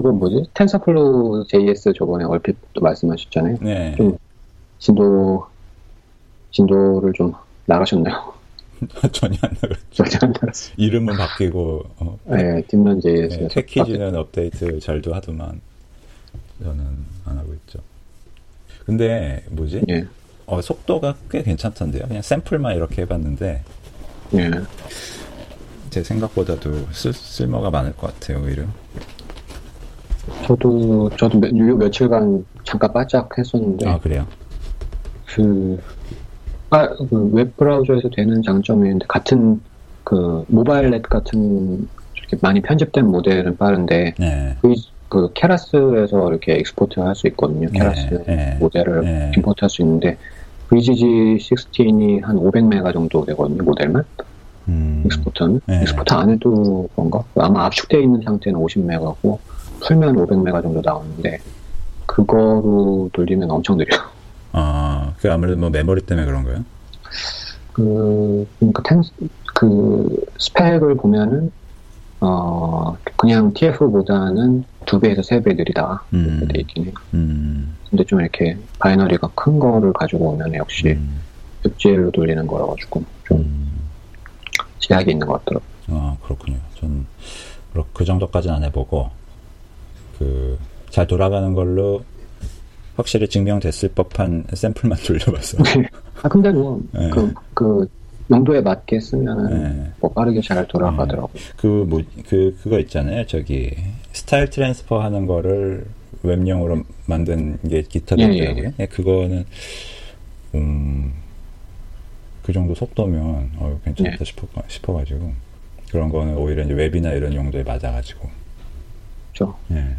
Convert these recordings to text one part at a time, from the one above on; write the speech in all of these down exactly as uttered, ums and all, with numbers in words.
그리고 뭐지? 텐서플로우 제이에스 저번에 얼핏 또 말씀하셨잖아요. 네. 좀 진도 진도를 좀 나가셨나요? 전혀 안 나갔죠. 전혀 안 나갔어요. 이름은 바뀌고. 어, 네, 뒷면 제이에스. 네, 패키지는 바뀌... 업데이트 잘도 하더만 저는 안 하고 있죠. 근데 뭐지? 네. 어, 속도가 꽤 괜찮던데요. 그냥 샘플만 이렇게 해봤는데. 네. 제 생각보다도 쓸, 쓸모가 많을 것 같아요, 오히려. 저도 저도 몇, 요 며칠간 잠깐 바짝 했었는데. 아 그래요? 그, 아, 그 웹브라우저에서 되는 장점인데 같은 그 모바일넷 같은 이렇게 많이 편집된 모델은 빠른데 네. 그, 그 케라스에서 이렇게 엑스포트할 수 있거든요. 케라스 네. 네. 모델을 네. 임포트할 수 있는데 브이지지 십육이 한 오백 메가 정도 되거든요, 모델만. 음. 엑스포트는 네. 엑스포트 안 해도 그런가? 아마 압축되어 있는 상태는 오십 메가고 풀면 오백 메가 정도 나오는데 그거로 돌리면 엄청 느려. 아, 그 아무래도 뭐 메모리 때문에 그런가요? 그 그러니까 텐, 그 스펙을 보면은 어 그냥 티에프보다는 두 배에서 세 배 느리다 음. 이렇게 돼 있긴 해요. 음. 근데 좀 이렇게 바이너리가 큰 거를 가지고 오면 역시 음. 엑스지엘로 돌리는 거라 가지고 좀 음. 제약이 있는 것 같더라고요. 아 그렇군요. 전 그 정도까지는 안 해보고. 그, 잘 돌아가는 걸로 확실히 증명됐을 법한 샘플만 돌려봤어요. 아, 근데 뭐, 네. 그, 그, 용도에 맞게 쓰면, 네. 뭐, 빠르게 잘 돌아가더라고요. 네. 그, 뭐, 그, 그거 있잖아요. 저기, 스타일 트랜스퍼 하는 거를 웹용으로 만든 게 기타더라고요. 예, 예. 예, 그거는, 음, 그 정도 속도면, 어, 괜찮다 예. 싶어, 싶어가지고. 그런 거는 오히려 이제 웹이나 이런 용도에 맞아가지고. 그렇죠. 네.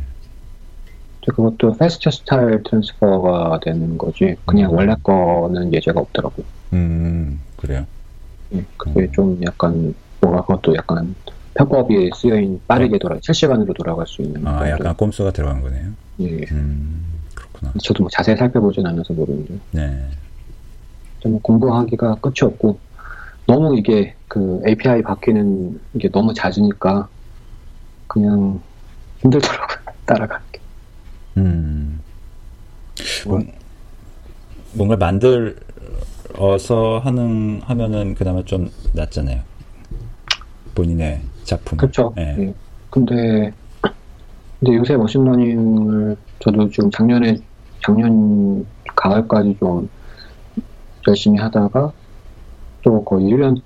그것도 패스트 스타일 트랜스퍼가 되는 거지 그냥 음. 원래 거는 예제가 없더라고요. 음 그래요? 네, 그게 음. 좀 약간 뭐가 그것도 약간 편법이 쓰여있는 빠르게 돌아 실시간으로 돌아갈 수 있는 아 약간 꼼수가 들어간 거네요? 예. 음 그렇구나. 저도 뭐 자세히 살펴보진 않아서 모르는데 네. 좀 공부하기가 끝이 없고 너무 이게 그 에이피아이 바뀌는 이게 너무 잦으니까 그냥 힘들더라고요. 따라가. 음. 뭐, 뭔가 만들어서 하는, 하면은 그나마 좀 낫잖아요. 본인의 작품. 그쵸. 예. 예. 근데, 근데 요새 머신러닝을 저도 지금 작년에, 작년 가을까지 좀 열심히 하다가 또 거의 일 년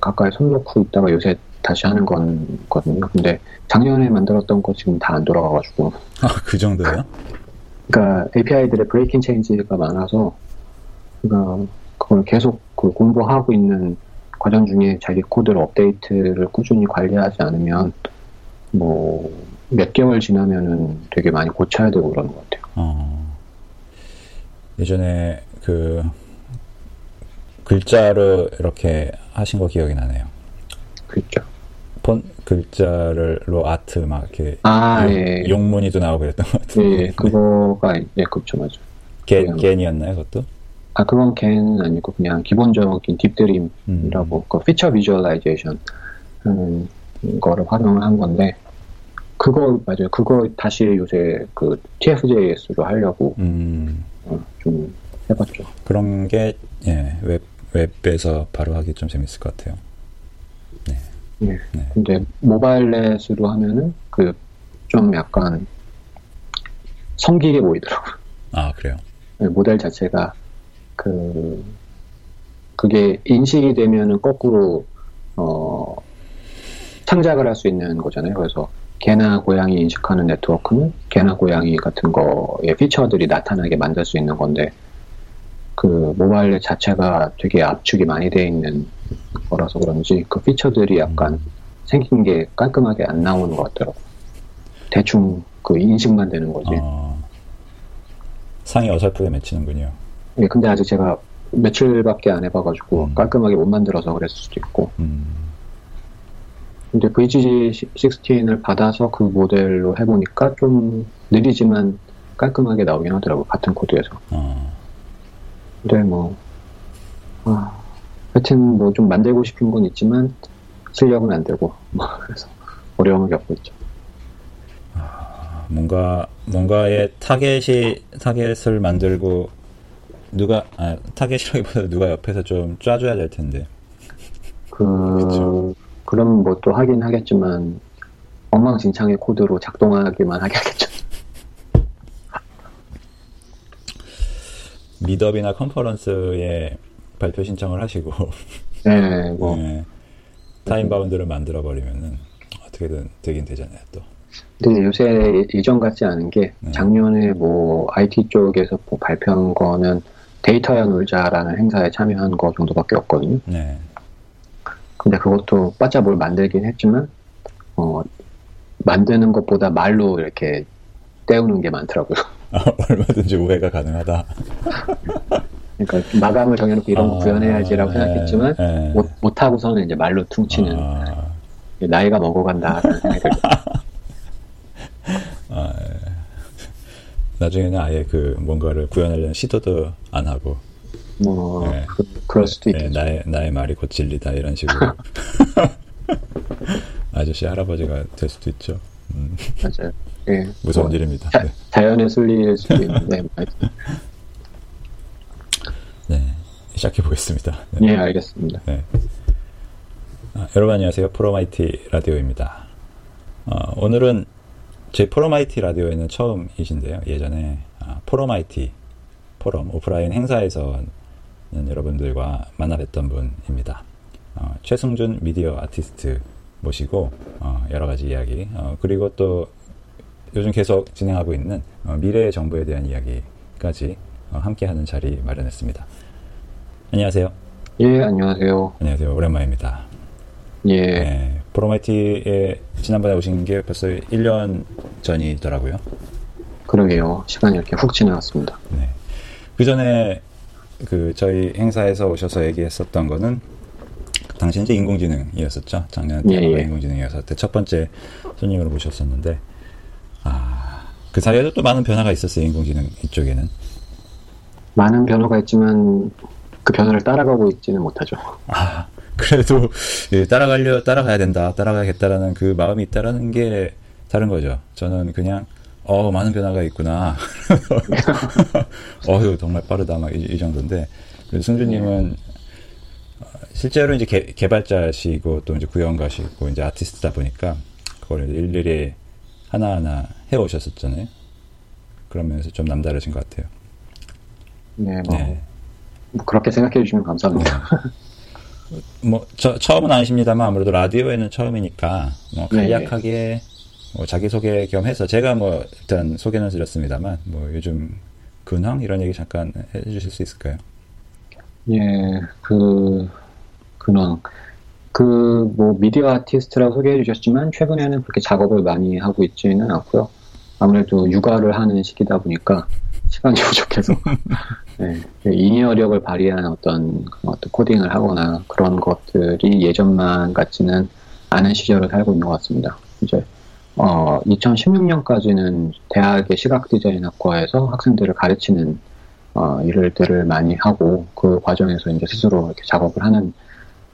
가까이 손 놓고 있다가 요새 다시 하는 거거든요. 근데 작년에 만들었던 거 지금 다 안 돌아가가지고. 아, 그 정도예요? 그러니까 에이피아이들의 브레이킹 체인지가 많아서, 그러니까 그걸 계속 그 공부하고 있는 과정 중에 자기 코드를 업데이트를 꾸준히 관리하지 않으면 뭐 몇 개월 지나면은 되게 많이 고쳐야 되고 그런 것 같아요. 어. 예전에 그 글자로 이렇게 하신 거 기억이 나네요. 글자. 본 글자를로 아트 막 이렇게 아, 용, 예. 용문이도 나오고 그랬던 것 같은데. 예, 그거가 예, 그렇죠, 맞죠. 겐 겐이었나요, 그것도? 아, 그건 겐 아니고 그냥 기본적인 딥드림이라고 음. 그 피처 비주얼라이제이션 하는 거를 활용을 한 건데 그거 맞아요. 그거 다시 요새 그 티에프제이에스로 하려고 음. 어, 좀 해봤죠. 그런 게 예, 웹 웹에서 바로 하기 좀 재밌을 것 같아요. 네. 예. 네. 근데 모바일넷으로 하면은 그 좀 약간 성기게 보이더라고요. 아 그래요? 네, 모델 자체가 그 그게 인식이 되면은 거꾸로 어 창작을 할 수 있는 거잖아요. 그래서 개나 고양이 인식하는 네트워크는 개나 고양이 같은 거의 피처들이 나타나게 만들 수 있는 건데 그 모바일넷 자체가 되게 압축이 많이 돼 있는 거라서 그런지 그 피처들이 약간 음. 생긴 게 깔끔하게 안 나오는 것 같더라고. 대충 그 인식만 되는 거지. 어, 상이 어설프게 맺히는군요. 예, 근데 아직 제가 며칠밖에 안 해봐가지고 음. 깔끔하게 못 만들어서 그랬을 수도 있고. 음. 근데 브이지지 십육을 받아서 그 모델로 해보니까 좀 느리지만 깔끔하게 나오긴 하더라고 같은 코드에서. 어. 근데 뭐. 아. 하여튼 뭐 좀 만들고 싶은 건 있지만 실력은 안 되고 뭐 그래서 어려움을 겪고 있죠. 아, 뭔가 뭔가의 타겟이 타겟을 만들고 누가 아, 타겟이라기보다 누가 옆에서 좀 짜줘야 될 텐데. 그 그쵸. 그럼 뭐 또 하긴 하겠지만 엉망진창의 코드로 작동하기만 하게 하겠죠. 미드업이나 컨퍼런스에 발표 신청을 하시고 네, 뭐. 네. 타임바운드를 만들어버리면은 어떻게든 되긴 되잖아요, 또. 근데 요새 예전 같지 않은 게 작년에 뭐 아이티 쪽에서 뭐 발표한 거는 데이터야 놀자라는 행사에 참여한 거 정도밖에 없거든요. 네. 근데 그것도 빠짜 뭘 만들긴 했지만 어, 만드는 것보다 말로 이렇게 때우는 게 많더라고요. 아, 얼마든지 오해가 가능하다. 그러니까 마감을 정해놓고 이런 거 아, 구현해야지라고 에, 생각했지만 에. 못 못하고서는 이제 말로 퉁치는 아. 나이가 먹어간다. 아, 나중에는 아예 그 뭔가를 구현하려는 시도도 안 하고. 뭐 네. 그, 그럴 수도 있겠죠. 네, 나의 나의 말이 곧 진리다 이런 식으로. 아저씨 할아버지가 될 수도 있죠. 음. 맞아요. 예. 무서운 뭐, 일입니다. 자, 네. 자연의 순리일 수도 있는데. 네, 시작해 보겠습니다. 네. 예, 알겠습니다. 네. 아, 여러분 안녕하세요. 포럼 아이티 라디오입니다. 어, 오늘은 제 포럼 아이티 라디오에는 처음이신데요. 예전에 아, 포럼 아이티 포럼 오프라인 행사에서는 여러분들과 만나뵀던 분입니다. 어, 최승준 미디어 아티스트 모시고 어, 여러 가지 이야기 어, 그리고 또 요즘 계속 진행하고 있는 어, 미래의 정보에 대한 이야기까지 어, 함께하는 자리 마련했습니다. 안녕하세요. 예, 안녕하세요. 안녕하세요. 오랜만입니다. 예. 네, 포럼아이티에 지난번에 오신 게 벌써 일 년 전이더라고요. 그러게요. 시간이 이렇게 훅 지나갔습니다. 네. 그 전에 그 저희 행사에서 오셔서 얘기했었던 거는 당시 이제 인공지능이었었죠. 작년 때 예, 예. 인공지능이었을 때 첫 번째 손님으로 모셨었는데 아, 그 사이에도 또 많은 변화가 있었어요. 인공지능 이쪽에는. 많은 변화가 있지만 그 변화를 따라가고 있지는 못하죠. 아, 그래도 예, 따라가려 따라가야 된다, 따라가야겠다라는 그 마음이 있다라는 게 다른 거죠. 저는 그냥 어 많은 변화가 있구나. 어 정말 빠르다 막 이, 이 정도인데 승준님은 실제로 이제 개, 개발자시고 또 이제 구형가시고 이제 아티스트다 보니까 그걸 일일이 하나하나 해오셨었잖아요. 그러면서 좀 남다르신 것 같아요. 네, 뭐, 네. 뭐 그렇게 생각해 주시면 감사합니다. 네. 뭐 저, 처음은 아니십니다만 아무래도 라디오에는 처음이니까 뭐 간략하게 네. 뭐 자기소개 겸해서 제가 뭐 일단 소개는 드렸습니다만 뭐 요즘 근황 이런 얘기 잠깐 해주실 수 있을까요? 예, 그 근황 그 뭐 미디어 아티스트라고 소개해 주셨지만 최근에는 그렇게 작업을 많이 하고 있지는 않고요. 아무래도 육아를 하는 시기다 보니까. 시간이 부족해서 네, 인이어력을 발휘한 어떤, 어떤 코딩을 하거나 그런 것들이 예전만 같지는 않은 시절을 살고 있는 것 같습니다. 이제 어, 이천십육 년까지는 대학의 시각디자인학과에서 학생들을 가르치는 어, 일들을 많이 하고 그 과정에서 이제 스스로 이렇게 작업을 하는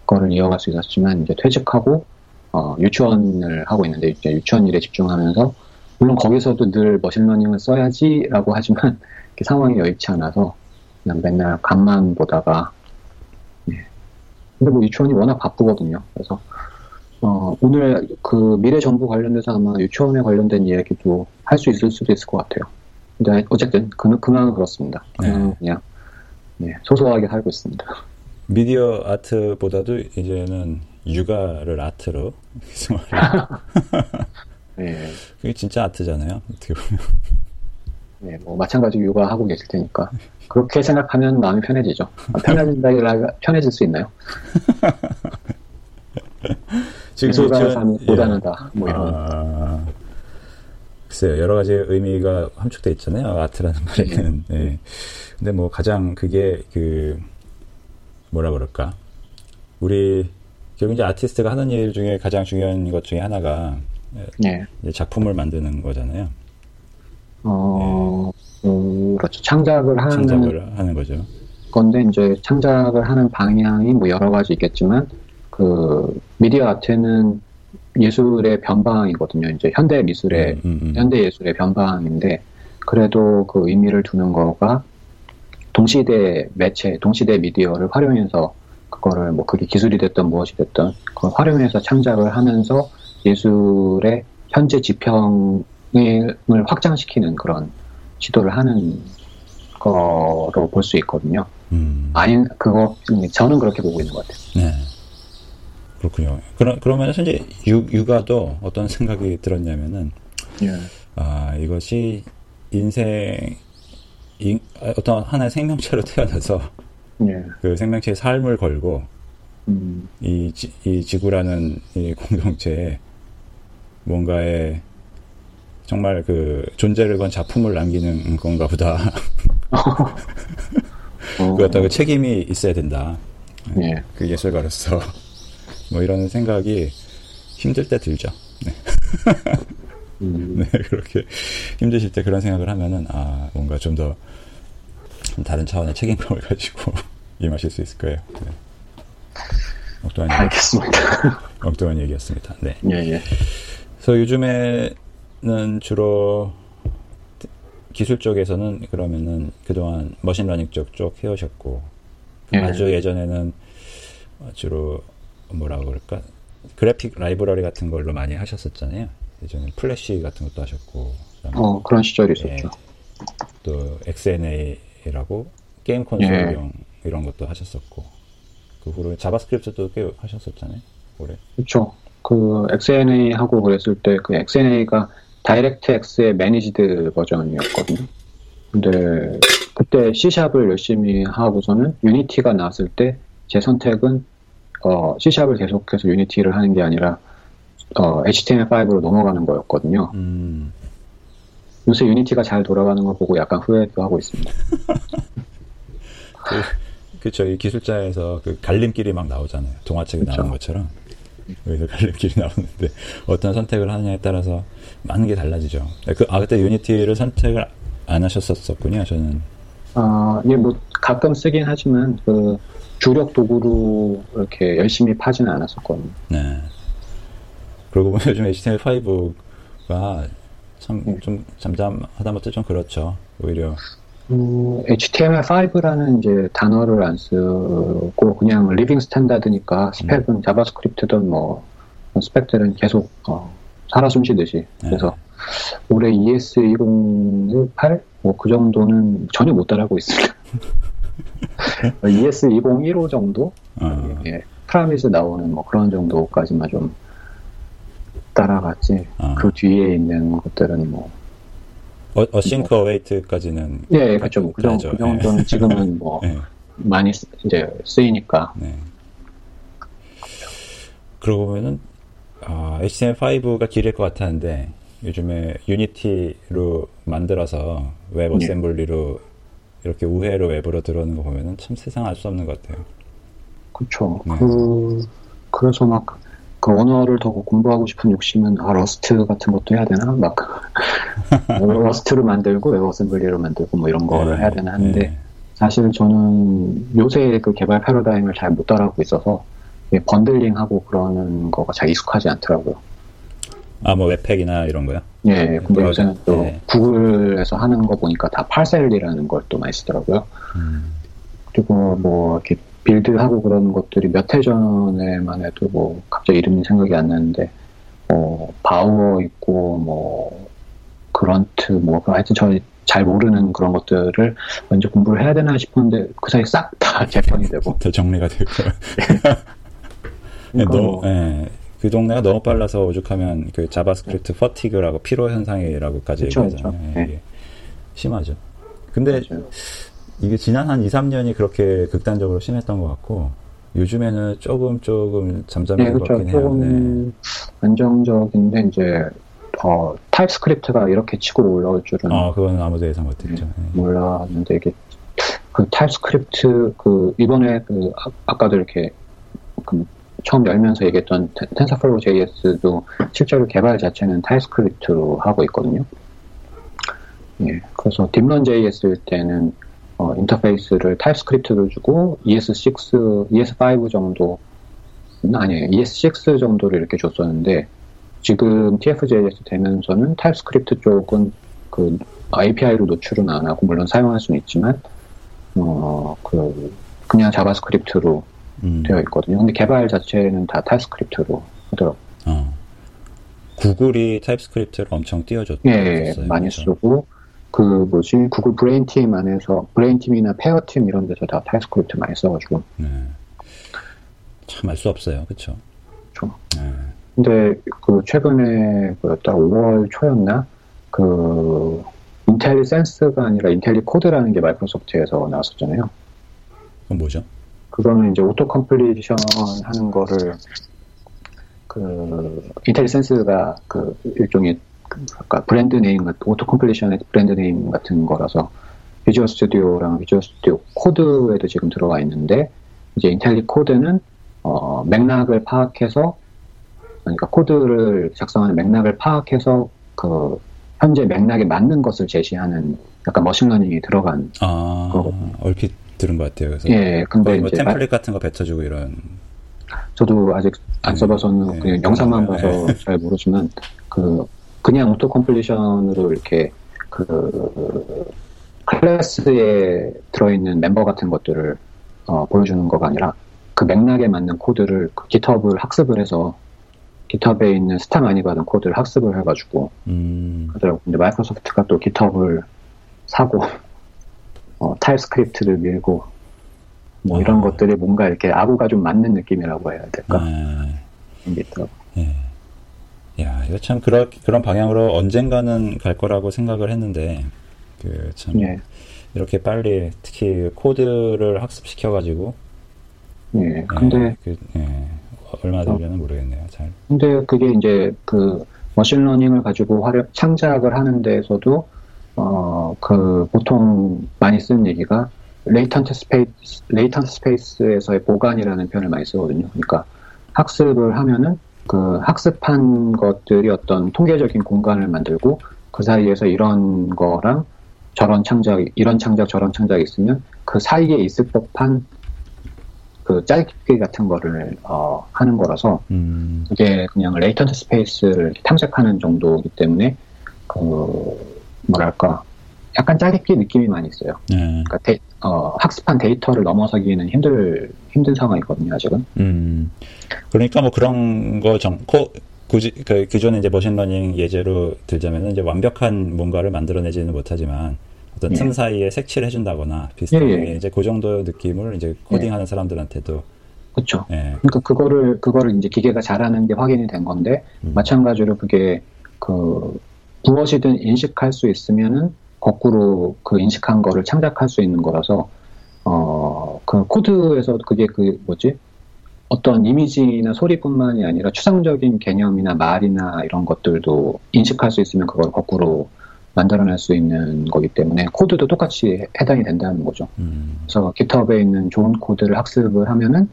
거를 이어갈 수 있었지만 이제 퇴직하고 어, 유치원을 하고 있는데 이제 유치원 일에 집중하면서 물론 거기서도 늘 머신러닝을 써야지라고 하지만 상황이 여의치 않아서 그냥 맨날 간만 보다가 예. 근데 뭐 유치원이 워낙 바쁘거든요. 그래서 어, 오늘 그 미래 정보 관련돼서 아마 유치원에 관련된 이야기도 할 수 있을 수도 있을 것 같아요. 근데 어쨌든 그, 근황은 그렇습니다. 네. 그냥 예, 소소하게 살고 있습니다. 미디어 아트보다도 이제는 육아를 아트로 네. 그게 진짜 아트잖아요. 어떻게 보면. 네, 뭐 마찬가지로 육아하고 계실 테니까 그렇게 생각하면 마음이 편해지죠. 아, 편해진다기라 편해질 수 있나요? 지금 육아보다는 다 뭐 이런. 아, 글쎄요, 여러 가지 의미가 함축돼 있잖아요. 아트라는 말에는. 네. 네. 근데 뭐 가장 그게 그 뭐라 그럴까? 우리 결국 이제 아티스트가 하는 일 중에 가장 중요한 것 중에 하나가 네. 작품을 만드는 거잖아요. 어, 네. 음, 그렇죠. 창작을 하는, 창작을 하는 거죠. 건데 이제 창작을 하는 방향이 뭐 여러 가지 있겠지만 그 미디어 아트는 예술의 변방이거든요. 이제 현대 미술의 음, 음, 음. 현대 예술의 변방인데 그래도 그 의미를 두는 거가 동시대 매체, 동시대 미디어를 활용해서 그거를 뭐 그게 기술이 됐든 무엇이 됐든 그걸 활용해서 창작을 하면서 예술의 현재 지평을 확장시키는 그런 시도를 하는 거로 볼 수 있거든요. 음. 아닌 그거 저는 그렇게 보고 있는 것 같아요. 네. 그렇군요. 그러, 그러면 현재 유, 육아도 어떤 생각이 들었냐면은, 예. 아, 이것이 인생, 인, 어떤 하나의 생명체로 태어나서, 예. 그 생명체의 삶을 걸고, 음. 이, 지, 이 지구라는 이 공동체에 뭔가의 정말 그 존재를 건 작품을 남기는 건가 보다. 그 어떤 그 책임이 있어야 된다. 예. 그 예술가로서. 뭐 이런 생각이 힘들 때 들죠. 네. 네, 그렇게 힘드실 때 그런 생각을 하면은 아 뭔가 좀 더 다른 차원의 책임감을 가지고 임하실 수 있을 거예요. 네. 엉뚱한 얘기. 알겠습니다. 엉뚱한 얘기였습니다. 네. 예, 예. 그래서 요즘에는 주로 기술 쪽에서는 그러면은 그동안 머신러닝 쪽 쪽 해오셨고 예. 아주 예전에는 주로 뭐라고 그럴까? 그래픽 라이브러리 같은 걸로 많이 하셨었잖아요. 예전에 플래시 같은 것도 하셨고. 어, 그런 시절이 예, 있었죠. 또 엑스엔에이라고 게임 콘솔용 예. 이런 것도 하셨었고. 그 후로 자바스크립트도 꽤 하셨었잖아요. 올해. 그렇죠. 그 엑스엔에이 하고 그랬을 때 그 엑스엔에이가 다이렉트X의 매니지드 버전이었거든요. 근데 그때 C샵을 열심히 하고서는 유니티가 나왔을 때 제 선택은 어, C샵을 계속해서 유니티를 하는 게 아니라 어, 에이치티엠엘 파이브로 넘어가는 거였거든요. 음. 요새 유니티가 잘 돌아가는 거 보고 약간 후회도 하고 있습니다. 그, 그쵸. 이 기술자에서 그 갈림길이 막 나오잖아요. 동화책이 그쵸. 나오는 것처럼. 여기서 갈림길이 나오는데 어떤 선택을 하느냐에 따라서 많은 게 달라지죠. 그, 아, 그때 유니티를 선택을 안 하셨었군요. 저는. 아, 예, 뭐 가끔 쓰긴 하지만 그 주력 도구로 이렇게 열심히 파지는 않았었거든요. 네. 그러고 보면 요즘 에이치티엠엘 파이브가 참, 네. 좀 잠잠하다못해 좀 그렇죠. 오히려. 음, 에이치티엠엘 파이브라는 이제 단어를 안 쓰고 그냥 리빙 스탠다드니까 스펙은 음. 자바스크립트든 뭐 스펙들은 계속 어, 살아 숨쉬듯이. 그래서 네. 올해 이에스 이공일팔? 뭐 그 정도는 전혀 못 따라하고 있습니다. 이에스 이공일오 정도? 아. 예, 프라미스 나오는 뭐 그런 정도까지만 좀 따라갔지. 아. 그 뒤에 있는 것들은 뭐. 어, 어싱크 어웨이트까지는? 뭐, 예, 그쵸. 뭐, 그, 정도, 그 정도는 예. 지금은 뭐, 예. 많이 쓰, 이제 쓰이니까. 네. 그러고 보면은, 아, 에이치티엠엘 파이브가 길일 것 같았는데, 요즘에 유니티로 만들어서 웹 어셈블리로 예. 이렇게 우회로 웹으로 들어오는 거 보면은 참 세상 알 수 없는 것 같아요. 그쵸. 네. 그, 그래서 막, 그 언어를 더 공부하고 싶은 욕심은, 아, 러스트 같은 것도 해야 되나? 막, 러스트를 만들고, 웹 어셈블리로 만들고, 뭐 이런 거를 네. 해야 되나 하는데, 네. 사실 저는 요새 그 개발 패러다임을 잘 못 따라하고 있어서, 번들링하고 그러는 거가 잘 익숙하지 않더라고요. 아, 뭐 웹팩이나 이런 거요? 예, 근데 요새는 또 네. 구글에서 하는 거 보니까 다 파셀이라는 걸 또 많이 쓰더라고요. 음. 그리고 뭐 이렇게 빌드하고 그런 것들이 몇 해 전에만 해도 뭐 갑자기 이름이 생각이 안 나는데 뭐 바우어 있고 뭐 그런트 뭐 하여튼 저 잘 모르는 그런 것들을 먼저 공부를 해야 되나 싶었는데 그 사이 싹 다 재편이 되고 다 정리가 되고 네, 너무 예. 그 동네가 너무 빨라서 오죽하면 그 자바스크립트 퍼티그라고 피로 현상이라고까지 얘기하잖아요. 그렇죠. 예, 네. 심하죠. 근데 맞아요. 이게 지난 한 이, 삼 년이 그렇게 극단적으로 심했던 것 같고 요즘에는 조금 조금 잠잠해진 것 같긴 해요. 네. 안정적인데 이제 어, 타입스크립트가 이렇게 치고 올라올 줄은 아, 그건 아무도 예상 못했죠. 네, 몰랐는데 이게 그 타입스크립트 그 이번에 그 아, 아까도 이렇게 그 처음 열면서 얘기했던 텐서플로우 제이에스도 실제로 개발 자체는 타입스크립트로 하고 있거든요. 예, 그래서 딥런 제이에스일 때는 어, 인터페이스를 타입스크립트로 주고 이에스 식스, 이에스 파이브 정도 아니에요. 이에스 식스 정도를 이렇게 줬었는데 지금 티에프제이에스 되면서는 타입스크립트 쪽은 그 에이피아이로 노출은 안 하고, 물론 사용할 수는 있지만, 어, 그, 그냥 자바스크립트로 음. 되어 있거든요. 근데 개발 자체는 다 타입스크립트로 하더라고요. 어. 구글이 타입스크립트를 엄청 띄워줬어요. 예, 많이 그래서. 쓰고, 그 뭐지, 구글 브레인팀 안에서, 브레인팀이나 페어팀 이런 데서 다 타입스크립트 많이 써가지고. 네. 참 알 수 없어요. 그쵸. 그쵸. 네. 근데 그 최근에 뭐였다, 오월 초였나? 그, 인텔리센스가 아니라 인텔리코드라는 게 마이크로소프트에서 나왔었잖아요. 그건 뭐죠? 그거는 이제 오토 컴플리션 하는 거를, 그, 인텔리센스가 그, 일종의, 그, 아까 브랜드 네임 같은, 오토 컴플리션의 브랜드 네임 같은 거라서, 비주얼 스튜디오랑 비주얼 스튜디오 코드에도 지금 들어가 있는데, 이제 인텔리코드는, 어, 맥락을 파악해서, 그러니까 코드를 작성하는 맥락을 파악해서, 그, 현재 맥락에 맞는 것을 제시하는 약간 머신러닝이 들어간 아, 거거든요. 얼핏 들은 것 같아요. 그래서 예, 근데 뭐 이제 템플릿 같은 거 뱉어주고 이런. 저도 아직 안 써봐서는 네, 그냥 네, 영상만 봐서 네. 잘 모르지만 그 그냥 오토 컴플리션으로 이렇게 그 클래스에 들어있는 멤버 같은 것들을 어, 보여주는 거가 아니라 그 맥락에 맞는 코드를 그 깃허브를 학습을 해서. 깃허브에 있는 스타 많이 받은 코드를 학습을 해가지고 음. 하더라고요. 근데 마이크로소프트가 또 깃허브를 사고 어, 타입스크립트를 밀고 뭐 와. 이런 것들이 뭔가 이렇게 아구가 좀 맞는 느낌이라고 해야 될까? 이게 있더라고. 예. 야, 이거 참 그런 그런 방향으로 언젠가는 갈 거라고 생각을 했는데 그 참 예. 이렇게 빨리 특히 코드를 학습시켜가지고. 예. 근데. 예, 그, 예. 얼마 되려나 모르겠네요. 잘. 근데 그게 이제 그 머신러닝을 가지고 활용, 창작을 하는 데에서도 어, 그 보통 많이 쓰는 얘기가 레이턴트 스페이스, 레이턴트 스페이스에서의 보관이라는 표현을 많이 쓰거든요. 그러니까 학습을 하면은 그 학습한 것들이 어떤 통계적인 공간을 만들고 그 사이에서 이런 거랑 저런 창작, 이런 창작, 저런 창작이 있으면 그 사이에 있을 법한 그 짧게 같은 거를 어, 하는 거라서 음. 그게 그냥 레이턴트 스페이스를 탐색하는 정도이기 때문에 그 뭐랄까 약간 짧게 느낌이 많이 있어요. 네. 그러니까 데이, 어, 학습한 데이터를 넘어서기는 힘들 힘든 상황이거든요 아직은. 음. 그러니까 뭐 그런 거 정코 굳이 그 기존의 이제 머신러닝 예제로 들자면은 이제 완벽한 뭔가를 만들어내지는 못하지만. 어떤 예. 틈 사이에 색칠을 해준다거나 비슷하게 예, 예. 이제 그 정도 느낌을 이제 코딩하는 예. 사람들한테도 그렇죠. 예. 그러니까 그거를 그거를 이제 기계가 잘하는 게 확인이 된 건데 음. 마찬가지로 그게 그 무엇이든 인식할 수 있으면은 거꾸로 그 인식한 거를 창작할 수 있는 거라서 어 그 코드에서 그게 그 뭐지 어떤 이미지나 소리뿐만이 아니라 추상적인 개념이나 말이나 이런 것들도 인식할 수 있으면 그걸 거꾸로 만들어낼 수 있는 거기 때문에 코드도 똑같이 해당이 된다는 거죠. 음. 그래서 깃허브에 있는 좋은 코드를 학습을 하면은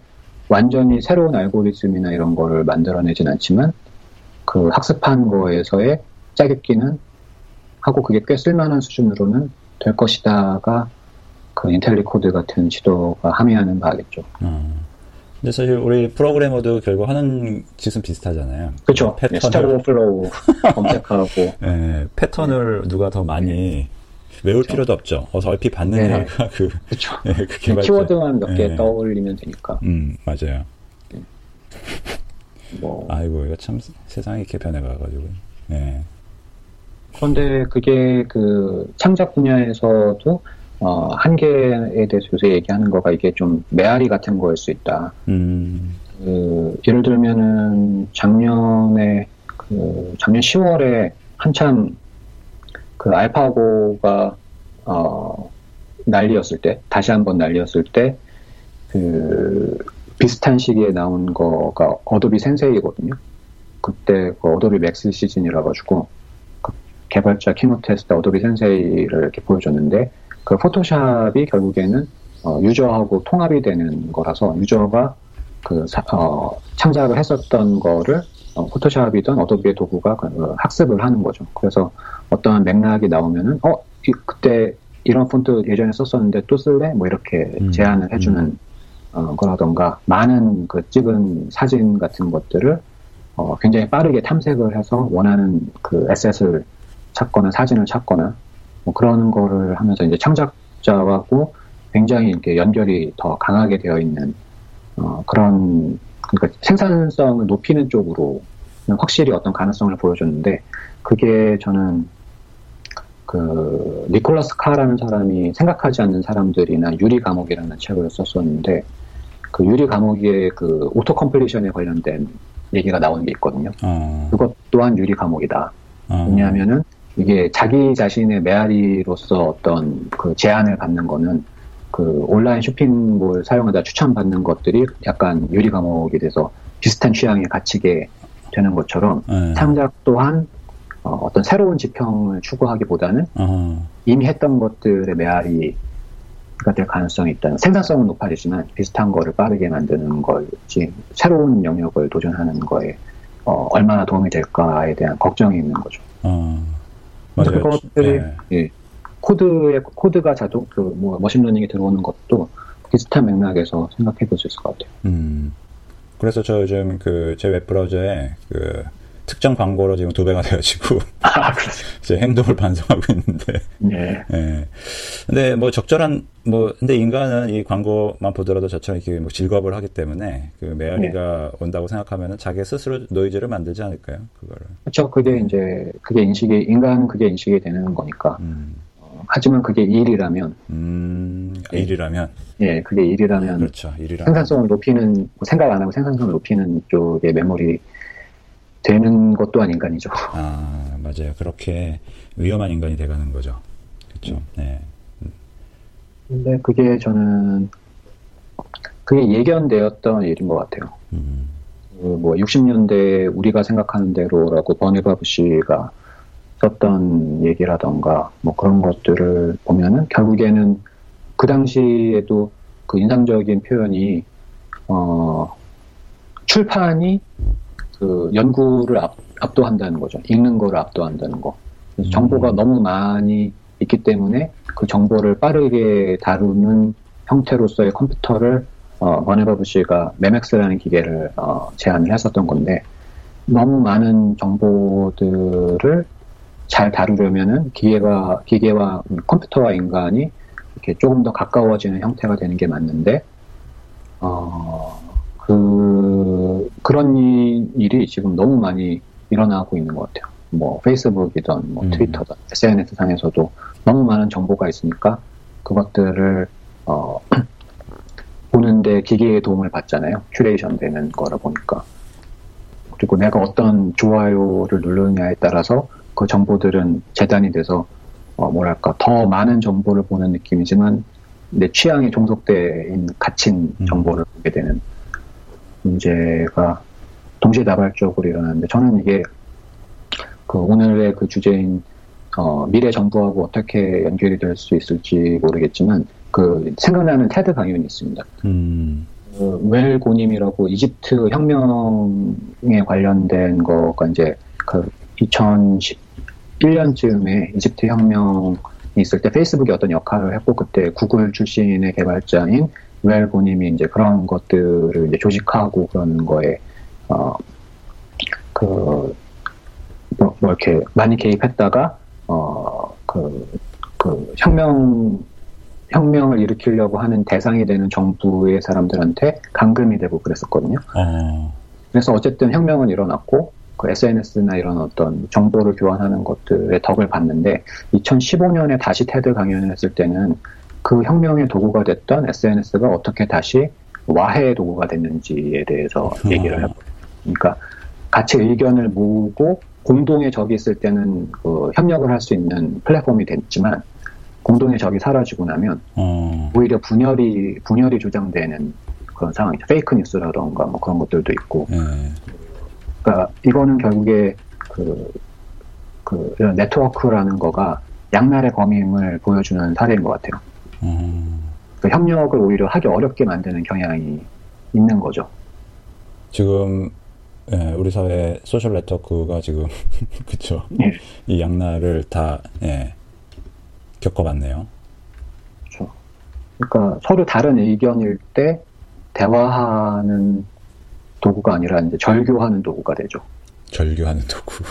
완전히 새로운 알고리즘이나 이런 거를 만들어내진 않지만 그 학습한 거에서의 짜깁기는 하고 그게 꽤 쓸만한 수준으로는 될 것이다가 그 인텔리코드 같은 지도가 함의하는 바겠죠. 음. 근데 사실 우리 프로그래머도 결국 하는 짓은 비슷하잖아요. 그렇죠. 패턴을 스택 오버플로우 검색하고 네, 패턴을 네. 누가 더 많이 네. 외울 그쵸. 필요도 없죠. 어서 얼핏 받느냐가 네. 그, 네, 그 개발자. 키워드만 몇 개 네. 떠올리면 되니까. 음 맞아요. 네. 뭐 아이고 이거 참 세상이 이렇게 변해가가지고. 네. 그런데 그게 그 창작 분야에서도. 어, 한계에 대해서 요새 얘기하는 거가 이게 좀 메아리 같은 거일 수 있다. 음. 그, 예를 들면은 작년에, 그, 작년 시월에 한참 그 알파고가, 어, 난리였을 때, 다시 한번 난리였을 때, 그, 비슷한 시기에 나온 거가 어도비 센세이거든요. 그때 그 어도비 맥스 시즌이라가지고, 그 개발자 키노트에서 어도비 센세이를 이렇게 보여줬는데, 그 포토샵이 결국에는 어, 유저하고 통합이 되는 거라서 유저가 그 사, 어, 창작을 했었던 거를 어, 포토샵이든 어도비의 도구가 그 학습을 하는 거죠. 그래서 어떠한 맥락이 나오면은 어 이, 그때 이런 폰트 예전에 썼었는데 또 쓸래? 뭐 이렇게 음, 제안을 해주는 음. 어, 거라던가 많은 그 찍은 사진 같은 것들을 어, 굉장히 빠르게 탐색을 해서 원하는 그 에셋을 찾거나 사진을 찾거나 뭐 그런 거를 하면서 이제 창작자하고 굉장히 이렇게 연결이 더 강하게 되어 있는 어, 그런, 그러니까 생산성을 높이는 쪽으로 확실히 어떤 가능성을 보여줬는데, 그게 저는 그 니콜라스 카라는 사람이 생각하지 않는 사람들이나 유리 감옥이라는 책을 썼었는데, 그 유리 감옥의 그 오토 컴플리션에 관련된 얘기가 나오는 게 있거든요. 어. 그것 또한 유리 감옥이다. 어. 왜냐하면은 이게 자기 자신의 메아리로서 어떤 그 제안을 받는 거는 그 온라인 쇼핑몰 사용하다 추천받는 것들이 약간 유리 감옥이 돼서 비슷한 취향에 갇히게 되는 것처럼 네. 창작 또한 어, 어떤 새로운 지평을 추구하기보다는 어. 이미 했던 것들의 메아리가 될 가능성이 있다는, 생산성은 높아지지만 비슷한 거를 빠르게 만드는 거지 새로운 영역을 도전하는 거에 어, 얼마나 도움이 될까에 대한 걱정이 있는 거죠. 어. 맞아요. 그것들이 네. 예, 코드의 코드가 자동 그 뭐 머신러닝이 들어오는 것도 비슷한 맥락에서 생각해볼 수 있을 것 같아요. 음. 그래서 저 요즘 그 제 웹브라우저에 그 특정 광고로 지금 두 배가 되어지고 아, 제 행동을 반성하고 있는데. 네. 네. 근데 뭐 적절한 뭐 근데 인간은 이 광고만 보더라도 저처럼 이렇게 뭐 즐겁을 하기 때문에 그 메아리가 네. 온다고 생각하면은 자기 스스로 노이즈를 만들지 않을까요? 그거를. 그렇죠. 그게 이제 그게 인식이 인간은 그게 인식이 되는 거니까. 음. 하지만 그게 일이라면, 음, 예. 일이라면, 예, 그게 일이라면, 그렇죠, 일이라면 생산성을 높이는 생각 안 하고 생산성을 높이는 쪽에 메모리 되는 것도 한 인간이죠. 아, 맞아요. 그렇게 위험한 인간이 돼가는 거죠. 그렇죠. 네. 네. 근데 그게 저는 그게 예견되었던 일인 것 같아요. 음. 그 뭐 육십 년대 우리가 생각하는 대로라고 버니바브 씨가 썼던 얘기라던가 뭐 그런 것들을 보면은 결국에는 그 당시에도 그 인상적인 표현이 어 출판이 그 연구를 앞, 압도한다는 거죠. 읽는 거를 압도한다는 거. 그래서 정보가 너무 많이 있기 때문에 그 정보를 빠르게 다루는 형태로서의 컴퓨터를 어 버네바브 씨가 매맥스라는 기계를 어 제안을 했었던 건데, 너무 많은 정보들을 잘 다루려면은 기계가, 기계와 컴퓨터와 인간이 이렇게 조금 더 가까워지는 형태가 되는 게 맞는데, 어, 그, 그런 일이 지금 너무 많이 일어나고 있는 것 같아요. 뭐, 페이스북이든, 뭐, 트위터든, 음. 에스엔에스 상에서도 너무 많은 정보가 있으니까 그것들을, 어, 보는데 기계의 도움을 받잖아요. 큐레이션 되는 거라 보니까. 그리고 내가 어떤 좋아요를 누르느냐에 따라서 그 정보들은 재단이 돼서 어 뭐랄까 더 많은 정보를 보는 느낌이지만 내 취향에 종속된 갇힌 정보를 음. 보게 되는 문제가 동시다발적으로 일어나는데, 저는 이게 그 오늘의 그 주제인 어 미래 정부하고 어떻게 연결이 될 수 있을지 모르겠지만, 그 생각나는 테드 강연이 있습니다. 음. 그 웰 고님이라고 이집트 혁명에 관련된 거가 이제 그 이천십일 년쯤에 이집트 혁명이 있을 때 페이스북이 어떤 역할을 했고, 그때 구글 출신의 개발자인 웰 고님이 이제 그런 것들을 이제 조직하고 그러는 거에 어 그 뭐 뭐 이렇게 많이 개입했다가 어 그 그 혁명 혁명을 일으키려고 하는 대상이 되는 정부의 사람들한테 감금이 되고 그랬었거든요. 어. 그래서 어쨌든 혁명은 일어났고. 그 에스엔에스나 이런 어떤 정보를 교환하는 것들의 덕을 봤는데, 이천십오 년에 다시 테드 강연을 했을 때는 그 혁명의 도구가 됐던 에스엔에스가 어떻게 다시 와해의 도구가 됐는지에 대해서 음. 얘기를 해버려요. 그러니까 같이 의견을 모으고 공동의 적이 있을 때는 그 협력을 할 수 있는 플랫폼이 됐지만, 공동의 적이 사라지고 나면 음. 오히려 분열이 분열이 조장되는 그런 상황이죠. 페이크 뉴스라던가 뭐 그런 것들도 있고. 음. 그러니까 이거는 결국에 그, 그 이런 네트워크라는 거가 양날의 검임을 보여주는 사례인 것 같아요. 음. 그 협력을 오히려 하기 어렵게 만드는 경향이 있는 거죠. 지금 예, 우리 사회 소셜 네트워크가 지금 그렇죠. 예. 이 양날을 다 예, 겪어봤네요. 그렇죠. 그러니까 서로 다른 의견일 때 대화하는 도구가 아니라 이제 절교하는 도구가 되죠. 절교하는 도구.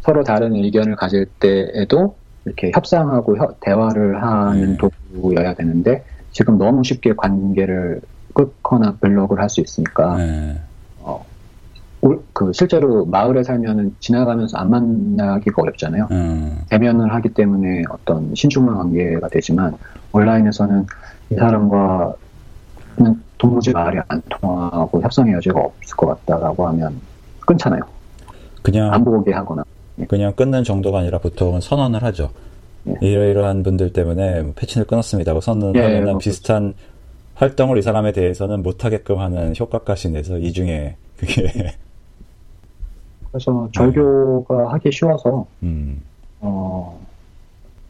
서로 다른 의견을 가질 때에도 이렇게 협상하고 혀, 대화를 하는 네. 도구여야 되는데 지금 너무 쉽게 관계를 끊거나 블록을 할 수 있으니까 네. 어, 그 실제로 마을에 살면은 지나가면서 안 만나기가 어렵잖아요. 음. 대면을 하기 때문에 어떤 신중한 관계가 되지만 온라인에서는 이 사람과는 도무지 말이 안 통하고 협상의 여지가 없을 것 같다라고 하면 끊잖아요. 그냥 안 보게 하거나. 그냥 끊는 정도가 아니라 보통은 선언을 하죠. 예. 이러이러한 분들 때문에 패친을 끊었습니다고 선언을 예, 하면 예, 비슷한 그렇죠. 활동을 이 사람에 대해서는 못하게끔 하는 효과까지 내서 이 중에 그게 그래서 절교가 하기 쉬워서 음. 어,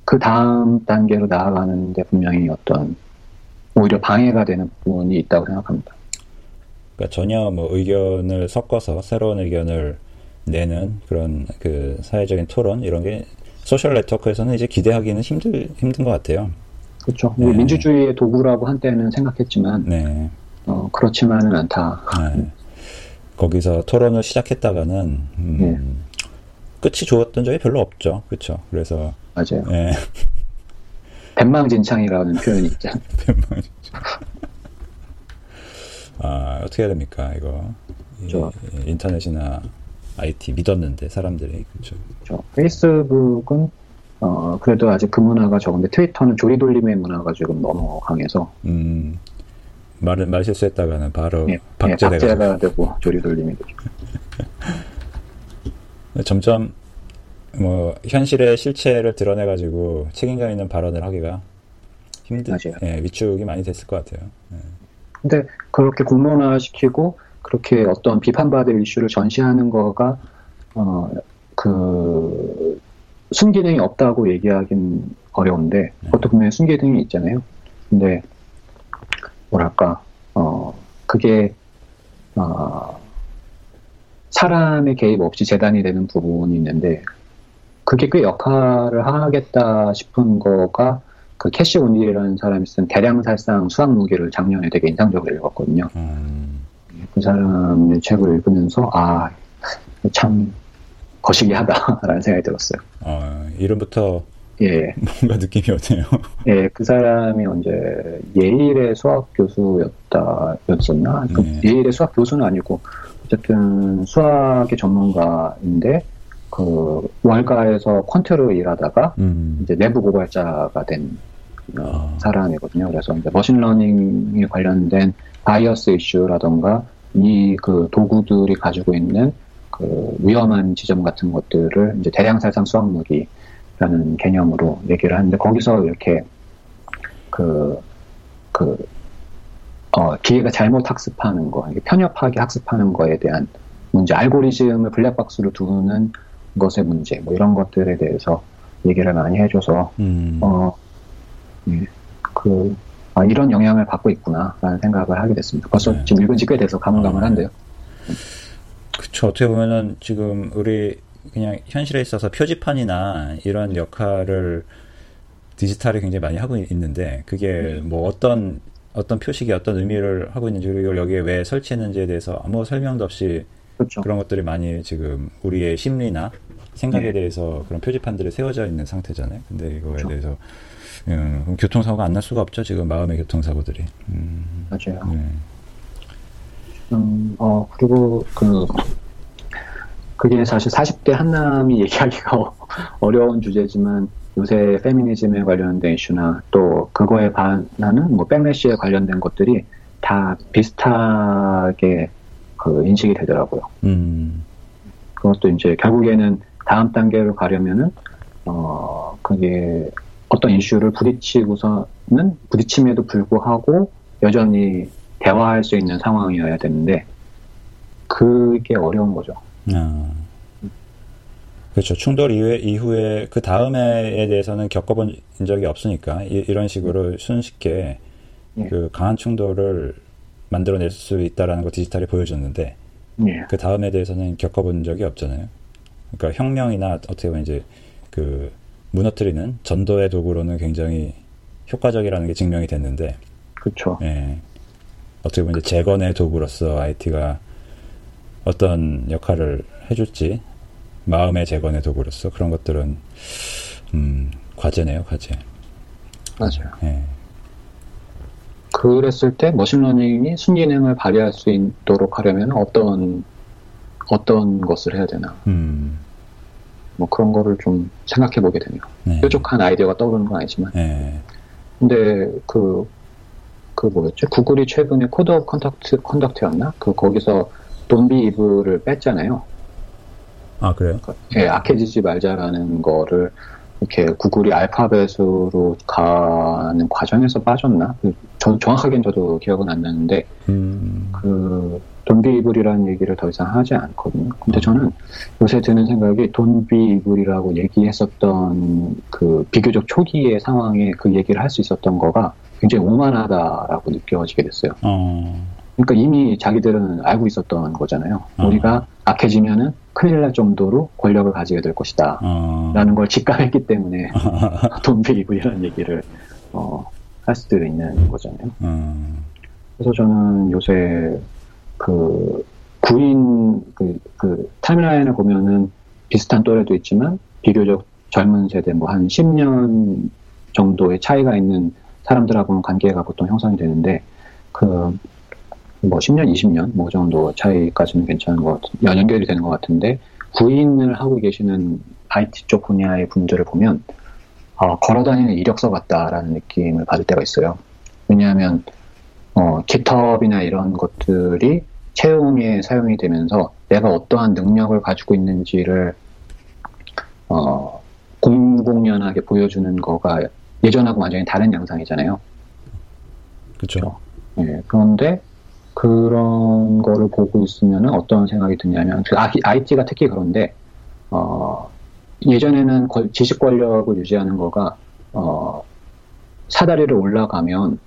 그 다음 단계로 나아가는데 분명히 어떤 오히려 방해가 되는 부분이 있다고 생각합니다. 그러니까 전혀 뭐 의견을 섞어서 새로운 의견을 내는 그런 그 사회적인 토론 이런 게 소셜 네트워크에서는 이제 기대하기는 힘들 힘든 것 같아요. 그렇죠. 네. 민주주의의 도구라고 한때는 생각했지만 네. 어, 그렇지만은 않다. 네. 거기서 토론을 시작했다가는 음, 네. 끝이 좋았던 적이 별로 없죠. 그렇죠. 그래서 맞아요. 네. 뱀망진창이라는 표현이 있잖아요. 뱀망진창. 아, 어떻게 해야 됩니까 이거? 그렇죠. 이, 인터넷이나 아이티 믿었는데 사람들이 그렇죠. 그렇죠. 페이스북은 어, 그래도 아직 그 문화가 적은데 트위터는 조리돌림의 문화가 지금 너무 강해서. 음. 말을 말 실수했다가는 바로 예, 박제가, 예, 박제가 되고 조리돌림이 되죠. 점점 뭐 현실의 실체를 드러내가지고 책임감 있는 발언을 하기가 힘든 예, 위축이 많이 됐을 것 같아요. 예. 근데 그렇게 공론화시키고 그렇게 어떤 비판받을 이슈를 전시하는 거가 어, 그 순기능이 없다고 얘기하기는 어려운데 그것도 분명히 순기능이 있잖아요. 근데 뭐랄까, 어, 그게, 어, 사람의 개입 없이 재단이 되는 부분이 있는데, 그게 꽤 역할을 하겠다 싶은 거가, 그 캐시 온닐이라는 사람이 쓴 대량살상 수학무기를 작년에 되게 인상적으로 읽었거든요. 음. 그 사람의 책을 읽으면서, 아, 참, 거시기하다라는 생각이 들었어요. 어, 이름부터, 예. 뭔가 느낌이 어때요? 예, 그 사람이 언제 예일의 수학 교수였다, 였었나? 그 네. 예일의 수학 교수는 아니고, 어쨌든 수학의 전문가인데, 그, 월가에서 퀀트로 일하다가, 음. 이제 내부 고발자가 된 어. 사람이거든요. 그래서 이제 머신러닝에 관련된 바이어스 이슈라던가, 이 그 도구들이 가지고 있는 그 위험한 지점 같은 것들을 이제 대량살상 수학무기, 라는 개념으로 얘기를 하는데 거기서 이렇게 그, 그, 어, 기계가 잘못 학습하는 거, 편협하게 학습하는 거에 대한 문제, 알고리즘을 블랙박스로 두는 것의 문제, 뭐 이런 것들에 대해서 얘기를 많이 해줘서 음. 어, 예, 그, 아, 이런 영향을 받고 있구나라는 생각을 하게 됐습니다. 벌써 네. 지금 읽은 지 꽤 돼서 가물가물한데요. 네. 그쵸. 어떻게 보면은 지금 우리 그냥 현실에 있어서 표지판이나 이런 역할을 디지털이 굉장히 많이 하고 있는데 그게 뭐 어떤 어떤 표식이 어떤 의미를 하고 있는지 그리고 여기에 왜 설치했는지에 대해서 아무 설명도 없이 그렇죠. 그런 것들이 많이 지금 우리의 심리나 생각에 네. 대해서 그런 표지판들이 세워져 있는 상태잖아요. 근데 이거에 그렇죠. 대해서 음, 교통사고가 안 날 수가 없죠. 지금 마음의 교통사고들이. 음, 맞아요. 네. 음, 어 그리고 그. 그게 사실 사십 대 한남이 얘기하기가 어려운 주제지만 요새 페미니즘에 관련된 이슈나 또 그거에 반하는 뭐 백래시에 관련된 것들이 다 비슷하게 그 인식이 되더라고요. 음. 그것도 이제 결국에는 다음 단계로 가려면은 어 그게 어떤 이슈를 부딪히고서는 부딪힘에도 불구하고 여전히 대화할 수 있는 상황이어야 되는데 그게 어려운 거죠. 아. 그렇죠. 충돌 이후에, 이후에 그 다음에에 대해서는 겪어본 적이 없으니까 이, 이런 식으로 순식간에 예. 그 강한 충돌을 만들어낼 수 있다라는 걸 디지털이 보여줬는데 예. 그 다음에 대해서는 겪어본 적이 없잖아요. 그러니까 혁명이나 어떻게 보면 이제 그 무너뜨리는 전도의 도구로는 굉장히 효과적이라는 게 증명이 됐는데, 그렇죠. 예. 어떻게 보면 이제 재건의 도구로서 아이티가 어떤 역할을 해줄지, 마음의 재건의 도구로서 그런 것들은 음, 과제네요, 과제. 맞아요. 예. 그랬을 때 머신러닝이 순기능을 발휘할 수 있도록 하려면 어떤 어떤 것을 해야 되나? 음. 뭐 그런 거를 좀 생각해 보게 되네요. 네. 뾰족한 아이디어가 떠오르는 건 아니지만. 네. 근데 그, 그 뭐였지? 구글이 최근에 코드 오브 컨덕트, 컨덕트였나? 그 거기서 돈비 이브를 뺐잖아요. 아, 그래요? 예, 악해지지 말자라는 거를 이렇게 구글이 알파벳으로 가는 과정에서 빠졌나? 저, 정확하게는 저도 기억은 안 나는데, 음. 그, 돈비이블이라는 얘기를 더 이상 하지 않거든요. 근데 음. 저는 요새 드는 생각이 돈비이블이라고 얘기했었던 그 비교적 초기의 상황에 그 얘기를 할 수 있었던 거가 굉장히 오만하다라고 느껴지게 됐어요. 음. 그러니까 이미 자기들은 알고 있었던 거잖아요. 음. 우리가 악해지면은 큰일 날 정도로 권력을 가지게 될 것이다. 음. 라는 걸 직감했기 때문에 돈비이블이라는 얘기를 어, 할 수도 있는 거잖아요. 음. 그래서 저는 요새 그, 구인, 그, 그, 타임라인을 보면은 비슷한 또래도 있지만, 비교적 젊은 세대, 뭐, 한 십 년 정도의 차이가 있는 사람들하고는 관계가 보통 형성이 되는데, 그, 뭐, 십 년, 이십 년, 뭐, 그 정도 차이까지는 괜찮은 것, 연결이 되는 것 같은데, 구인을 하고 계시는 아이티 쪽 분야의 분들을 보면, 어, 걸어다니는 이력서 같다라는 느낌을 받을 때가 있어요. 왜냐하면, 어, 깃허브이나 이런 것들이 채용에 사용이 되면서 내가 어떠한 능력을 가지고 있는지를 어, 공공연하게 보여주는 거가 예전하고 완전히 다른 양상이잖아요. 그렇죠. 예, 그런데 그런 거를 보고 있으면 어떤 생각이 드냐면 아이티가 특히 그런데 어, 예전에는 지식 권력을 유지하는 거가 어, 사다리를 올라가면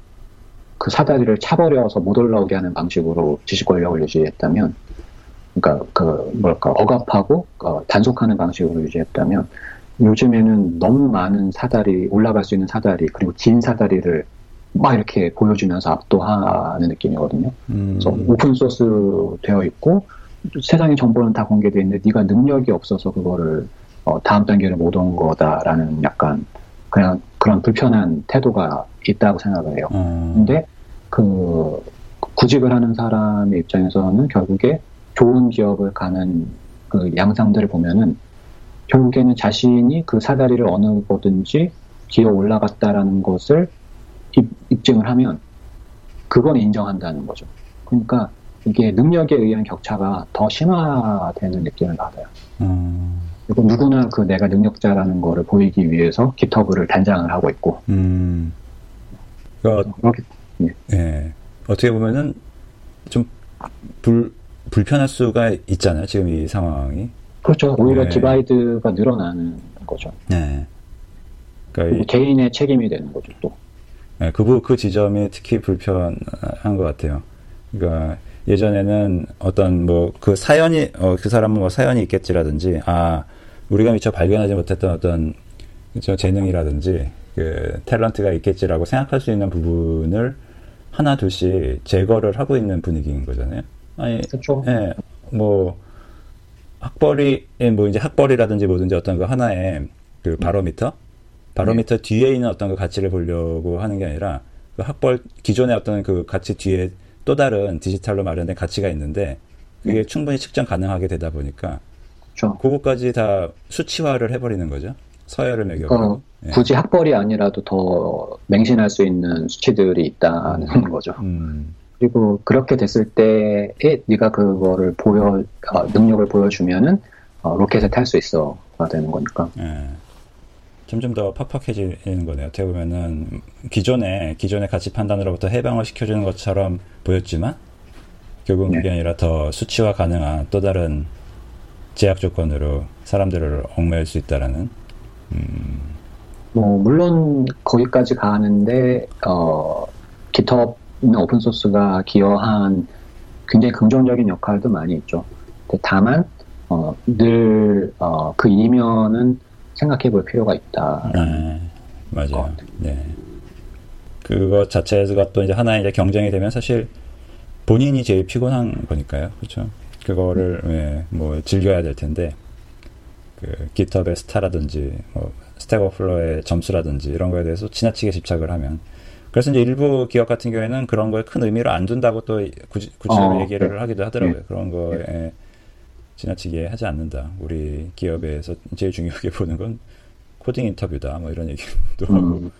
그 사다리를 차버려서 못 올라오게 하는 방식으로 지식 권력을 유지했다면, 그러니까 그 뭘까 억압하고 어, 단속하는 방식으로 유지했다면, 요즘에는 너무 많은 사다리, 올라갈 수 있는 사다리, 그리고 긴 사다리를 막 이렇게 보여주면서 압도하는 느낌이거든요. 음. 그래서 오픈 소스 되어 있고 세상의 정보는 다 공개되어 있는데 네가 능력이 없어서 그거를 어, 다음 단계를 못 온 거다라는 약간 그냥 그런 불편한 태도가 있다고 생각을 해요. 음. 근데 그 구직을 하는 사람의 입장에서는 결국에 좋은 기업을 가는 그 양상들을 보면은 결국에는 자신이 그 사다리를 어느 거든지 기어 올라갔다라는 것을 입, 입증을 하면 그건 인정한다는 거죠. 그러니까 이게 능력에 의한 격차가 더 심화되는 느낌을 받아요. 음. 그리고 누구나 그 내가 능력자라는 거를 보이기 위해서 깃허브를 단장을 하고 있고. 음. 그러니까, 예. 예. 어떻게 보면은 좀 불, 불편할 수가 있잖아요. 지금 이 상황이. 그렇죠. 오히려 예. 디바이드가 늘어나는 거죠. 예. 그러니까 이, 개인의 책임이 되는 거죠, 또. 예. 그, 그 지점이 특히 불편한 것 같아요. 그러니까 예전에는 어떤 뭐 그 사연이, 어, 그 사람은 뭐 사연이 있겠지라든지, 아, 우리가 미처 발견하지 못했던 어떤 그쵸, 재능이라든지, 그 탤런트가 있겠지라고 생각할 수 있는 부분을 하나 둘씩 제거를 하고 있는 분위기인 거잖아요. 아니, 그렇죠. 예, 뭐 학벌이 뭐 이제 학벌이라든지 뭐든지 어떤 그 하나의 그 바로미터, 바로미터 네. 뒤에 있는 어떤 그 가치를 보려고 하는 게 아니라 그 학벌 기존의 어떤 그 가치 뒤에 또 다른 디지털로 마련된 가치가 있는데 그게 네. 충분히 측정 가능하게 되다 보니까 그렇죠. 그거까지 다 수치화를 해버리는 거죠. 서열을 매겨가고. 예. 굳이 학벌이 아니라도 더 맹신할 수 있는 수치들이 있다는 음. 거죠. 음. 그리고 그렇게 됐을 때에 네가 그거를 보여 어, 능력을 보여주면은 어, 로켓에 탈 수 있어가 되는 거니까. 예. 점점 더 팍팍해지는 거네요. 어떻게 보면은 기존의 기존의 가치 판단으로부터 해방을 시켜주는 것처럼 보였지만 결국은 네. 그게 아니라 더 수치화 가능한 또 다른 제약 조건으로 사람들을 얽매일 수 있다라는. 음. 뭐 물론 거기까지 가는데 어, 깃허브나 오픈 소스가 기여한 굉장히 긍정적인 역할도 많이 있죠. 근데 다만 어, 늘 어, 그 이면은 생각해볼 필요가 있다. 네, 맞아요. 네. 그것 자체가 또 이제 하나의 이제 경쟁이 되면 사실 본인이 제일 피곤한 거니까요, 그렇죠? 그거를 음. 예, 뭐 즐겨야 될 텐데 그 깃허브의 스타라든지 뭐 스택오버플로의 점수라든지 이런 거에 대해서 지나치게 집착을 하면 그래서 이제 일부 기업 같은 경우에는 그런 거에 큰 의미를 안 준다고 또 굳이, 굳이 어, 얘기를 네. 하기도 하더라고요. 네. 그런 거에 네. 지나치게 하지 않는다. 우리 기업에서 제일 중요하게 보는 건 코딩 인터뷰다. 뭐 이런 얘기도 음, 하고.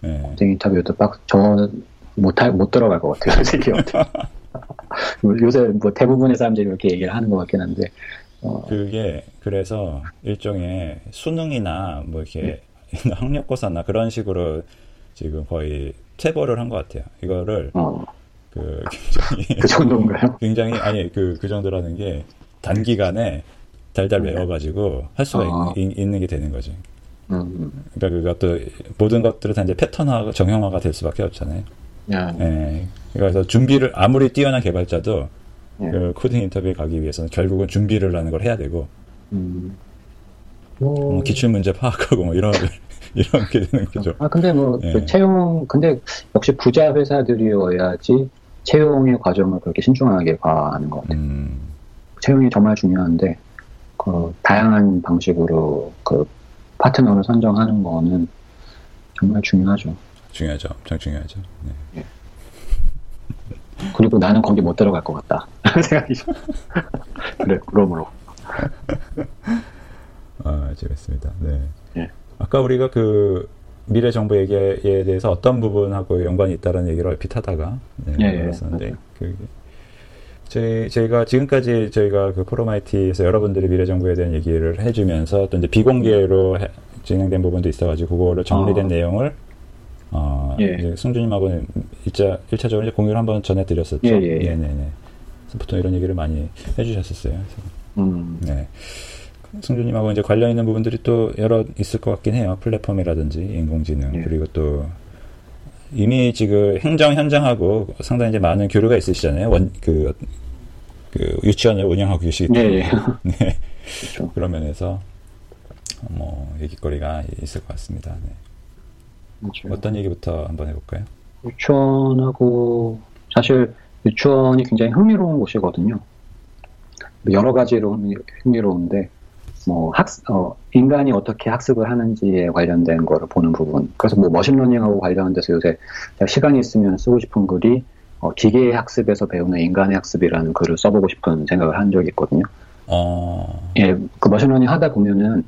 네. 코딩 인터뷰도 막 저는 못, 할, 못 들어갈 것 같아요. 제 기업들. 요새 뭐 대부분의 사람들이 이렇게 얘기를 하는 것 같긴 한데. 어. 그게 그래서 일종의 수능이나 뭐 이렇게 네. 학력고사나 그런 식으로 지금 거의 퇴보를 한 것 같아요. 이거를 어. 그 굉장히 그 정도인가요? 굉장히 아니 그 그 정도라는 게 단기간에 달달 외워가지고 할 수가 어. 있, 있는 게 되는 거지. 음. 그러니까 그것도 모든 것들은 다 이제 패턴화 정형화가 될 수밖에 없잖아요. 야. 예. 그래서 준비를 아무리 뛰어난 개발자도 예. 그 코딩 인터뷰에 가기 위해서는 결국은 준비를 하는 걸 해야 되고 음. 뭐... 기출 문제 파악하고 뭐 이런 이렇게 되는 거죠. 아 근데 뭐 예. 그 채용 근데 역시 부자 회사들이어야지 채용의 과정을 그렇게 신중하게 가는 것 같아요. 음. 채용이 정말 중요한데 그 다양한 방식으로 그 파트너를 선정하는 거는 정말 중요하죠. 중요하죠. 엄청 중요하죠. 네. 예. 그리고 나는 거기 못 들어갈 것 같다. 생각이죠. 그래, 그러므로. 아, 재밌습니다. 네. 예. 아까 우리가 그 미래 정보 얘기에 대해서 어떤 부분하고 연관이 있다는 얘기를 얼핏 하다가 네, 예, 그랬었는데 예, 그 저희 저희가 지금까지 저희가 그 포럼 아이티에서 여러분들이 미래 정보에 대한 얘기를 해주면서 또 이제 비공개로 해, 진행된 부분도 있어가지고 그거를 정리된 어. 내용을 어, 예. 이제 승준님하고는 일차 일차적으로 이제 공유를 한번 전해드렸었죠. 예, 예, 예. 예, 네, 네. 보통 이런 얘기를 많이 해주셨었어요. 그래서, 음. 네. 승준님하고 이제 관련 있는 부분들이 또 여러 있을 것 같긴 해요. 플랫폼이라든지 인공지능 예. 그리고 또 이미 지금 행정 현장하고 상당히 이제 많은 교류가 있으시잖아요. 원, 그, 그 유치원을 운영하고 계시기 때문에 예, 예. 네. 그렇죠. 그런 면에서 뭐 얘기거리가 있을 것 같습니다. 네. 그렇죠. 어떤 얘기부터 한번 해볼까요? 유치원하고 사실 유치원이 굉장히 흥미로운 곳이거든요. 여러 가지로 흥미로운데 뭐 학, 어, 인간이 어떻게 학습을 하는지에 관련된 거를 보는 부분. 그래서 뭐 머신러닝하고 관련돼서 요새 시간이 있으면 쓰고 싶은 글이 어, 기계의 학습에서 배우는 인간의 학습이라는 글을 써보고 싶은 생각을 한 적이 있거든요. 어... 예, 그 머신러닝 하다 보면은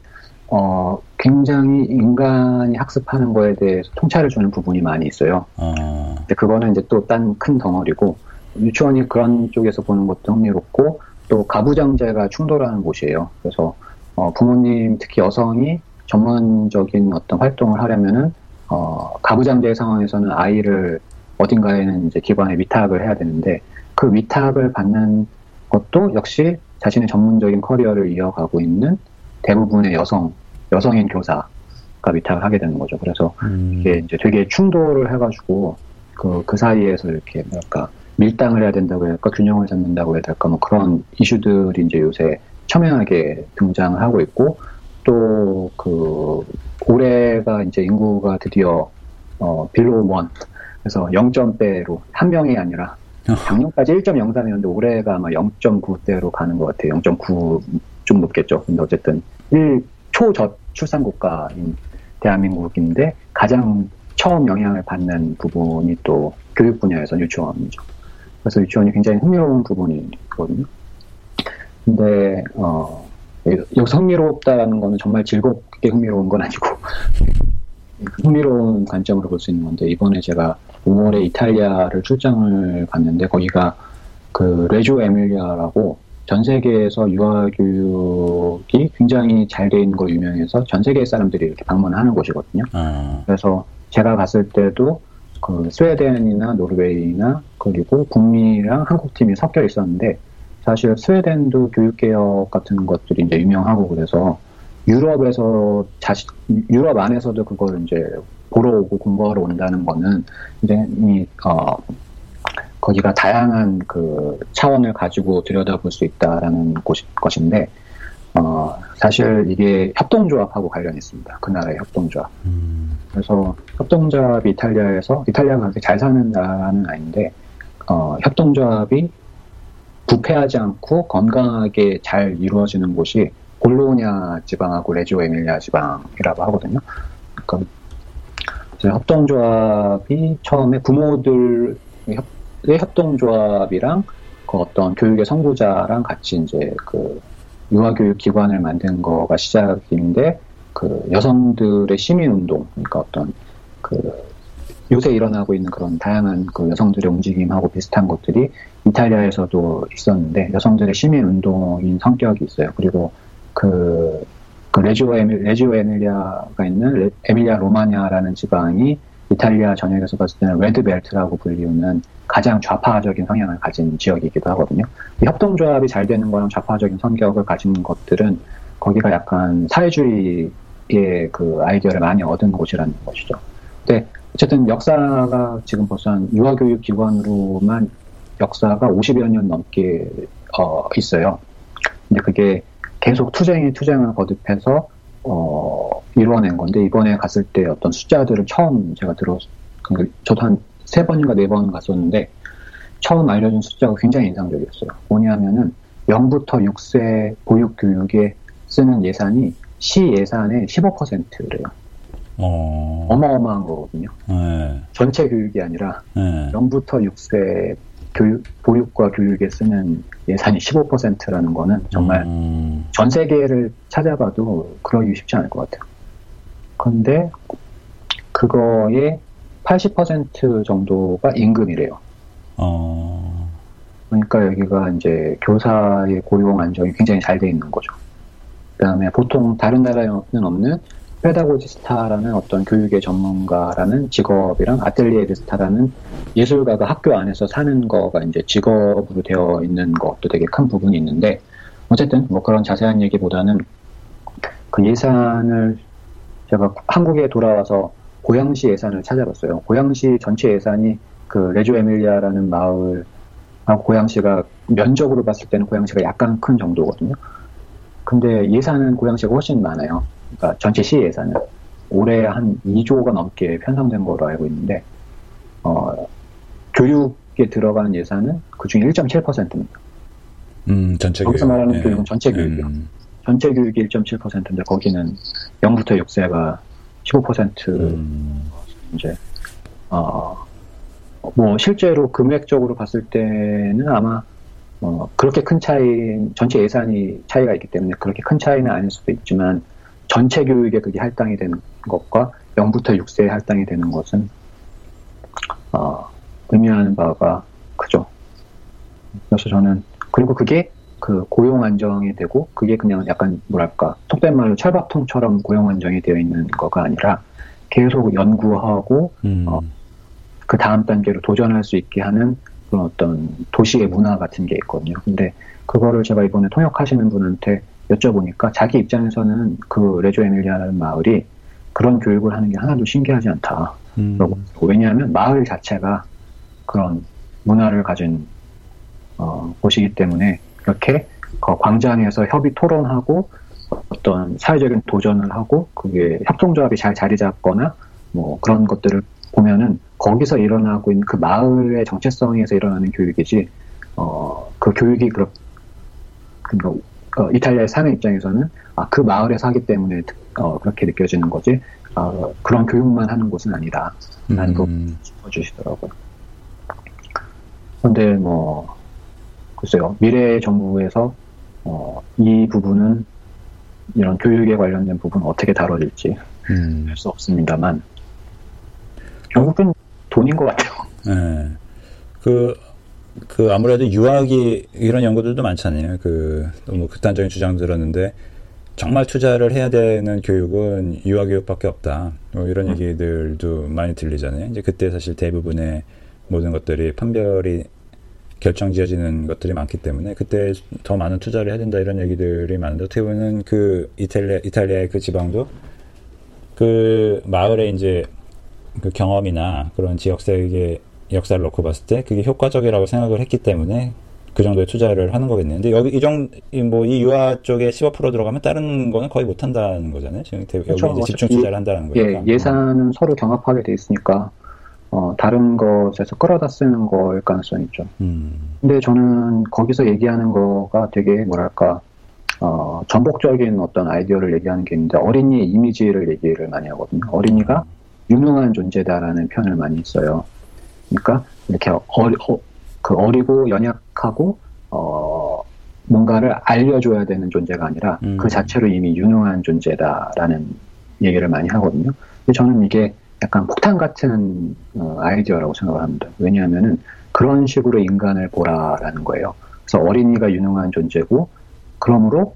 어, 굉장히 인간이 학습하는 거에 대해서 통찰을 주는 부분이 많이 있어요. 어... 근데 그거는 이제 또 딴 큰 덩어리고 유치원이 그런 쪽에서 보는 것도 흥미롭고 또 가부장제가 충돌하는 곳이에요. 그래서 어, 부모님, 특히 여성이 전문적인 어떤 활동을 하려면은, 어, 가부장제의 상황에서는 아이를 어딘가에는 이제 기관에 위탁을 해야 되는데, 그 위탁을 받는 것도 역시 자신의 전문적인 커리어를 이어가고 있는 대부분의 여성, 여성인 교사가 위탁을 하게 되는 거죠. 그래서 음. 이게 이제 되게 충돌을 해가지고, 그, 그 사이에서 이렇게 뭐랄까, 밀당을 해야 된다고 해야 할까, 균형을 잡는다고 해야 될까, 뭐 그런 이슈들이 이제 요새 첨예하게 등장을 하고 있고, 또, 그, 올해가 이제 인구가 드디어, 어, 빌로우 원. 그래서 영 점 배로, 한 명이 아니라, 작년까지 일 점 영삼이었는데, 올해가 아마 영 점 구대로 가는 것 같아요. 영 점 구 좀 높겠죠. 근데 어쨌든, 일, 초저 출산국가인 대한민국인데, 가장 처음 영향을 받는 부분이 또 교육 분야에서 유치원이죠. 그래서 유치원이 굉장히 흥미로운 부분이거든요. 근데 어, 여기서 흥미롭다는 거는 정말 즐겁게 흥미로운 건 아니고 흥미로운 관점으로 볼 수 있는 건데 이번에 제가 오월에 이탈리아를 출장을 갔는데 거기가 그 레조 에밀리아라고 전 세계에서 유아 교육이 굉장히 잘 돼 있는 거 유명해서 전 세계 사람들이 이렇게 방문하는 곳이거든요. 아. 그래서 제가 갔을 때도 그 스웨덴이나 노르웨이나 그리고 북미랑 한국 팀이 섞여 있었는데. 사실 스웨덴도 교육개혁 같은 것들이 이제 유명하고 그래서 유럽에서 자시, 유럽 안에서도 그걸 이제 보러 오고 공부하러 온다는 거는 이제 이, 어, 거기가 다양한 그 차원을 가지고 들여다볼 수 있다라는 곳, 것인데, 어, 사실 이게 협동조합하고 관련이 있습니다. 그 나라의 협동조합. 음. 그래서 협동조합이 이탈리아에서, 이탈리아가 그렇게 잘 사는 나라는 아닌데, 어, 협동조합이 부패하지 않고 건강하게 잘 이루어지는 곳이 볼로냐 지방하고 레지오 에밀리아 지방이라고 하거든요. 그러니까 협동조합이 처음에 부모들의 협동조합이랑 그 어떤 교육의 선구자랑 같이 이제 그 유아교육 기관을 만든 거가 시작인데, 그 여성들의 시민운동, 그러니까 어떤 그 요새 일어나고 있는 그런 다양한 그 여성들의 움직임하고 비슷한 것들이 이탈리아에서도 있었는데, 여성들의 시민운동인 성격이 있어요. 그리고 그, 그 레지오 에밀, 레지오 에밀리아가 있는 레, 에밀리아 로마냐라는 지방이 이탈리아 전역에서 봤을 때는 레드벨트라고 불리우는 가장 좌파적인 성향을 가진 지역이기도 하거든요. 협동조합이 잘 되는 거랑 좌파적인 성격을 가진 것들은 거기가 약간 사회주의의 그 아이디어를 많이 얻은 곳이라는 것이죠. 근데 어쨌든 역사가 지금 벌써 한 유아교육기관으로만 역사가 오십여 년 넘게 어, 있어요. 근데 그게 계속 투쟁이 투쟁을 거듭해서 어, 이뤄낸 건데, 이번에 갔을 때 어떤 숫자들을 처음 제가 들었, 저도 한 세 번인가 네 번 갔었는데 처음 알려준 숫자가 굉장히 인상적이었어요. 뭐냐면은 영부터 육 세 보육교육에 쓰는 예산이 시 예산의 십오 퍼센트래요. 어... 어마어마한 거거든요. 네. 전체 교육이 아니라 네. 영부터 육 세 교육, 보육과 교육에 쓰는 예산이 십오 퍼센트라는 거는 정말 음... 전 세계를 찾아봐도 그러기 쉽지 않을 것 같아요. 근데 그거의 팔십 퍼센트 정도가 임금이래요. 어... 그러니까 여기가 이제 교사의 고용 안정이 굉장히 잘 돼 있는 거죠. 그 다음에 보통 다른 나라에는 없는 페다고지스타라는 어떤 교육의 전문가라는 직업이랑 아텔리에리스타라는 예술가가 학교 안에서 사는 거가 이제 직업으로 되어 있는 것도 되게 큰 부분이 있는데, 어쨌든 뭐 그런 자세한 얘기보다는 그 예산을 제가 한국에 돌아와서 고양시 예산을 찾아봤어요. 고양시 전체 예산이 그 레조 에밀리아라는 마을, 고양시가 면적으로 봤을 때는 고양시가 약간 큰 정도거든요. 근데 예산은 고양시가 훨씬 많아요. 그러니까 전체 시 예산은 올해 한 이 조가 넘게 편성된 거로 알고 있는데, 어, 교육에 들어간 예산은 그중 일 점 칠 퍼센트입니다. 음, 전체 교육. 거기서 말하는 네. 교육은 전체 교육이요. 음. 전체 교육이 일 점 칠 퍼센트인데 거기는 영부터 육 세가 십오 퍼센트 음. 이제 어, 뭐 실제로 금액적으로 봤을 때는 아마 어, 그렇게 큰 차이, 전체 예산이 차이가 있기 때문에 그렇게 큰 차이는 아닐 수도 있지만, 전체 교육에 그게 할당이 되는 것과 영부터 육 세에 할당이 되는 것은, 어, 의미하는 바가 크죠. 그래서 저는, 그리고 그게 그 고용 안정이 되고, 그게 그냥 약간 뭐랄까, 속된 말로 철밥통처럼 고용 안정이 되어 있는 거가 아니라, 계속 연구하고, 음. 어, 그 다음 단계로 도전할 수 있게 하는 그런 어떤 도시의 문화 같은 게 있거든요. 근데 그거를 제가 이번에 통역하시는 분한테 여쭤보니까 자기 입장에서는 그 레조 에밀리아라는 마을이 그런 교육을 하는 게 하나도 신기하지 않다. 음. 왜냐하면 마을 자체가 그런 문화를 가진 어, 곳이기 때문에 이렇게 그 광장에서 협의 토론하고 어떤 사회적인 도전을 하고, 그게 협동조합이 잘 자리 잡거나 뭐 그런 것들을 보면은 거기서 일어나고 있는 그 마을의 정체성에서 일어나는 교육이지, 어, 그 교육이 그렇, 그러니까 어, 이탈리아에 사는 입장에서는 아, 그 마을에 사기 때문에 어, 그렇게 느껴지는 거지, 어, 그런 교육만 하는 곳은 아니다. 라는 거 짚어주시더라고요. 근데 뭐, 글쎄요, 미래의 정부에서 어, 이 부분은, 이런 교육에 관련된 부분은 어떻게 다뤄질지 음. 알 수 없습니다만, 결국은 돈인 것 같아요. 네. 그, 그, 아무래도 유학이, 이런 연구들도 많잖아요. 그, 너무 극단적인 주장 들었는데, 정말 투자를 해야 되는 교육은 유아교육밖에 없다. 뭐 이런 음. 얘기들도 많이 들리잖아요. 이제 그때 사실 대부분의 모든 것들이 판별이 결정 지어지는 것들이 많기 때문에 그때 더 많은 투자를 해야 된다, 이런 얘기들이 많은데, 어떻게 보면 그 이탈리아, 이탈리아의 그 지방도 그 마을에 이제 그 경험이나 그런 지역색의 역사를 놓고 봤을 때 그게 효과적이라고 생각을 했기 때문에 그 정도의 투자를 하는 거겠네요. 근데 여기 이 정도, 뭐 이 유아 쪽에 십오 퍼센트 들어가면 다른 거는 거의 못 한다는 거잖아요. 지금 그렇죠. 여기 이제 집중 투자를 한다는 거니까. 예, 예산은 서로 경합하게 돼 있으니까 어, 다른 것에서 끌어다 쓰는 거일 가능성이 있죠. 음. 근데 저는 거기서 얘기하는 거가 되게 뭐랄까, 어, 전복적인 어떤 아이디어를 얘기하는 게 있는데, 어린이 이미지를 얘기를 많이 하거든요. 어린이가 유능한 존재다라는 표현을 많이 써요. 그러니까 이렇게 어리, 어, 그 어리고 연약하고, 어, 뭔가를 알려줘야 되는 존재가 아니라 음. 그 자체로 이미 유능한 존재다라는 얘기를 많이 하거든요. 근데 저는 이게 약간 폭탄 같은 아이디어라고 생각을 합니다. 왜냐하면은 그런 식으로 인간을 보라라는 거예요. 그래서 어린이가 유능한 존재고, 그러므로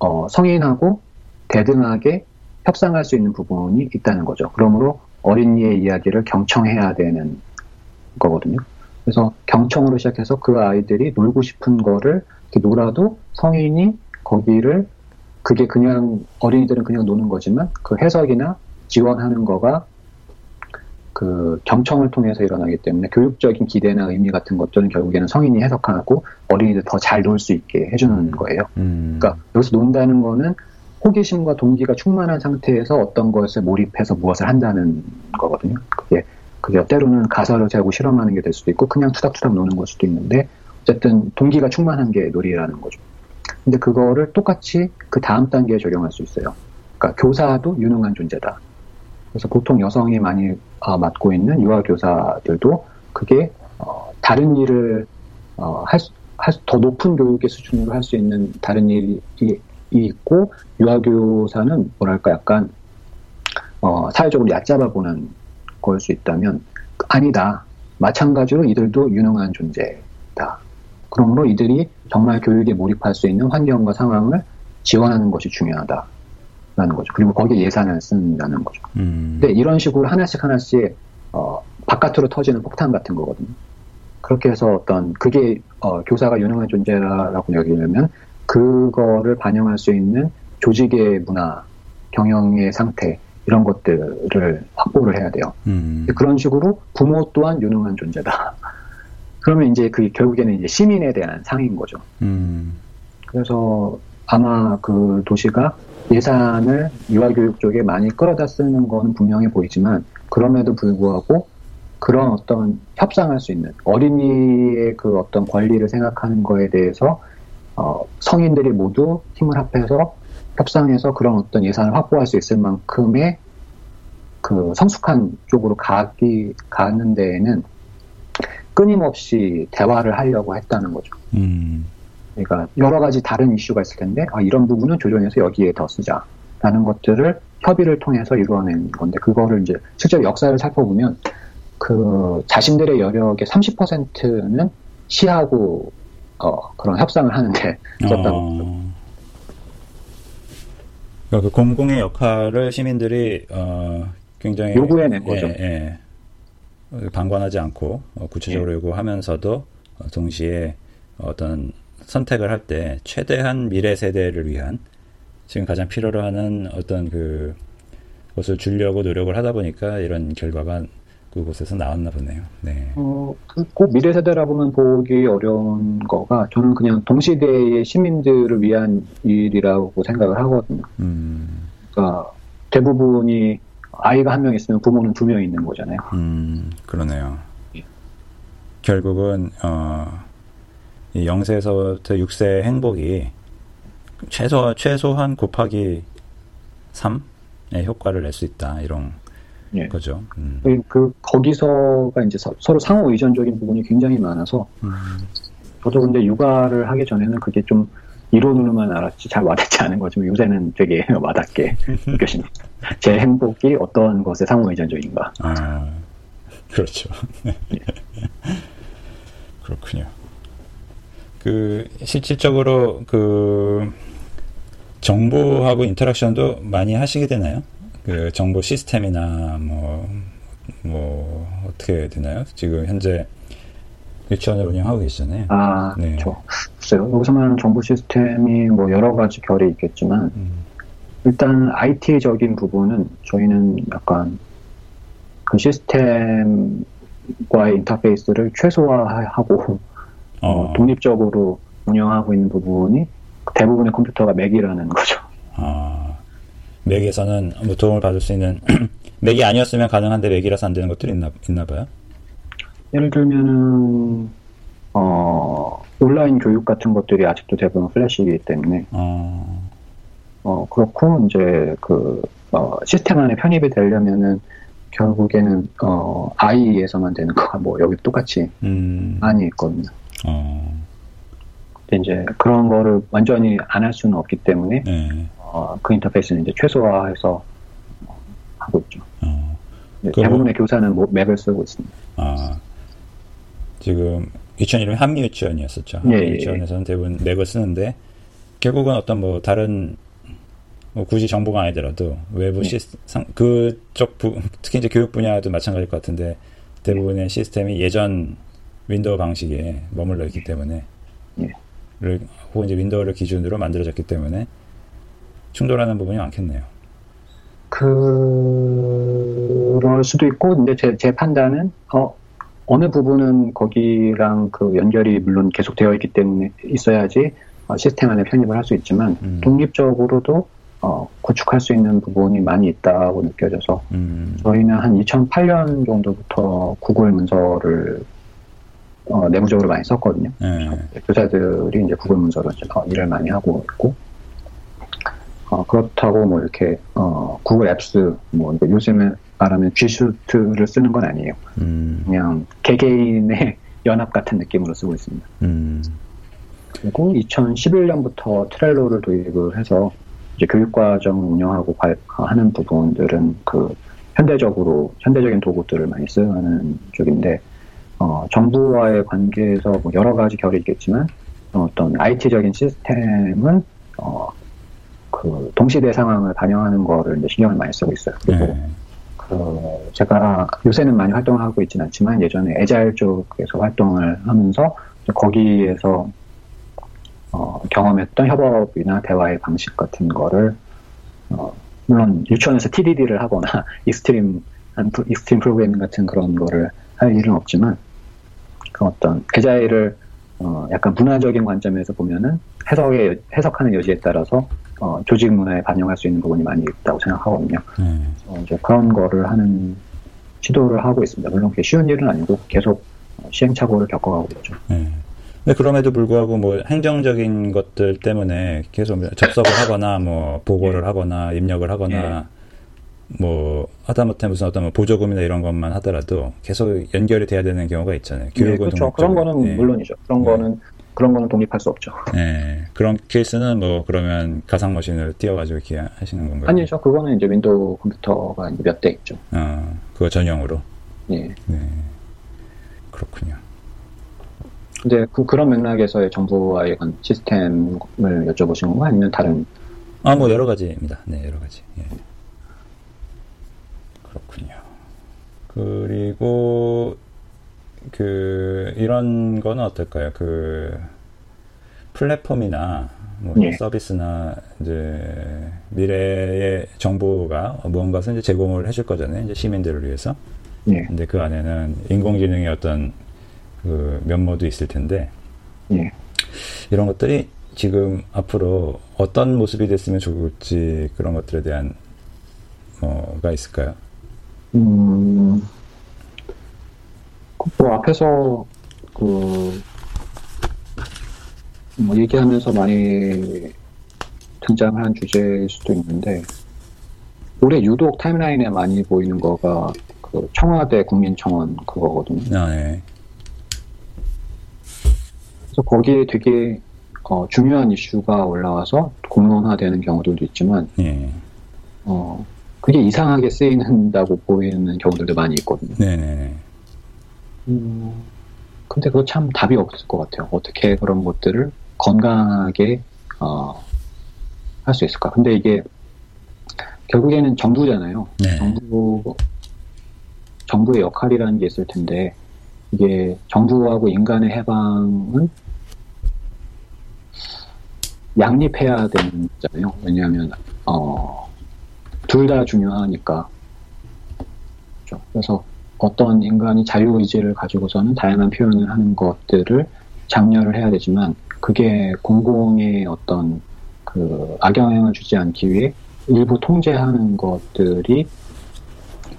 어, 성인하고 대등하게 협상할 수 있는 부분이 있다는 거죠. 그러므로 어린이의 이야기를 경청해야 되는 거거든요. 그래서 경청으로 시작해서 그 아이들이 놀고 싶은 거를 이렇게 놀아도 성인이 거기를, 그게 그냥 어린이들은 그냥 노는 거지만 그 해석이나 지원하는 거가 그 경청을 통해서 일어나기 때문에 교육적인 기대나 의미 같은 것들은 결국에는 성인이 해석하고 어린이들 더 잘 놀 수 있게 해주는 거예요. 음. 그러니까 여기서 논다는 거는 호기심과 동기가 충만한 상태에서 어떤 것에 몰입해서 무엇을 한다는 거거든요. 그게 그게 때로는 가사를 재고 실험하는 게 될 수도 있고 그냥 투닥투닥 노는 걸 수도 있는데, 어쨌든 동기가 충만한 게 놀이라는 거죠. 근데 그거를 똑같이 그 다음 단계에 적용할 수 있어요. 그러니까 교사도 유능한 존재다. 그래서 보통 여성이 많이 어, 맡고 있는 유아교사들도 그게 어, 다른 일을 어, 할 수, 할 수, 더 높은 교육의 수준으로 할 수 있는 다른 일이 있고, 유아교사는 뭐랄까 약간 어, 사회적으로 얕잡아 보는 거일 수 있다면, 아니다, 마찬가지로 이들도 유능한 존재다. 그러므로 이들이 정말 교육에 몰입할 수 있는 환경과 상황을 지원하는 것이 중요하다 라는 거죠. 그리고 거기에 예산을 쓴다는 거죠. 음. 근데 이런 식으로 하나씩 하나씩 어, 바깥으로 터지는 폭탄 같은 거거든요. 그렇게 해서 어떤 그게 어, 교사가 유능한 존재라고 여기려면 그거를 반영할 수 있는 조직의 문화, 경영의 상태, 이런 것들을 확보를 해야 돼요. 음. 그런 식으로 부모 또한 유능한 존재다. 그러면 이제 그 결국에는 이제 시민에 대한 상인 거죠. 음. 그래서 아마 그 도시가 예산을 유아교육 쪽에 많이 끌어다 쓰는 건 분명히 보이지만, 그럼에도 불구하고 그런 어떤 협상할 수 있는 어린이의 그 어떤 권리를 생각하는 거에 대해서 어, 성인들이 모두 힘을 합해서 협상해서 그런 어떤 예산을 확보할 수 있을 만큼의 그 성숙한 쪽으로 가기, 가는 데에는 끊임없이 대화를 하려고 했다는 거죠. 음. 그러니까 여러 가지 다른 이슈가 있을 텐데, 아, 이런 부분은 조정해서 여기에 더 쓰자라는 것들을 협의를 통해서 이루어낸 건데, 그거를 이제 실제 역사를 살펴보면 그 자신들의 여력의 삼십 퍼센트는 시하고 어, 그런 협상을 하는데 썼다고. 어... 그러니까 그 공공의 역할을 시민들이 어, 굉장히 요구해낸 거죠. 예, 예. 방관하지 않고 어, 구체적으로 예. 요구하면서도 어, 동시에 어떤 선택을 할 때 최대한 미래 세대를 위한, 지금 가장 필요로 하는 어떤 그 것을 주려고 노력을 하다 보니까 이런 결과가 그곳에서 나왔나 보네요. 네. 어, 그 꼭 미래 세대라고는 보기 어려운 거가, 저는 그냥 동시대의 시민들을 위한 일이라고 생각을 하거든요. 음. 그러니까 대부분이 아이가 한 명 있으면 부모는 두 명 있는 거잖아요. 음, 그러네요. 예. 결국은 어. 이 영 세에서부터 육 세의 행복이 최소, 최소한 곱하기 삼의 효과를 낼 수 있다, 이런 예. 거죠. 음. 그, 거기서가 이제 서, 서로 상호 의존적인 부분이 굉장히 많아서, 음. 저도 근데 육아를 하기 전에는 그게 좀 이론으로만 알았지 잘 와닿지 않은 거지만, 요새는 되게 와닿게 느껴집니다. 제 행복이 어떤 것에 상호 의존적인가. 아, 그렇죠. 예. 그렇군요. 그, 실질적으로, 그, 정보하고 인터랙션도 많이 하시게 되나요? 그, 정보 시스템이나, 뭐, 뭐, 어떻게 되나요? 지금 현재 유치원을 운영하고 계시잖아요. 아, 네. 그렇죠. 글쎄요. 여기서 말하는 정보 시스템이 뭐, 여러 가지 결이 있겠지만, 음. 일단, 아이티적인 부분은 저희는 약간 그 시스템과의 인터페이스를 최소화하고, 어, 독립적으로 운영하고 있는 부분이 대부분의 컴퓨터가 맥이라는 거죠. 아, 맥에서는 뭐 도움을 받을 수 있는 맥이 아니었으면 가능한데 맥이라서 안 되는 것들이 있나, 있나 봐요. 예를 들면은 어, 온라인 교육 같은 것들이 아직도 대부분 플래시이기 때문에 어, 어 그렇고 이제 그 어, 시스템 안에 편입이 되려면은 결국에는 어, 아이에서만 되는 거가 뭐 여기 똑같이 음. 많이 있거든요. 어. 근데 이제 그런 거를 완전히 안 할 수는 없기 때문에 네. 어, 그 인터페이스는 이제 최소화해서 하고 있죠. 어. 대부분의 뭐, 교사는 뭐 맵을 쓰고 있습니다. 아, 지금 이천일 년 한미유치원이었었죠. 예, 한미유치원에서는 예. 대부분 맵을 쓰는데 결국은 어떤 뭐 다른 뭐 굳이 정보가 아니더라도 외부 네. 시스템, 그쪽 부, 특히 이제 교육 분야도 마찬가지일 것 같은데 대부분의 네. 시스템이 예전 윈도우 방식에 머물러 있기 때문에 네. 혹은 이제 윈도우를 기준으로 만들어졌기 때문에 충돌하는 부분이 많겠네요. 그... 그럴 수도 있고 근데 제, 제 판단은 어, 어느 부분은 거기랑 그 연결이 물론 계속 되어 있기 때문에 있어야지 시스템 안에 편입을 할 수 있지만 음. 독립적으로도 어, 구축할 수 있는 부분이 많이 있다고 느껴져서 음. 저희는 한 이천팔 년 정도부터 구글 문서를 어, 내부적으로 많이 썼거든요. 네. 교사들이 이제 구글 문서로 이제 어, 일을 많이 하고 있고 어, 그렇다고 뭐 이렇게 어, 구글 앱스 뭐 요즘에 말하면 G슈트를 쓰는 건 아니에요. 음. 그냥 개개인의 연합 같은 느낌으로 쓰고 있습니다. 음. 그리고 이천십일 년부터 트렐로를 도입을 해서 이제 교육과정 운영하고 발, 하는 부분들은 그 현대적으로 현대적인 도구들을 많이 쓰는 쪽인데 어, 정부와의 관계에서 뭐 여러 가지 결이 있겠지만 어, 어떤 아이티적인 시스템은 어, 그 동시대 상황을 반영하는 거를 이제 신경을 많이 쓰고 있어요. 그리고 네. 그 제가 요새는 많이 활동을 하고 있진 않지만 예전에 에자일 쪽에서 활동을 하면서 거기에서 어, 경험했던 협업이나 대화의 방식 같은 거를 어, 물론 유치원에서 티디디를 하거나 익스트림, 익스트림 프로그래밍 같은 그런 거를 할 일은 없지만 그 어떤 에자일을 어, 약간 문화적인 관점에서 보면은 해석에, 해석하는 여지에 따라서 어, 조직 문화에 반영할 수 있는 부분이 많이 있다고 생각하거든요. 음. 어, 이제 그런 거를 하는 시도를 하고 있습니다. 물론 그게 쉬운 일은 아니고 계속 시행착오를 겪어가고 있죠. 음. 근데 그럼에도 불구하고 뭐 행정적인 것들 때문에 계속 접속을 하거나 뭐 보고를 예. 하거나 입력을 하거나 예. 뭐 하다못해 무슨 어떤 보조금이나 이런 것만 하더라도 계속 연결이 돼야 되는 경우가 있잖아요. 교육은 예, 그렇죠. 그런 거는 예. 물론이죠. 그런 예. 거는 그런 거는 독립할 수 없죠. 예. 그런 케이스는 뭐 그러면 가상 머신을 띄워가지고 이렇게 하시는 건가요? 아니죠. 그거는 이제 윈도우 컴퓨터가 몇 대 있죠. 아, 그거 전용으로. 예. 네. 그렇군요. 근데 그 그런 맥락에서의 정보와의 시스템을 여쭤보신 건가 아니면 다른? 아, 뭐 여러 가지입니다. 네, 여러 가지. 예. 그렇군요. 그리고 그 이런 건 어떨까요? 그 플랫폼이나 뭐 예. 서비스나 이제 미래의 정보가 무언가를 이제 제공을 해줄 거잖아요. 이제 시민들을 위해서. 예. 근데 그 안에는 인공지능의 어떤 그 면모도 있을 텐데 예. 이런 것들이 지금 앞으로 어떤 모습이 됐으면 좋을지 그런 것들에 대한 뭐가 있을까요? 음, 뭐 앞에서 그 뭐 얘기하면서 많이 등장한 주제일 수도 있는데 올해 유독 타임라인에 많이 보이는 거가 그 청와대 국민청원 그거거든요. 아, 네. 그래서 거기에 되게 어, 중요한 이슈가 올라와서 공론화되는 경우들도 있지만 예. 어, 그게 이상하게 쓰인다고 보이는 경우들도 많이 있거든요. 네네네. 음, 근데 그거 참 답이 없을 것 같아요. 어떻게 그런 것들을 건강하게 어, 할 수 있을까. 근데 이게 결국에는 정부잖아요. 네. 정부, 정부의 역할이라는 게 있을 텐데 이게 정부하고 인간의 해방은 양립해야 되는 거잖아요. 왜냐하면 어, 둘 다 중요하니까. 그렇죠? 그래서 어떤 인간이 자유의지를 가지고서는 다양한 표현을 하는 것들을 장려를 해야 되지만 그게 공공의 어떤 그 악영향을 주지 않기 위해 일부 통제하는 것들이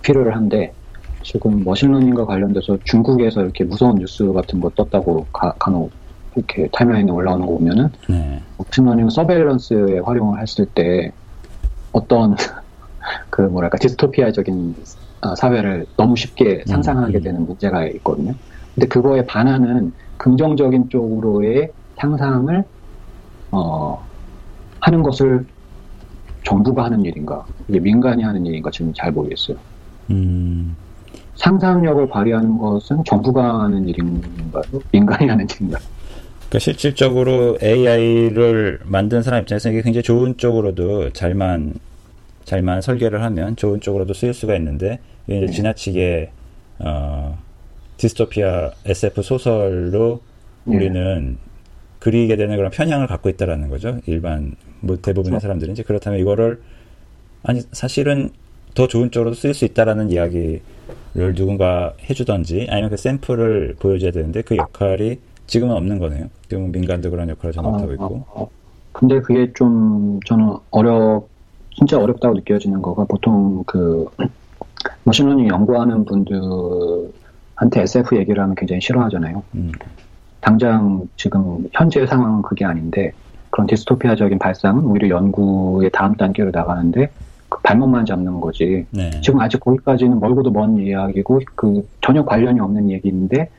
필요한데, 지금 머신러닝과 관련돼서 중국에서 이렇게 무서운 뉴스 같은 거 떴다고 가, 간혹 이렇게 타임라인에 올라오는 거 보면은, 네. 머신러닝 서베일런스에 활용을 했을 때 어떤 그 뭐랄까 디스토피아적인 사회를 너무 쉽게 상상하게 되는 문제가 있거든요. 근데 그거에 반하는 긍정적인 쪽으로의 상상을 어, 하는 것을 정부가 하는 일인가, 이게 민간이 하는 일인가 지금 잘 모르겠어요. 음. 상상력을 발휘하는 것은 정부가 하는 일인가요? 민간이 하는 일인가요? 그러니까 실질적으로 에이아이를 만든 사람 입장에서 이게 굉장히 좋은 쪽으로도 잘만 잘만 설계를 하면 좋은 쪽으로도 쓰일 수가 있는데, 이게 이제 네. 지나치게 어, 디스토피아 에스에프 소설로 네. 우리는 그리게 되는 그런 편향을 갖고 있다라는 거죠. 일반 뭐 대부분의 사람들은 이제 그렇다면 이거를 아니 사실은 더 좋은 쪽으로 쓰일 수 있다라는 이야기를 누군가 해주던지 아니면 그 샘플을 보여줘야 되는데 그 역할이 지금은 없는 거네요. 지금 민간도 그런 역할을 전혀 못하고 있고. 아, 아, 아. 근데 그게 좀 저는 어렵 진짜 어렵다고 느껴지는 거가, 보통 그 머신러닝 연구하는 분들한테 에스에프 얘기를 하면 굉장히 싫어하잖아요. 음. 당장 지금 현재 상황은 그게 아닌데, 그런 디스토피아적인 발상은 오히려 연구의 다음 단계로 나가는데 그 발목만 잡는 거지. 네. 지금 아직 거기까지는 멀고도 먼 이야기고 그 전혀 관련이 없는 얘기인데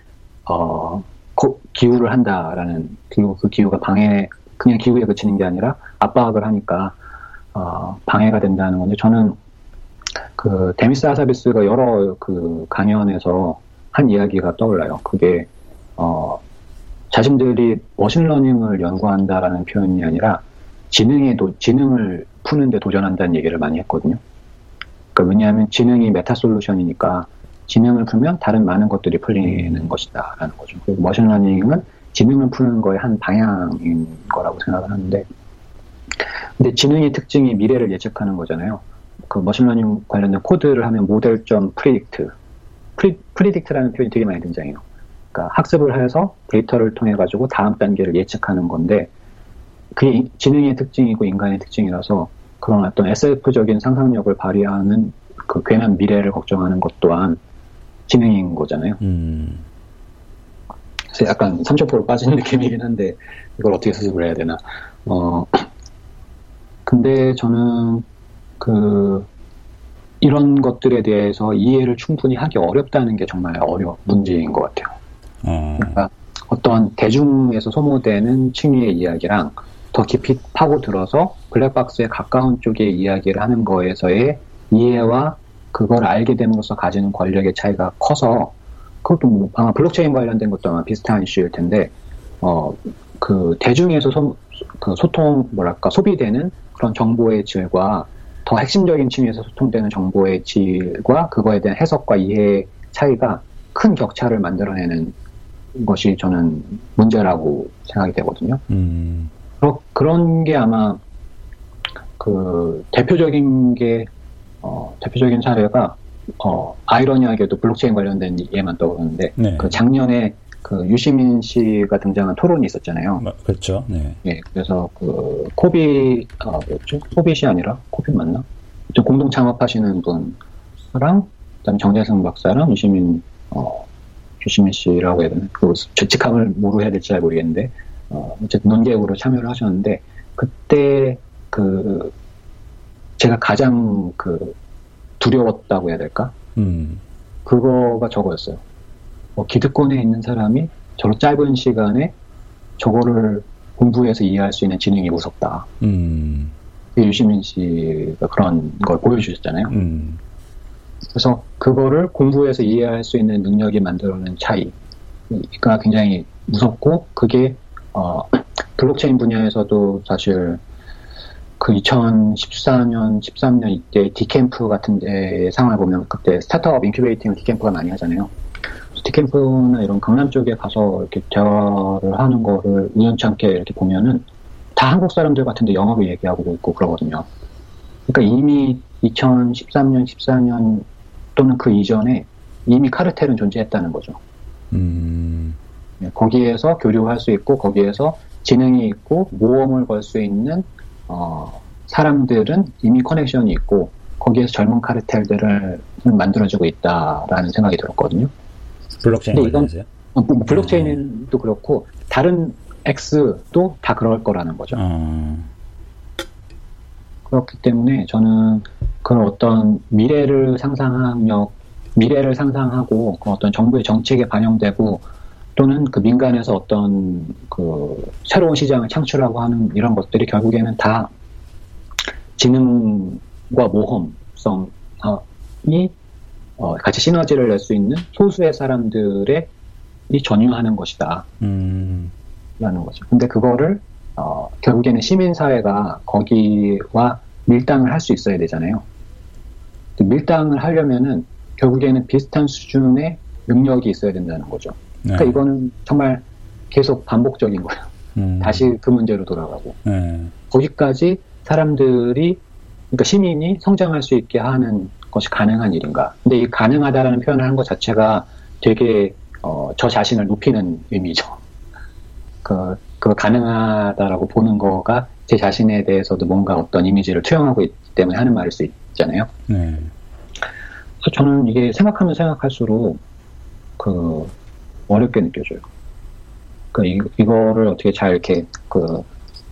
어, 그 기후를 한다라는, 그리고 그 기후가 방해, 그냥 기후에 그치는 게 아니라 압박을 하니까 어, 방해가 된다는 건데, 저는 그 데미스 하사비스가 여러 그 강연에서 한 이야기가 떠올라요. 그게 어. 자신들이 머신러닝을 연구한다라는 표현이 아니라 지능에 도, 지능을 푸는데 도전한다는 얘기를 많이 했거든요. 그러니까 왜냐하면 지능이 메타솔루션이니까 지능을 풀면 다른 많은 것들이 풀리는 것이다라는 거죠. 그리고 머신러닝은 지능을 푸는 거의 한 방향인 거라고 생각을 하는데, 근데 지능의 특징이 미래를 예측하는 거잖아요. 그 머신러닝 관련된 코드를 하면 모델.predict, predict라는 표현이 되게 많이 등장해요. 그러니까 학습을 해서 데이터를 통해 가지고 다음 단계를 예측하는 건데, 그게 지능의 특징이고 인간의 특징이라서 그런 어떤 에스에프적인 상상력을 발휘하는 그 괜한 미래를 걱정하는 것 또한 지능인 거잖아요. 음. 그래서 약간 삼천포로 빠지는 느낌이긴 한데 이걸 어떻게 수습을 해야 되나. 어 근데 저는 그 이런 것들에 대해서 이해를 충분히 하기 어렵다는 게 정말 어려운 문제인 것 같아요. 그러니까 어떤 대중에서 소모되는 층위의 이야기랑 더 깊이 파고들어서 블랙박스에 가까운 쪽의 이야기를 하는 거에서의 이해와 그걸 알게 됨으로써 가지는 권력의 차이가 커서, 그것도 뭐 아마 블록체인 관련된 것도 아마 비슷한 이슈일 텐데, 어, 그 대중에서 소, 그 소통, 뭐랄까, 소비되는 그런 정보의 질과 더 핵심적인 층위에서 소통되는 정보의 질과 그거에 대한 해석과 이해의 차이가 큰 격차를 만들어내는 것이 저는 문제라고 생각이 되거든요. 음. 그러, 그런 게 아마 그 대표적인 게 어, 대표적인 사례가 어, 아이러니하게도 블록체인 관련된 예만 떠오르는데, 네. 그 작년에 그 유시민 씨가 등장한 토론이 있었잖아요. 마, 그렇죠. 네. 예, 그래서 그 코비 아, 뭐였죠? 코빗이 아니라 코빗 맞나? 공동 창업하시는 분랑 그다음 정재승 박사랑 유시민 어, 유시민 씨라고 해야 되나? 그, 죄책감을 뭐로 해야 될지 잘 모르겠는데, 어, 어쨌든 논객으로 참여를 하셨는데, 그때, 그, 제가 가장 그, 두려웠다고 해야 될까? 음. 그거가 저거였어요. 뭐, 기득권에 있는 사람이 저로 짧은 시간에 저거를 공부해서 이해할 수 있는 지능이 무섭다. 음. 유시민 씨가 그런 걸 보여주셨잖아요. 음. 그래서 그거를 공부해서 이해할 수 있는 능력이 만들어낸 차이가 굉장히 무섭고, 그게 어, 블록체인 분야에서도 사실 그 이천십사 년, 십삼 년 이때 디캠프 같은 데의 상황을 보면 그때 스타트업 인큐베이팅 디캠프가 많이 하잖아요. 디캠프나 이런 강남 쪽에 가서 이렇게 대화를 하는 거를 우연찮게 이렇게 보면은 다 한국 사람들 같은데 영어로 얘기하고 있고 그러거든요. 그러니까 이미 이천십삼 년, 십사 년 또는 그 이전에 이미 카르텔은 존재했다는 거죠. 음. 거기에서 교류할 수 있고 거기에서 지능이 있고 모험을 걸 수 있는 어, 사람들은 이미 커넥션이 있고 거기에서 젊은 카르텔들을 만들어주고 있다라는 생각이 들었거든요. 블록체인 관련해서요? 블록체인도 그렇고 다른 X도 다 그럴 거라는 거죠. 음. 그렇기 때문에 저는 그런 어떤 미래를 상상하며 미래를 상상하고 그 어떤 정부의 정책에 반영되고 또는 그 민간에서 어떤 그 새로운 시장을 창출하고 하는 이런 것들이 결국에는 다 지능과 모험성이 같이 시너지를 낼 수 있는 소수의 사람들의 이 전유하는 것이다. 음. 라는 거죠. 근데 그거를 어, 결국에는 시민사회가 거기와 밀당을 할 수 있어야 되잖아요. 밀당을 하려면은 결국에는 비슷한 수준의 능력이 있어야 된다는 거죠. 네. 그러니까 이거는 정말 계속 반복적인 거예요. 음. 다시 그 문제로 돌아가고. 네. 거기까지 사람들이, 그러니까 시민이 성장할 수 있게 하는 것이 가능한 일인가. 근데 이 가능하다라는 표현을 한 것 자체가 되게 어, 저 자신을 높이는 의미죠. 그, 그 가능하다라고 보는 거가 제 자신에 대해서도 뭔가 어떤 이미지를 투영하고 있기 때문에 하는 말일 수 있잖아요. 네. 그래서 저는 이게 생각하면 생각할수록 그 어렵게 느껴져요. 그 이, 이거를 어떻게 잘 이렇게 그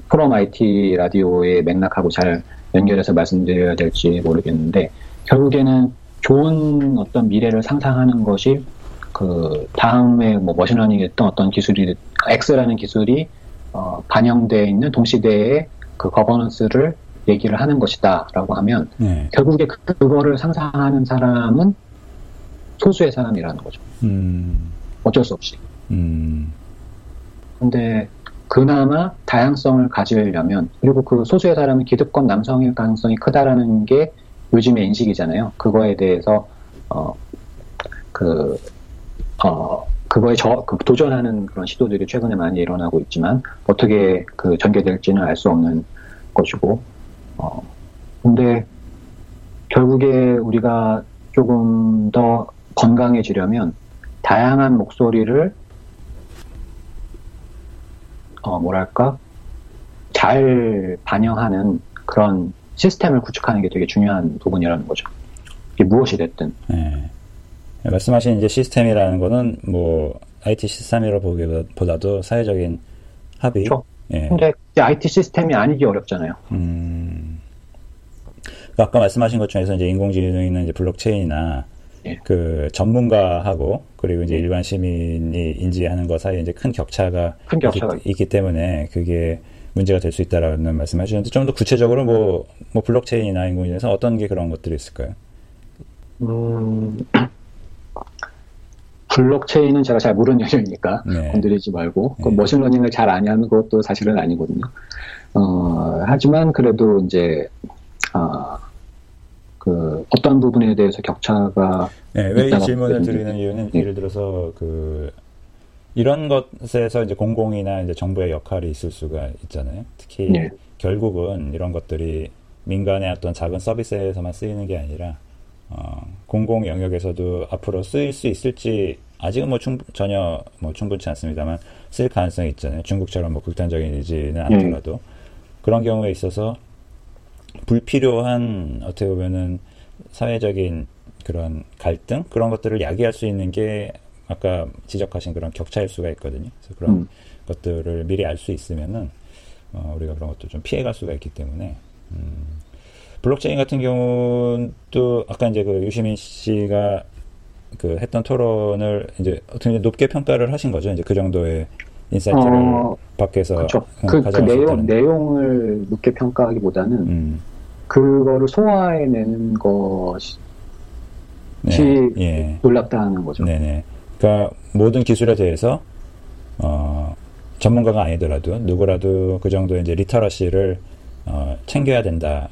포럼 아이티 라디오의 맥락하고 잘 연결해서 말씀드려야 될지 모르겠는데 결국에는 좋은 어떤 미래를 상상하는 것이 그 다음에 뭐 머신러닝이 됐던 어떤 기술이 X라는 기술이 어, 반영되어 있는 동시대의 그 거버넌스를 얘기를 하는 것이다라고 하면 네. 결국에 그, 그거를 상상하는 사람은 소수의 사람이라는 거죠. 음. 어쩔 수 없이. 음. 근데 그나마 다양성을 가지려면 그리고 그 소수의 사람은 기득권 남성일 가능성이 크다라는 게 요즘의 인식이잖아요. 그거에 대해서 어, 그 어, 그거에 저, 그 도전하는 그런 시도들이 최근에 많이 일어나고 있지만 어떻게 그 전개될지는 알 수 없는 것이고, 어, 근데 결국에 우리가 조금 더 건강해지려면 다양한 목소리를 어, 뭐랄까 잘 반영하는 그런 시스템을 구축하는 게 되게 중요한 부분이라는 거죠. 이게 무엇이 됐든. 네. 말씀하신 이제 시스템이라는 거는 뭐 아이티 시스템이라고 보기보다도 사회적인 합의. 그렇죠. 예. 근데 아이티 시스템이 아니기 어렵잖아요. 음. 그러니까 아까 말씀하신 것 중에서 이제 인공지능이나 이제 블록체인이나 예. 그 전문가하고 그리고 이제 일반 시민이 인지하는 것 사이에 이제 큰 격차가, 큰 격차가 있, 있기 때문에 그게 문제가 될 수 있다라는 말씀하시는데 좀 더 구체적으로 뭐, 뭐 블록체인이나 인공지능에서 어떤 게 그런 것들이 있을까요? 음. 블록체인은 제가 잘 모르는 영역이니까 네. 건드리지 말고 네. 머신러닝을 잘 아냐는 것도 사실은 아니거든요. 어, 하지만 그래도 이제 어, 그 어떤 부분에 대해서 격차가 네, 왜 이 질문을 드리는 이유는 네. 예를 들어서 그 이런 것에서 이제 공공이나 이제 정부의 역할이 있을 수가 있잖아요. 특히 네. 결국은 이런 것들이 민간의 어떤 작은 서비스에서만 쓰이는 게 아니라 어, 공공 영역에서도 앞으로 쓰일 수 있을지 아직은 뭐 충, 전혀 뭐 충분치 않습니다만 쓸 가능성이 있잖아요. 중국처럼 뭐 극단적인 이지는 않더라도 음. 그런 경우에 있어서 불필요한 어떻게 보면은 사회적인 그런 갈등 그런 것들을 야기할 수 있는 게 아까 지적하신 그런 격차일 수가 있거든요. 그래서 그런 음. 것들을 미리 알 수 있으면은 어, 우리가 그런 것도 좀 피해갈 수가 있기 때문에. 음. 블록체인 같은 경우는 또 아까 이제 그 유시민 씨가 그 했던 토론을 이제 어떻게 높게 평가를 하신 거죠. 이제 그 정도의 인사이트를 어, 밖에서 그렇죠. 그, 그 내용 내용을 높게 평가하기보다는 음. 그거를 소화해내는 것이 네, 예. 놀랍다는 거죠. 네네. 그러니까 모든 기술에 대해서 어, 전문가가 아니더라도 누구라도 그 정도의 이제 리터러시를 어, 챙겨야 된다.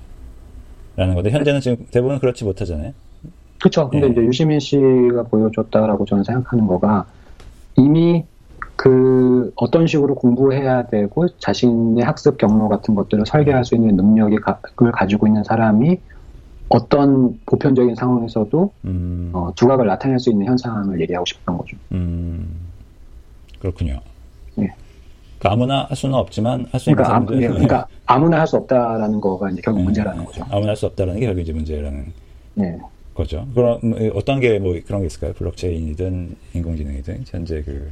라는 건데 현재는 지금 대부분 그렇지 못하잖아요. 그렇죠. 근데 예. 이제 유시민 씨가 보여줬다라고 저는 생각하는 거가 이미 그 어떤 식으로 공부해야 되고 자신의 학습 경로 같은 것들을 설계할 수 있는 능력을 가지고 있는 사람이 어떤 보편적인 상황에서도 음. 어, 두각을 나타낼 수 있는 현상을 얘기하고 싶은 거죠. 음. 그렇군요. 예. 그러니까 아무나 할 수는 없지만 할 수 있는 그러니까, 사람들. 아, 예, 그러니까 아무나 할 수 없다라는 거가 이제 결국 네, 문제라는 거죠. 아무나 할 수 없다라는 게 결국 이제 문제라는 네. 거죠. 그럼 어떤 게 뭐 그런 게 있을까요? 블록체인이든 인공지능이든 현재 그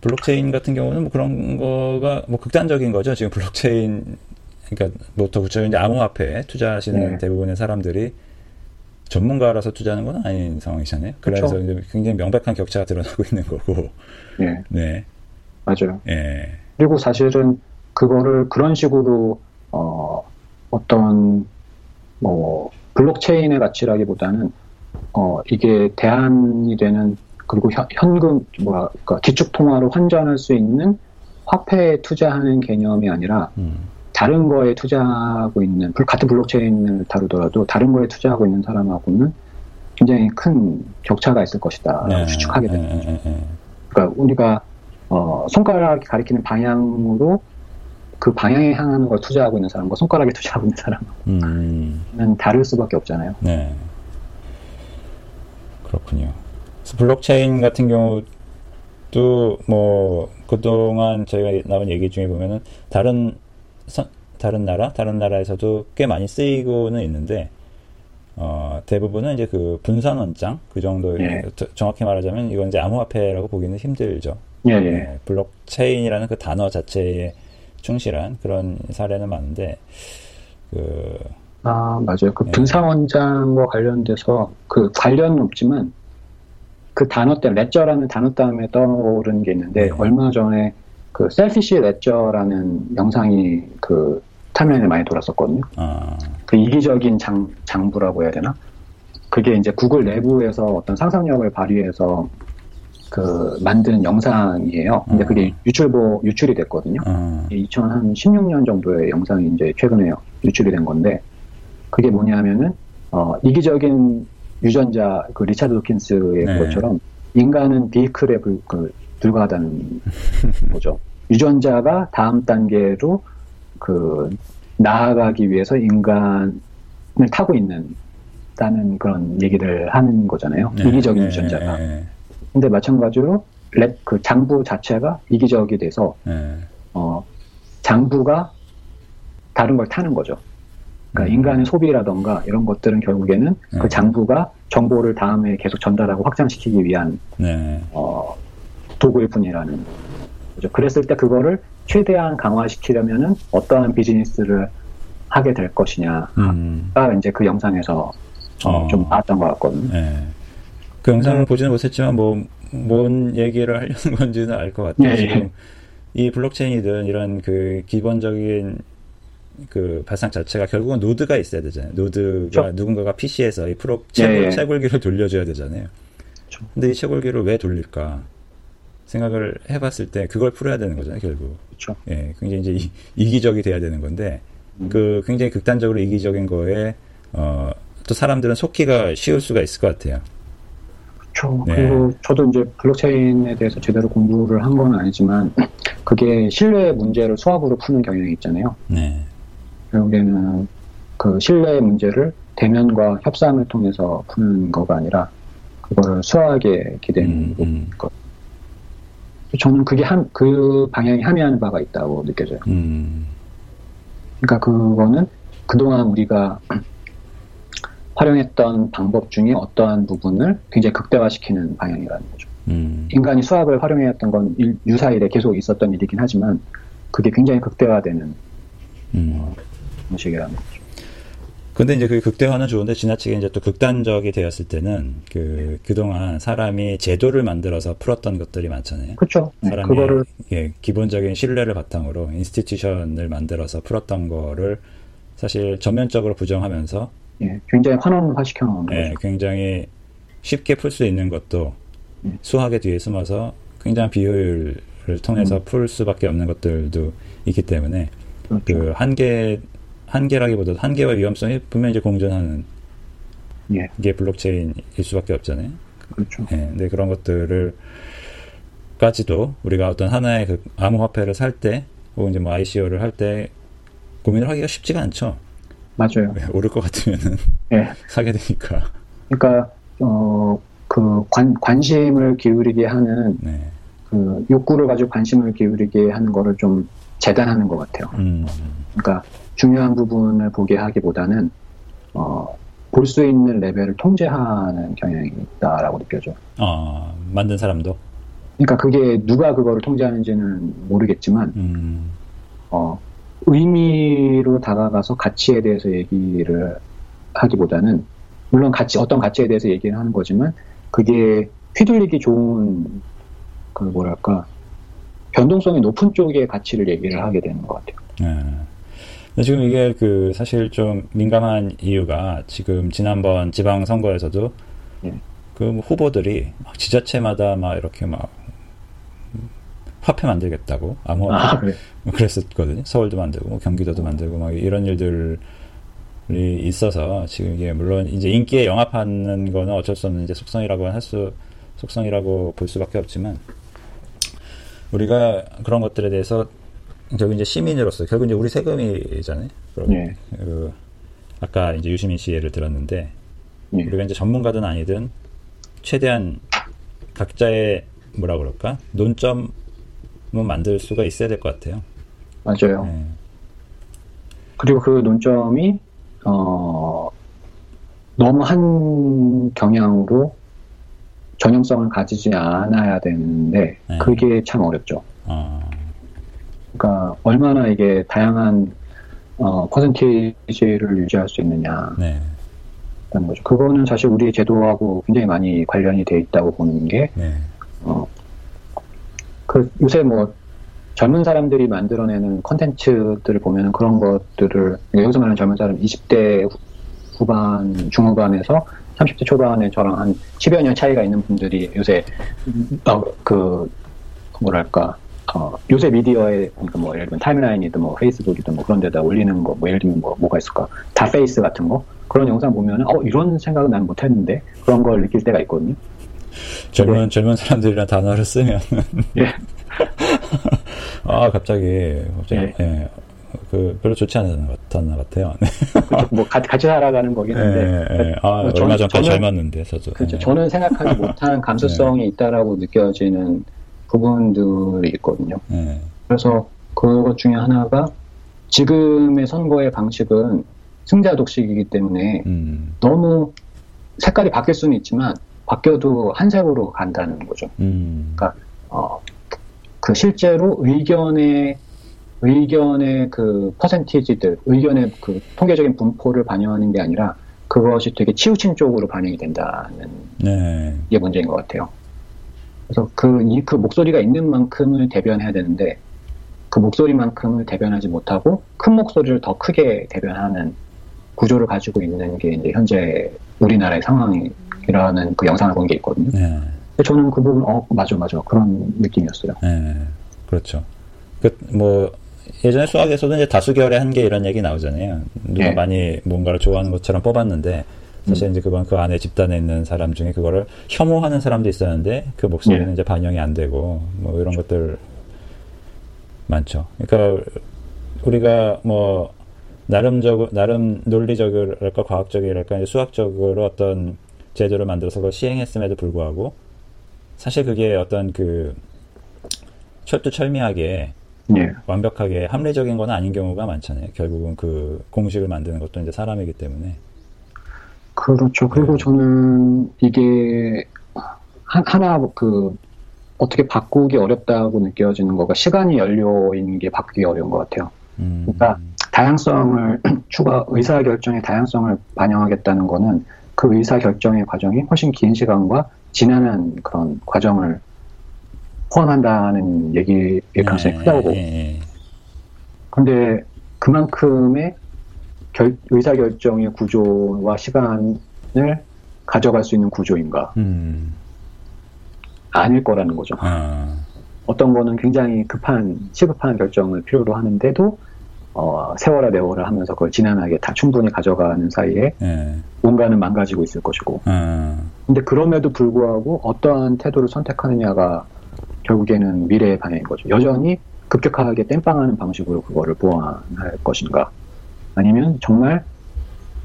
블록체인 같은 경우는 뭐 그런 거가 뭐 극단적인 거죠. 지금 블록체인 그러니까 뭐더 구체적인 암호화폐에 투자하시는 네. 대부분의 사람들이 전문가라서 투자하는 건 아닌 상황이잖아요. 그래서 그쵸? 이제 굉장히 명백한 격차가 드러나고 있는 거고. 네. 네. 맞아요. 예. 그리고 사실은 그거를 그런 식으로 어, 어떤 뭐 블록체인의 가치라기보다는 어, 이게 대안이 되는 그리고 현, 현금 뭐랄까 그러니까 기축통화로 환전할 수 있는 화폐에 투자하는 개념이 아니라. 음. 다른 거에 투자하고 있는, 같은 블록체인을 다루더라도 다른 거에 투자하고 있는 사람하고는 굉장히 큰 격차가 있을 것이다. 네, 추측하게 되는 거죠. 네, 네, 네. 그러니까 우리가 어, 손가락이 가리키는 방향으로 그 방향에 향하는 걸 투자하고 있는 사람과 손가락에 투자하고 있는 사람은 음. 다를 수밖에 없잖아요. 네. 그렇군요. 그래서 블록체인 같은 경우 도 뭐 그동안 저희가 나온 얘기 중에 보면은 다른 서, 다른 나라, 다른 나라에서도 꽤 많이 쓰이고는 있는데, 어, 대부분은 이제 그 분산원장, 그 정도, 예. 정확히 말하자면 이건 이제 암호화폐라고 보기는 힘들죠. 예, 예. 네, 블록체인이라는 그 단어 자체에 충실한 그런 사례는 많은데, 그. 아, 맞아요. 그 예. 분산원장과 관련돼서, 그 관련은 없지만, 그 단어 때, 레저라는 단어 다음에 떠오른 게 있는데, 예. 얼마 전에 그 셀피시 레저라는 영상이 그 타면에 많이 돌았었거든요. 아. 그 이기적인 장, 장부라고 해야 되나? 그게 이제 구글 내부에서 어떤 상상력을 발휘해서 그 만든 영상이에요. 근데 아. 그게 유출보 유출이 됐거든요. 아. 이천십육 년 정도의 영상이 이제 최근에 유출이 된 건데 그게 뭐냐면은 어, 이기적인 유전자 그 리차드 도킨스의 네. 것처럼 인간은 비이클에 그, 그 불과하다는 거죠. 유전자가 다음 단계로 그 나아가기 위해서 인간을 타고 있는다는 그런 얘기를 하는 거잖아요. 네, 이기적인 네, 유전자가. 네, 네. 근데 마찬가지로 랩, 그 장부 자체가 이기적이 돼서 네. 어, 장부가 다른 걸 타는 거죠. 그러니까 음. 인간의 소비라던가 이런 것들은 결국에는 네. 그 장부가 정보를 다음에 계속 전달하고 확장시키기 위한 네. 어, 도구일 뿐이라는 거죠. 그랬을 때 그거를 최대한 강화시키려면은 어떠한 비즈니스를 하게 될 것이냐가 음. 이제 그 영상에서 어. 좀 나왔던 것 같거든요. 네. 그 영상을 네. 보지는 못했지만 뭐 뭔 얘기를 하려는 건지는 알 것 같아요. 네. 지금 이 블록체인이든 이런 그 기본적인 그 발상 자체가 결국은 노드가 있어야 되잖아요. 노드가 저... 누군가가 피씨에서 이 프로 채굴, 네. 채굴기를 돌려줘야 되잖아요. 저... 근데 이 채굴기를 왜 돌릴까? 생각을 해봤을 때 그걸 풀어야 되는 거잖아요, 결국. 그렇죠. 예, 굉장히 이제 이, 이기적이 돼야 되는 건데 음. 그 굉장히 극단적으로 이기적인 거에 어, 또 사람들은 속기가 쉬울 수가 있을 것 같아요. 그렇죠. 네. 그리고 저도 이제 블록체인에 대해서 제대로 공부를 한 건 아니지만 그게 신뢰의 문제를 수학으로 푸는 경향이 있잖아요. 네. 결국에는 그 신뢰의 문제를 대면과 협상을 통해서 푸는 거가 아니라 그거를 수학에 기대는 것. 음, 음. 저는 그게 한, 그 방향이 함의하는 바가 있다고 느껴져요. 음. 그러니까 그거는 그동안 우리가 활용했던 방법 중에 어떠한 부분을 굉장히 극대화시키는 방향이라는 거죠. 음. 인간이 수학을 활용해왔던 건 일, 유사일에 계속 있었던 일이긴 하지만 그게 굉장히 극대화되는 음. 방식이라는 거죠. 근데 이제 그 극대화는 좋은데 지나치게 이제 또 극단적이 되었을 때는 그, 그동안 사람이 제도를 만들어서 풀었던 것들이 많잖아요. 그렇죠. 사람이 그거를... 예, 기본적인 신뢰를 바탕으로 인스티튜션을 만들어서 풀었던 거를 사실 전면적으로 부정하면서 예, 굉장히 환원화 시켜놓은 거죠. 예, 굉장히 쉽게 풀 수 있는 것도 예. 수학의 뒤에 숨어서 굉장한 비효율을 통해서 음. 풀 수밖에 없는 것들도 있기 때문에 그렇죠. 그 한계 한계라기보다 한계와 위험성이 분명히 이제 공존하는 예. 게 블록체인일 수밖에 없잖아요. 그렇죠. 예, 근데 그런 것들을까지도 우리가 어떤 하나의 그 암호화폐를 살 때, 혹은 이제 뭐 아이씨오를 할 때 고민을 하기가 쉽지가 않죠. 맞아요. 예, 오를 것 같으면은 예. 사게 되니까. 그러니까 어, 그 관, 관심을 기울이게 하는 네. 그 그 욕구를 가지고 관심을 기울이게 하는 거를 좀 재단하는 것 같아요. 음. 그러니까 중요한 부분을 보게 하기보다는 어, 볼 수 있는 레벨을 통제하는 경향이 있다라고 느껴져. 아, 만든 사람도? 그러니까 그게 누가 그거를 통제하는지는 모르겠지만 음. 어, 의미로 다가가서 가치에 대해서 얘기를 하기보다는, 물론 가치, 어떤 가치에 대해서 얘기를 하는 거지만 그게 휘둘리기 좋은, 그 뭐랄까, 변동성이 높은 쪽의 가치를 얘기를 하게 되는 것 같아요. 네. 근데 지금 이게 그 사실 좀 민감한 이유가, 지금 지난번 지방 선거에서도 네. 그 후보들이 막 지자체마다 막 이렇게 막 화폐 만들겠다고 아무 아, 그래. 그랬었거든요. 서울도 만들고 경기도도 만들고 막 이런 일들. 있어서 지금 이게 물론 이제 인기에 영합하는 거는 어쩔 수 없는 이제 속성이라고 할 수 속성이라고 볼 수밖에 없지만, 우리가 그런 것들에 대해서 결국 이제 시민으로서, 결국 이제 우리 세금이잖아요. 그럼 네. 그 아까 이제 유시민 씨 예를 들었는데 네. 우리가 이제 전문가든 아니든 최대한 각자의 뭐라 그럴까 논점은 만들 수가 있어야 될 것 같아요. 맞아요. 네. 그리고 그 논점이 어, 너무 한 경향으로 전형성을 가지지 않아야 되는데, 네. 그게 참 어렵죠. 아. 그러니까, 얼마나 이게 다양한, 어, 퍼센티지를 유지할 수 있느냐. 네. 라는 거죠. 그거는 사실 우리 제도하고 굉장히 많이 관련이 돼 있다고 보는 게, 네. 어, 그, 요새 뭐, 젊은 사람들이 만들어내는 콘텐츠들을 보면 그런 것들을, 여기서 말하는 젊은 사람 이십 대 후반, 중후반에서 삼십 대 초반에 저랑 한 십여 년 차이가 있는 분들이 요새, 어, 그, 뭐랄까, 어, 요새 미디어에, 그러니까 뭐, 예를 들면 타임라인이든 뭐, 페이스북이든 뭐, 그런 데다 올리는 거, 뭐, 예를 들면 뭐, 뭐가 있을까? 다 페이스 같은 거? 그런 영상 보면은, 어, 이런 생각은 난 못 했는데? 그런 걸 느낄 때가 있거든요. 젊은, 네. 젊은 사람들이란 단어를 쓰면. 예. 아, 갑자기, 갑자기, 예. 예. 그, 별로 좋지 않은 것 같아요. 그렇죠. 뭐, 같이, 같이 살아가는 거긴 한데. 예, 예. 아, 뭐 얼마 전까지 잘 맞는데, 저도. 그렇죠. 예. 저는 생각하지 못한 감수성이 예. 있다라고 느껴지는 부분들이 있거든요. 예. 그래서, 그것 중에 하나가, 지금의 선거의 방식은 승자 독식이기 때문에, 음. 너무 색깔이 바뀔 수는 있지만, 바뀌어도 한 색으로 간다는 거죠. 음. 그러니까, 어, 그 실제로 의견의 의견의 그 퍼센티지들, 의견의 그 통계적인 분포를 반영하는 게 아니라 그것이 되게 치우친 쪽으로 반영이 된다는 네. 게 문제인 것 같아요. 그래서 그, 이, 그 목소리가 있는 만큼을 대변해야 되는데 그 목소리만큼을 대변하지 못하고 큰 목소리를 더 크게 대변하는 구조를 가지고 있는 게 이제 현재 우리나라의 상황이라는 그 영상을 본 게 있거든요. 네. 저는 그 부분, 어, 맞아, 맞아. 그런 느낌이었어요. 네. 그렇죠. 그, 뭐, 예전에 수학에서도 이제 다수결의 한계 이런 얘기 나오잖아요. 누가 네. 많이 뭔가를 좋아하는 것처럼 뽑았는데, 사실 음. 이제 그건 그 안에 집단에 있는 사람 중에 그거를 혐오하는 사람도 있었는데, 그 목소리는 네. 이제 반영이 안 되고, 뭐 이런 것들 많죠. 그러니까, 우리가 뭐, 나름적, 나름 논리적이랄까, 과학적이랄까, 수학적으로 어떤 제도를 만들어서 그걸 시행했음에도 불구하고, 사실 그게 어떤 그 철두철미하게 네. 완벽하게 합리적인 건 아닌 경우가 많잖아요. 결국은 그 공식을 만드는 것도 이제 사람이기 때문에. 그렇죠. 그리고 네. 저는 이게 한, 하나 그 어떻게 바꾸기 어렵다고 느껴지는 거가 시간이 연료인 게 바꾸기 어려운 것 같아요. 음. 그러니까 다양성을 추가, 의사결정의 다양성을 반영하겠다는 거는 그 의사결정의 과정이 훨씬 긴 시간과 지난한 그런 과정을 포함한다는 얘기일 가능성이 크다고. 그런데 그만큼의 결, 의사결정의 구조와 시간을 가져갈 수 있는 구조인가? 음. 아닐 거라는 거죠. 아. 어떤 거는 굉장히 급한, 시급한 결정을 필요로 하는데도 어, 세월아 네월아 하면서 그걸 지난하게 다 충분히 가져가는 사이에 네. 뭔가는 망가지고 있을 것이고 아. 근데 그럼에도 불구하고 어떠한 태도를 선택하느냐가 결국에는 미래의 방향인 거죠. 여전히 급격하게 땜빵하는 방식으로 그거를 보완할 것인가, 아니면 정말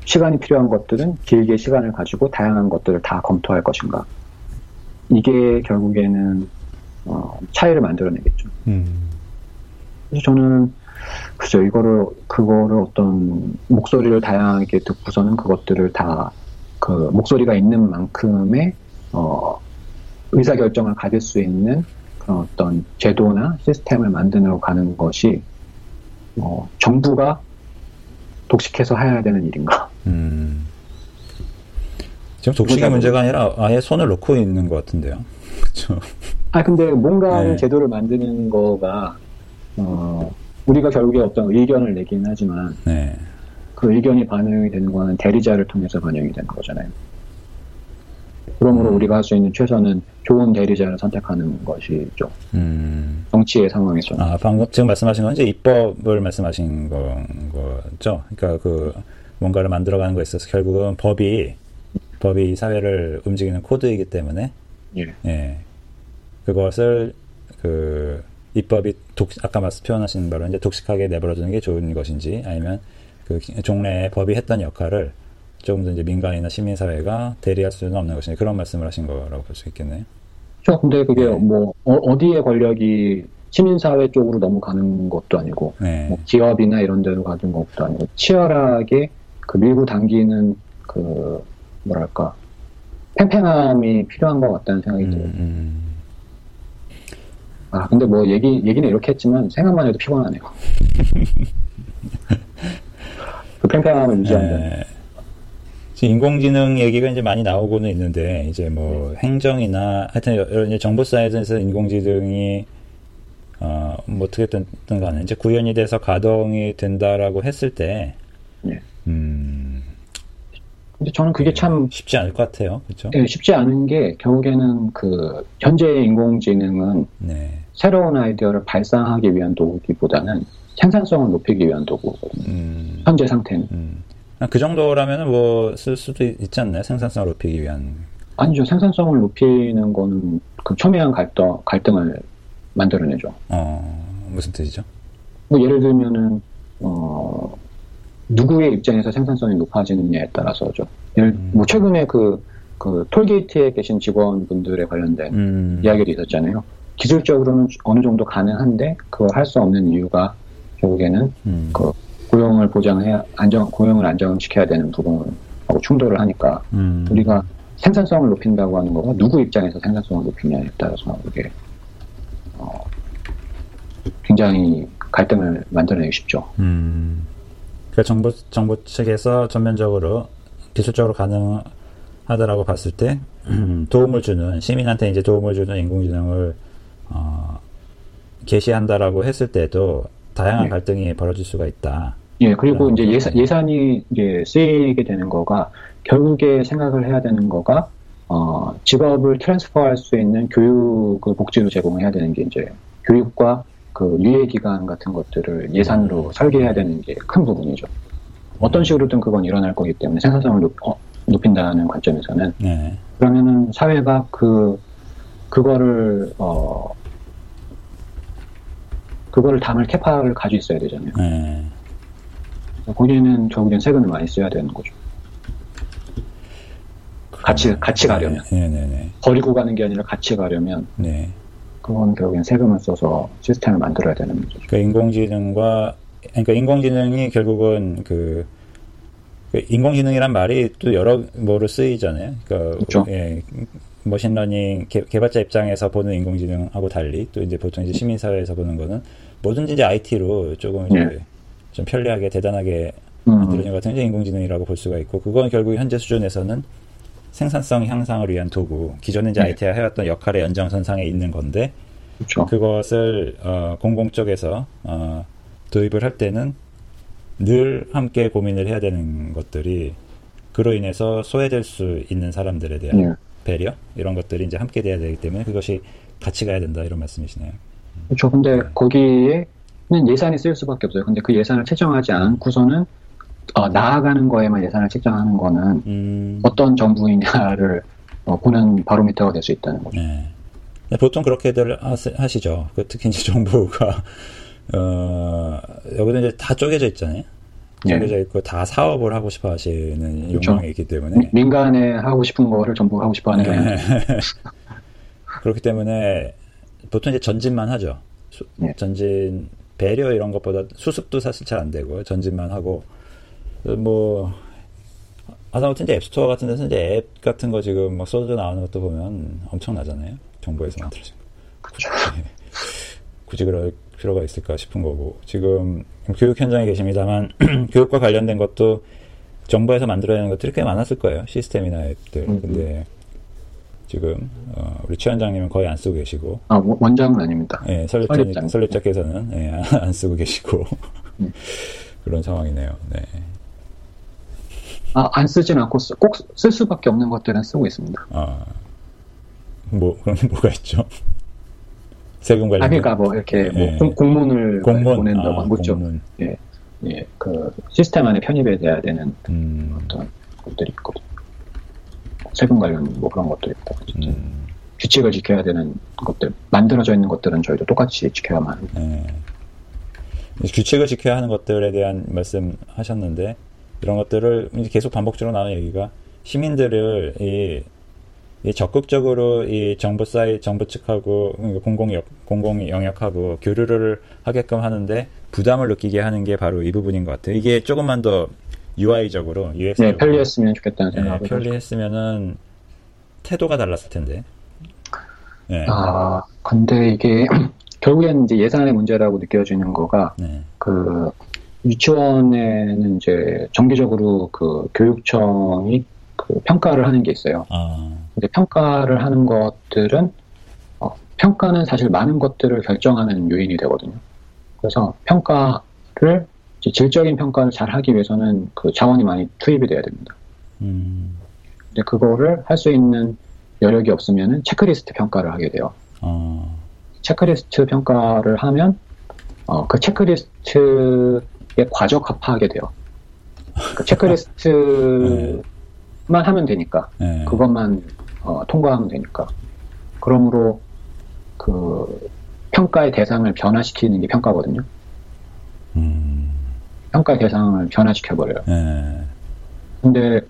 시간이 필요한 것들은 길게 시간을 가지고 다양한 것들을 다 검토할 것인가. 이게 결국에는 어, 차이를 만들어내겠죠. 음. 그래서 저는 그죠 이거를 그거를 어떤 목소리를 다양하게 듣고서는 그것들을 다 그 목소리가 있는 만큼의 어, 의사결정을 가질 수 있는 그런 어떤 제도나 시스템을 만드는 가는 것이 어, 정부가 독식해서 해야 되는 일인가? 음. 지금 독식의 문제가 아니라 아예 손을 놓고 있는 것 같은데요. 그렇죠. 아 근데 뭔가 네. 제도를 만드는 거가 어, 우리가 결국에 어떤 의견을 내긴 하지만 네. 그 의견이 반영이 되는 거는 대리자를 통해서 반영이 되는 거잖아요. 그러므로 음. 우리가 할 수 있는 최선은 좋은 대리자를 선택하는 것이죠. 음. 정치의 상황에서. 아, 방금 지금 말씀하신 건 이제 입법을 말씀하신 건 거죠. 그러니까 그 뭔가를 만들어가는 거에 있어서 결국은 법이 법이 사회를 움직이는 코드이기 때문에 예, 예. 그것을 그 입법이 독 아까 말씀 표현하신 바로 이제 독식하게 내버려두는 게 좋은 것인지 아니면 그 종래의 법이 했던 역할을 조금 더 이제 민간이나 시민사회가 대리할 수는 없는 것인지 그런 말씀을 하신 거라고 볼 수 있겠네요. 그렇죠. 근데 그게 네. 뭐 어, 어디의 권력이 시민사회 쪽으로 너무 가는 것도 아니고 네. 뭐 기업이나 이런 데로 가는 것도 아니고 치열하게 그 밀고 당기는 그 뭐랄까 팽팽함이 필요한 것 같다는 생각이 음, 들어요. 음. 아 근데 뭐 얘기, 얘기는 이렇게 했지만 생각만 해도 피곤하네요. 그 팽팽함을 유지한다는 네. 인공지능 얘기가 이제 많이 나오고는 있는데, 이제 뭐, 행정이나, 하여튼, 여러 이제 정보 사이드에서 인공지능이, 어, 뭐, 어떻게 됐든 간에, 이제 구현이 돼서 가동이 된다라고 했을 때, 네. 음. 근데 저는 그게 참. 쉽지 않을 것 같아요. 그죠? 네, 쉽지 않은 게, 결국에는 그, 현재의 인공지능은, 네. 새로운 아이디어를 발상하기 위한 도구기보다는 생산성을 높이기 위한 도구거든요. 음. 현재 상태는. 음. 그 정도라면 뭐 쓸 수도 있지 않나요? 생산성을 높이기 위한. 아니죠. 생산성을 높이는 거는 그 첨예한 갈등, 갈등을 만들어내죠. 어, 무슨 뜻이죠? 뭐 예를 들면은 어, 누구의 입장에서 생산성이 높아지느냐에 따라서죠. 예를 음. 뭐 최근에 그, 그 톨게이트에 계신 직원분들에 관련된 음. 이야기도 있었잖아요. 기술적으로는 어느 정도 가능한데 그걸 할 수 없는 이유가 결국에는 음. 그 고용을 보장해야, 안정, 고용을 안정시켜야 되는 부분하고 충돌을 하니까, 음. 우리가 생산성을 높인다고 하는 거가 누구 입장에서 생산성을 높이냐에 따라서 이게, 어, 굉장히 갈등을 만들어내기 쉽죠. 음. 그러니까 정부, 정부 측에서 전면적으로, 기술적으로 가능하다라고 봤을 때, 음, 도움을 주는, 시민한테 이제 도움을 주는 인공지능을, 어, 게시한다라고 했을 때도, 다양한 네. 갈등이 벌어질 수가 있다. 예, 그리고 이제 예산, 예산이 이제 쓰이게 되는 거가 결국에 생각을 해야 되는 거가 어, 직업을 트랜스퍼할 수 있는 교육을 복지로 제공해야 되는 게 이제 교육과 그 유예 기간 같은 것들을 예산으로 음. 설계해야 되는 게 큰 부분이죠. 어떤 식으로든 그건 일어날 거기 때문에 생산성을 높, 어, 높인다는 관점에서는 네. 그러면은 사회가 그 그거를 어 그거를 담을 캐파를 가지고 있어야 되잖아요. 네. 거기에는 결국엔 세금을 많이 써야 되는 거죠. 그러면, 같이, 같이 가려면. 네, 네, 네. 버리고 가는 게 아니라 같이 가려면. 네. 그건 결국엔 세금을 써서 시스템을 만들어야 되는 거죠. 그러니까 인공지능과, 그러니까 인공지능이 결국은 그, 인공지능이란 말이 또 여러 뭐로 쓰이잖아요. 그러니까 그렇죠. 예, 머신러닝 개, 개발자 입장에서 보는 인공지능하고 달리 또 이제 보통 이제 시민사회에서 보는 거는 뭐든지 이제 아이티로 조금 이제 네. 좀 편리하게 대단하게 만드는 것 같은 이제 인공지능이라고 볼 수가 있고 그건 결국 현재 수준에서는 생산성 향상을 위한 도구 기존에 이제 네. 아이티가 해왔던 역할의 연장선상에 있는 건데 그렇죠. 그것을 어, 공공 쪽에서 어, 도입을 할 때는 늘 함께 고민을 해야 되는 것들이 그로 인해서 소외될 수 있는 사람들에 대한 네. 배려 이런 것들이 이제 함께 돼야 되기 때문에 그것이 같이 가야 된다 이런 말씀이시네요. 그렇죠. 근데 네. 거기에는 예산이 쓰일 수밖에 없어요. 근데 그 예산을 책정하지 않고서는 어, 나아가는 거에만 예산을 책정하는 거는 음... 어떤 정부이냐를 어, 보는 바로미터가 될 수 있다는 거죠. 네. 보통 그렇게들 하시죠. 특히 이제 정부가 어, 여기도 이제 다 쪼개져 있잖아요. 쪼개져 네. 있고 다 사업을 하고 싶어 하시는 그렇죠. 욕망이 있기 때문에 민간에 하고 싶은 거를 정부가 하고 싶어 하는 거예요. 네. 그렇기 때문에 보통 이제 전진만 하죠. 수, 네. 전진, 배려 이런 것보다 수습도 사실 잘 안 되고, 전진만 하고, 뭐, 하다못해 이제 앱스토어 같은 데서 이제 앱 같은 거 지금 막 쏟아져 나오는 것도 보면 엄청나잖아요. 정보에서 만들어진 거. 굳이 그럴 필요가 있을까 싶은 거고. 지금 교육 현장에 계십니다만, 교육과 관련된 것도 정부에서 만들어내는 것들이 꽤 많았을 거예요. 시스템이나 앱들. 음. 근데 지금 어, 우리 최 원장님은 거의 안 쓰고 계시고. 아, 원장은 아닙니다. 예, 설립자, 설립자. 설립자께서는 예, 안 쓰고 계시고. 음. 그런 상황이네요. 네. 아, 안 쓰진 않고 꼭 쓸 수밖에 없는 것들은 쓰고 있습니다. 아, 뭐 그럼 뭐가 있죠? 세금 관련. 아, 그러니까 뭐 이렇게 예. 뭐 공문을 공문. 보낸다고 아, 그렇죠. 공문. 예, 예, 그 시스템 안에 편입해야 되는 음. 어떤 것들이 있거든요. 세금 관련 뭐 그런 것들이 있고. 음. 규칙을 지켜야 되는 것들, 만들어져 있는 것들은 저희도 똑같이 지켜야만 합니다. 네. 규칙을 지켜야 하는 것들에 대한 말씀하셨는데, 이런 것들을 계속 반복적으로 나오는 얘기가 시민들을 이, 이 적극적으로 이 정부 사이, 정부 측하고 공공 역, 공공 영역하고 교류를 하게끔 하는데 부담을 느끼게 하는 게 바로 이 부분인 것 같아요. 이게 조금만 더 유아이적으로, 유엑스적으로. 네, 편리했으면 좋겠다는 생각이. 네, 편리했으면은 태도가 달랐을 텐데. 네. 아, 근데 이게 결국엔 이제 예산의 문제라고 느껴지는 거가 네. 그. 유치원에는 이제 정기적으로 그 교육청이 그 평가를 하는 게 있어요. 아. 근데 평가를 하는 것들은, 어, 평가는 사실 많은 것들을 결정하는 요인이 되거든요. 그래서 평가를, 이제 질적인 평가를 잘 하기 위해서는 그 자원이 많이 투입이 돼야 됩니다. 음. 근데 그거를 할 수 있는 여력이 없으면은 체크리스트 평가를 하게 돼요. 아. 체크리스트 평가를 하면, 어, 그 체크리스트 과적합하게 돼요. 그러니까 체크리스트만 네. 하면 되니까 네. 그것만 어, 통과하면 되니까. 그러므로 그 평가의 대상을 변화시키는 게 평가거든요. 음. 평가의 대상을 변화시켜버려요. 네. 근데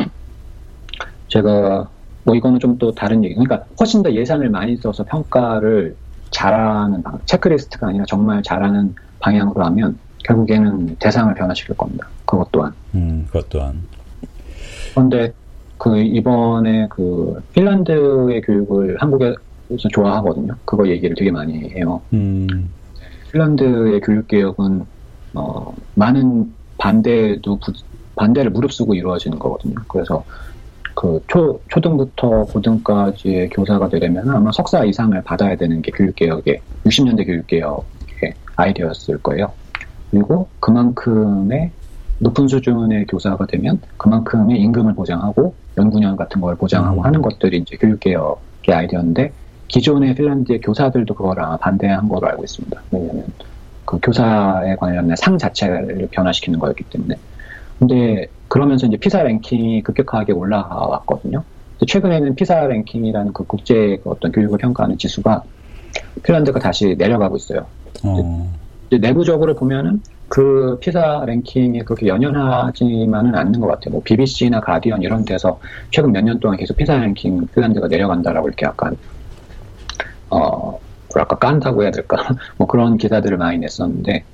제가 뭐 이거는 좀 또 다른 얘기. 그러니까 훨씬 더 예산을 많이 써서 평가를 잘하는 방, 체크리스트가 아니라 정말 잘하는 방향으로 하면 결국에는 대상을 변화시킬 겁니다. 그것 또한. 음, 그것 또한. 그런데 그 이번에 그 핀란드의 교육을 한국에서 좋아하거든요. 그거 얘기를 되게 많이 해요. 음. 핀란드의 교육 개혁은 어, 많은 반대도 부, 반대를 무릅쓰고 이루어지는 거거든요. 그래서 그 초 초등부터 고등까지의 교사가 되려면 아마 석사 이상을 받아야 되는 게 교육 개혁의 육십 년대 교육 개혁의 아이디어였을 거예요. 그리고 그만큼의 높은 수준의 교사가 되면 그만큼의 임금을 보장하고 연구년 같은 걸 보장하고 하는 것들이 이제 교육개혁의 아이디어인데, 기존의 핀란드의 교사들도 그걸 아마 반대한 걸로 알고 있습니다. 왜냐하면 그 교사에 관련된 상 자체를 변화시키는 거였기 때문에. 근데 그러면서 이제 피사 랭킹이 급격하게 올라왔거든요. 최근에는 피사 랭킹이라는 그 국제 어떤 교육을 평가하는 지수가 핀란드가 다시 내려가고 있어요. 어. 내부적으로 보면은 그 피사 랭킹이 그렇게 연연하지만은 않는 것 같아요. 뭐 비비씨나 가디언 이런 데서 최근 몇 년 동안 계속 피사 랭킹 핀란드가 내려간다라고 이렇게 약간 어 뭐랄까 깐다고 해야 될까 뭐 그런 기사들을 많이 냈었는데,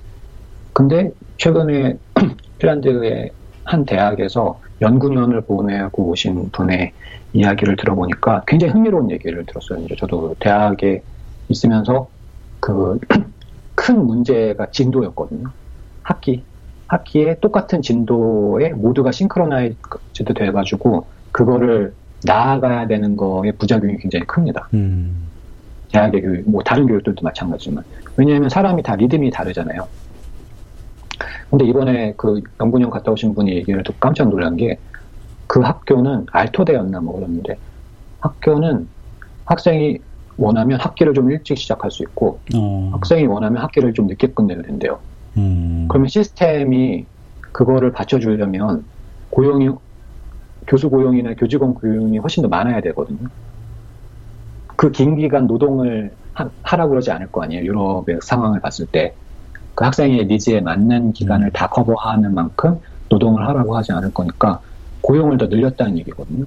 근데 최근에 핀란드의 한 대학에서 연구년을 보내고 오신 분의 이야기를 들어보니까 굉장히 흥미로운 얘기를 들었어요. 이제 저도 대학에 있으면서 그 큰 문제가 진도였거든요. 학기. 학기에 똑같은 진도에 모두가 싱크로나이즈드 돼가지고 그거를 나아가야 되는 거에 부작용이 굉장히 큽니다. 음. 대학의 교육, 뭐 다른 교육들도 마찬가지지만. 왜냐하면 사람이 다 리듬이 다르잖아요. 근데 이번에 그 연구년 갔다 오신 분이 얘기를 듣고 깜짝 놀란 게, 그 학교는 알토대였나 뭐 그랬는데, 학교는 학생이 원하면 학기를 좀 일찍 시작할 수 있고, 어. 학생이 원하면 학기를 좀 늦게 끝내도 된대요. 음. 그러면 시스템이 그거를 받쳐주려면 고용이, 교수 고용이나 교직원 고용이 훨씬 더 많아야 되거든요. 그 긴 기간 노동을 하, 하라고 그러지 않을 거 아니에요. 유럽의 상황을 봤을 때 그 학생의 니즈에 맞는 기간을 음. 다 커버하는 만큼 노동을 하라고 하지 않을 거니까 고용을 더 늘렸다는 얘기거든요.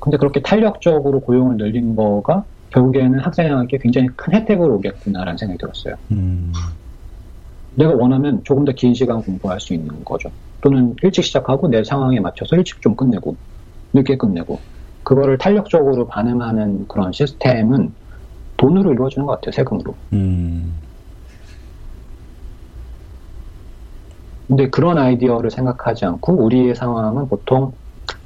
근데 그렇게 탄력적으로 고용을 늘린 거가 결국에는 학생에게 굉장히 큰 혜택으로 오겠구나라는 생각이 들었어요. 음. 내가 원하면 조금 더 긴 시간 공부할 수 있는 거죠. 또는 일찍 시작하고 내 상황에 맞춰서 일찍 좀 끝내고 늦게 끝내고 그거를 탄력적으로 반응하는 그런 시스템은 돈으로 이루어지는 것 같아요. 세금으로. 음. 근데 그런 아이디어를 생각하지 않고 우리의 상황은 보통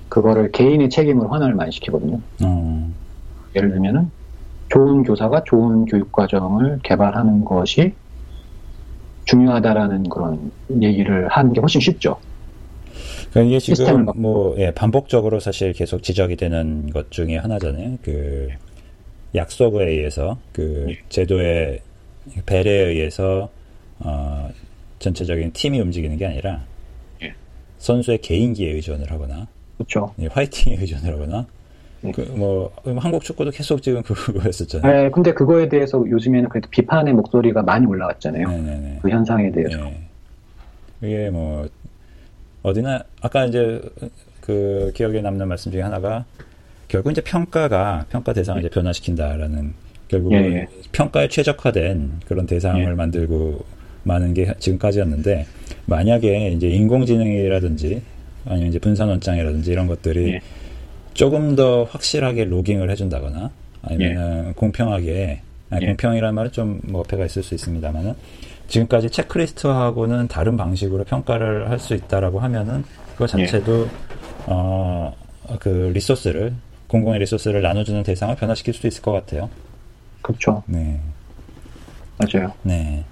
그거를 개인의 책임으로 환원을 많이 시키거든요. 음. 예를 들면은 좋은 교사가 좋은 교육과정을 개발하는 것이 중요하다라는 그런 얘기를 하는 게 훨씬 쉽죠. 그러니까 이게 지금 뭐 예, 반복적으로 사실 계속 지적이 되는 것 중에 하나잖아요. 그 약속에 의해서 그 제도의 배려에 의해서 어, 전체적인 팀이 움직이는 게 아니라 선수의 개인기에 의존을 하거나, 그렇죠. 예, 화이팅에 의존을 하거나. 그, 뭐, 한국 축구도 계속 지금 그거였었잖아요. 네, 근데 그거에 대해서 요즘에는 그래도 비판의 목소리가 많이 올라왔잖아요. 네네네. 그 현상에 대해서. 네. 이게 뭐, 어디나, 아까 이제 그 기억에 남는 말씀 중에 하나가 결국 이제 평가가, 평가 대상을 네. 이제 변화시킨다라는 결국은 네. 평가에 최적화된 그런 대상을 네. 만들고 많은 게 지금까지였는데 만약에 이제 인공지능이라든지 아니면 이제 분산원장이라든지 이런 것들이 네. 조금 더 확실하게 로깅을 해준다거나 아니면 예. 공평하게 아니, 예. 공평이라는 말은 좀 뭐 어폐가 있을 수 있습니다만은 지금까지 체크리스트하고는 다른 방식으로 평가를 할 수 있다라고 하면은 그거 자체도 예. 어, 그 리소스를 공공의 리소스를 나눠주는 대상을 변화시킬 수도 있을 것 같아요. 그렇죠. 네, 맞아요. 네,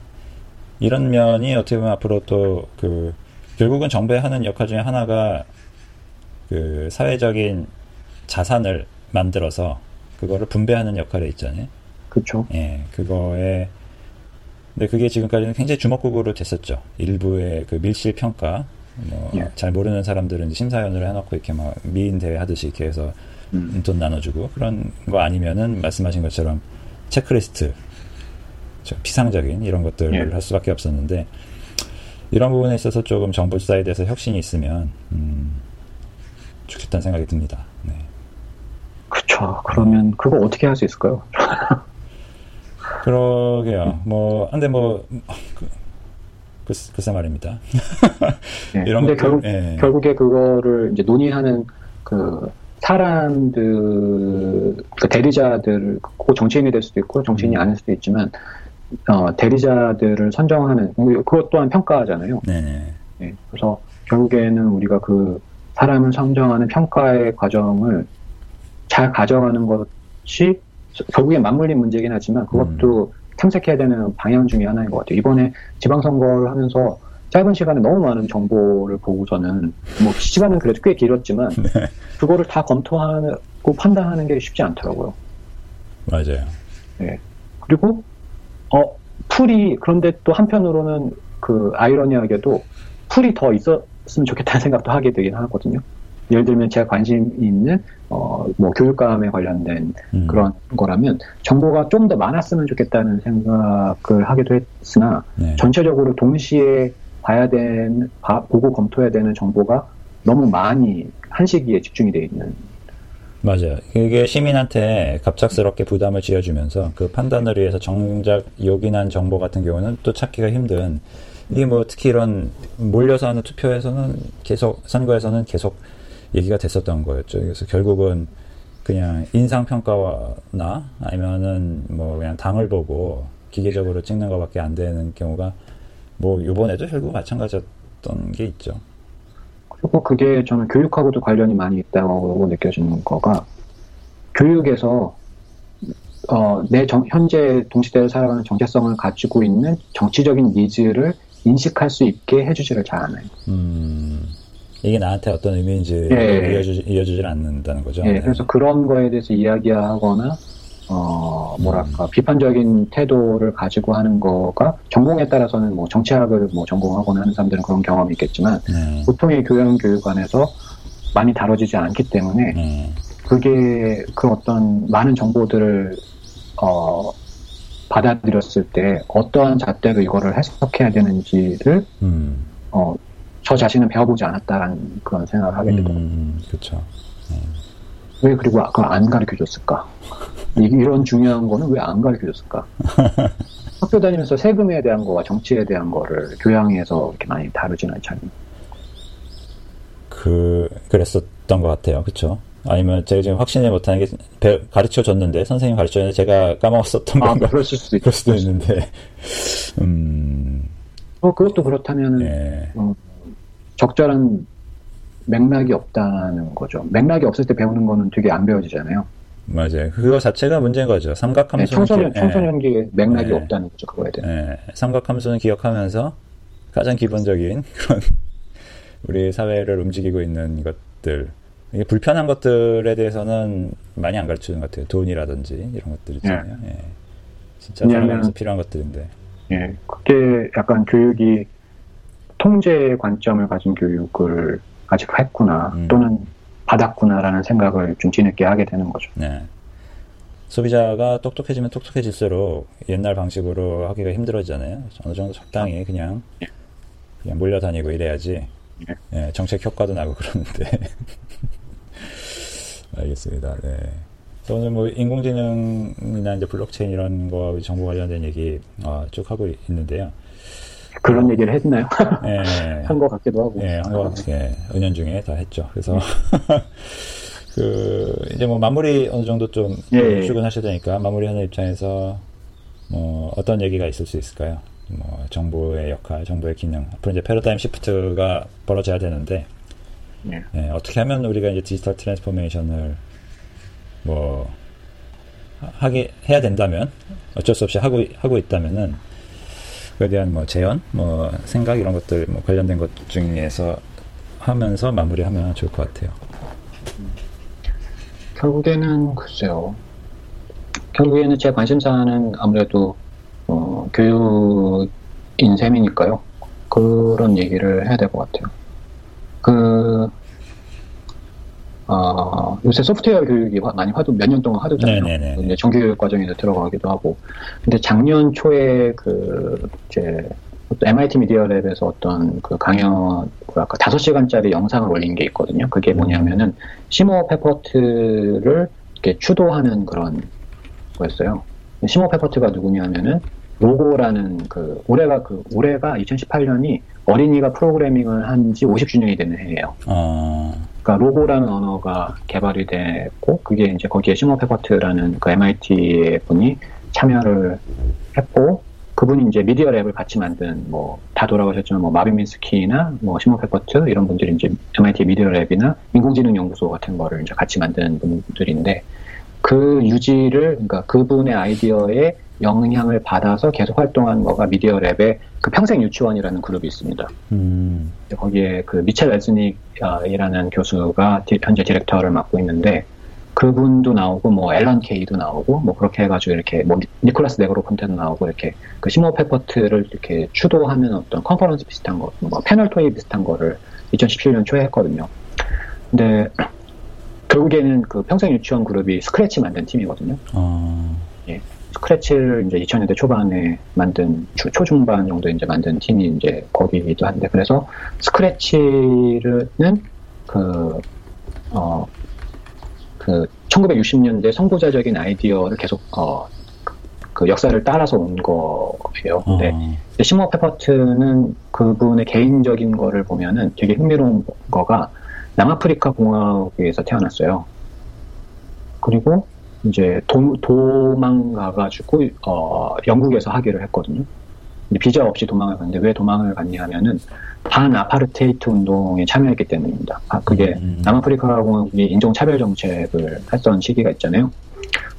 이런 면이 어떻게 보면 앞으로 또 그 결국은 정부가 하는 역할 중에 하나가 그 사회적인 자산을 만들어서 그거를 분배하는 역할에 있잖아요. 그렇죠. 예, 그거에 근데 그게 지금까지는 굉장히 주먹구구로 됐었죠. 일부의 그 밀실 평가, 뭐 잘 예. 모르는 사람들은 심사위원을 해놓고 이렇게 막 미인 대회 하듯이 이렇게 해서 음. 돈 나눠주고 그런 거 아니면은 말씀하신 것처럼 체크리스트, 피상적인 이런 것들을 예. 할 수밖에 없었는데 이런 부분에 있어서 조금 정부 사이드에서 혁신이 있으면 음, 좋겠다는 생각이 듭니다. 네. 그쵸. 그러면 그거 어떻게 할 수 있을까요? 그러게요. 뭐, 근데 뭐, 그, 글쎄 말입니다. 네, 이런 근데 것들, 결국, 예. 결국에 그거를 이제 논의하는 그 사람들, 그 대리자들, 그 정치인이 될 수도 있고 정치인이 아닐 수도 있지만, 어, 대리자들을 선정하는, 그것 또한 평가하잖아요. 네네. 네, 그래서 결국에는 우리가 그 사람을 선정하는 평가의 과정을 잘 가져가는 것이 결국에 맞물린 문제긴 하지만 그것도 음. 탐색해야 되는 방향 중에 하나인 것 같아요. 이번에 지방선거를 하면서 짧은 시간에 너무 많은 정보를 보고서는 뭐 시간은 그래도 꽤 길었지만 네. 그거를 다 검토하고 판단하는 게 쉽지 않더라고요. 맞아요. 네. 그리고 어 풀이 그런데 또 한편으로는 그 아이러니하게도 풀이 더 있어 쓰면 좋겠다는 생각도 하게 되긴 하거든요. 예를 들면 제가 관심이 있는 어, 뭐 교육감에 관련된 음. 그런 거라면 정보가 좀 더 많았으면 좋겠다는 생각을 하기도 했으나 네. 전체적으로 동시에 봐야 되는 보고 검토해야 되는 정보가 너무 많이 한 시기에 집중이 되어 있는. 맞아요. 이게 시민한테 갑작스럽게 부담을 지어주면서 그 판단을 위해서 정작 요긴한 정보 같은 경우는 또 찾기가 힘든. 이게 뭐 특히 이런 몰려서 하는 투표에서는 계속 선거에서는 계속 얘기가 됐었던 거였죠. 그래서 결국은 그냥 인상 평가나 아니면은 뭐 그냥 당을 보고 기계적으로 찍는 것밖에 안 되는 경우가 뭐 요번에도 결국 마찬가지였던 게 있죠. 그리고 그게 저는 교육하고도 관련이 많이 있다고 느껴지는 거가 교육에서 어, 내 정, 현재 동시대를 살아가는 정체성을 가지고 있는 정치적인 니즈를 인식할 수 있게 해주지를 잘 안 해요. 음, 이게 나한테 어떤 의미인지 예, 이어주, 이어주질 않는다는 거죠. 예, 네. 그래서 그런 거에 대해서 이야기하거나 어, 뭐랄까 음. 비판적인 태도를 가지고 하는 거가 전공에 따라서는 뭐 정치학을 뭐 전공하거나 하는 사람들은 그런 경험이 있겠지만 네. 보통의 교양 교육 안에서 많이 다뤄지지 않기 때문에 네. 그게 그 어떤 많은 정보들을 어, 받아들였을 때 어떠한 잣대로 이거를 해석해야 되는지를 음. 어, 저 자신은 배워보지 않았다라는 그런 생각을 하게 되더라고요. 음, 그렇죠. 네. 왜 그리고 그걸 안 가르쳐줬을까? 이런 중요한 거는 왜 안 가르쳐줬을까? 학교 다니면서 세금에 대한 거와 정치에 대한 거를 교양에서 이렇게 많이 다루지는 않잖아요. 그, 그랬었던 것 같아요. 그쵸? 아니면 제가 지금 확신을 못하는 게 배, 가르쳐줬는데, 선생님 가르쳐줬는데 제가 까먹었었던 아, 건가? 그럴 수도, 그럴 수도 있는데. 음. 어, 그것도 그렇다면, 네. 어, 적절한 맥락이 없다는 거죠. 맥락이 없을 때 배우는 거는 되게 안 배워지잖아요. 맞아요. 그거 자체가 문제인 거죠. 삼각함수는. 네, 청소년, 청소년기에 네. 맥락이 네. 없다는 거죠. 그거에 대해. 네. 삼각함수는 기억하면서 가장 기본적인 그런 우리 사회를 움직이고 있는 것들. 이게 불편한 것들에 대해서는 많이 안 가르치는 것 같아요. 돈이라든지 이런 것들 있잖아요. 네. 예. 진짜 살아가면서 필요한 것들인데. 예. 그게 약간 교육이 통제의 관점을 가진 교육을 아직 했구나. 음. 또는 받았구나라는 생각을 좀 뒤늦게 하게 되는 거죠. 네. 소비자가 똑똑해지면 똑똑해질수록 옛날 방식으로 하기가 힘들어지잖아요. 어느 정도 적당히 그냥 그냥 몰려다니고 이래야지 네. 네, 정책 효과도 나고 그러는데. 알겠습니다. 네. 그래서 오늘 뭐 인공지능이나 이제 블록체인 이런 거 정보 관련된 얘기 아, 쭉 하고 있는데요. 그런 어, 얘기를 했나요? 네. 한 것 같기도 하고. 네, 한 것 같기도 하고. 은연 중에 다 했죠. 그래서, 그, 이제 뭐 마무리 어느 정도 좀 예, 출근하셔야 되니까 마무리하는 입장에서 뭐 어떤 얘기가 있을 수 있을까요? 뭐 정보의 역할, 정보의 기능. 앞으로 이제 패러다임 시프트가 벌어져야 되는데, 예. 네, 어떻게 하면 우리가 이제 디지털 트랜스포메이션을 뭐, 하게, 해야 된다면, 어쩔 수 없이 하고, 하고 있다면은, 그에 대한 뭐 제언, 뭐 생각 이런 것들 뭐 관련된 것 중에서 하면서 마무리하면 좋을 것 같아요. 결국에는 글쎄요. 결국에는 제 관심사는 아무래도 어, 교육인 셈이니까요. 그런 얘기를 해야 될 것 같아요. 그 어, 요새 소프트웨어 교육이 많이 화두, 몇 년 동안 화두잖아요. 네네네. 이제 정규교육 과정에도 들어가기도 하고. 근데 작년 초에 그, 이제, 엠아이티 미디어 랩에서 어떤 그 강연, 뭐랄까, 다섯 시간짜리 영상을 올린 게 있거든요. 그게 뭐냐면은, 시모어 페퍼트를 이렇게 추도하는 그런 거였어요. 시모어 페퍼트가 누구냐면은, 로고라는 그, 올해가 그, 올해가 이천십팔 년이 어린이가 프로그래밍을 한 지 오십 주년이 되는 해예요. 아. 그러니까 로고라는 언어가 개발이 됐고 그게 이제 거기에 시모 페퍼트라는 그 엠아이티의 분이 참여를 했고 그분이 이제 미디어 랩을 같이 만든 뭐 다 돌아가셨지만 뭐 마빈 민스키나 뭐 시모 페퍼트 이런 분들이 이제 엠아이티 미디어 랩이나 인공지능 연구소 같은 거를 이제 같이 만든 분들인데 그 유지를 그러니까 그분의 아이디어에 영향을 받아서 계속 활동한 거가 미디어 랩의 그 평생 유치원이라는 그룹이 있습니다. 음. 거기에 그 미첼 레스닉이라는 교수가 현재 디렉터를 맡고 있는데 그분도 나오고 뭐 앨런 케이도 나오고 뭐 그렇게 해가지고 이렇게 뭐 니콜라스 네그로폰테도 나오고 이렇게 그 시모어 페퍼트를 이렇게 추도하는 어떤 컨퍼런스 비슷한 거, 뭐 패널 토의 비슷한 거를 이천십칠 년 초에 했거든요. 근데 결국에는 그 평생 유치원 그룹이 스크래치 만든 팀이거든요. 어. 예. 스크래치를 이제 이천 년대 초반에 만든, 초, 초중반 정도 이제 만든 팀이 이제 거기이기도 한데, 그래서 스크래치는 그, 어, 그, 천구백육십 년대 선구자적인 아이디어를 계속, 어, 그 역사를 따라서 온 거예요. 근데, 어. 시모어 페퍼트는 그분의 개인적인 거를 보면은 되게 흥미로운 거가 남아프리카 공화국에서 태어났어요. 그리고, 이제 도, 도망가가지고 어, 영국에서 학위를 했거든요. 근데 비자 없이 도망을 갔는데 왜 도망을 갔냐 하면은 반 아파르테이트 운동에 참여했기 때문입니다. 아, 그게 음, 음. 남아프리카 공화국이 인종차별 정책을 했던 시기가 있잖아요.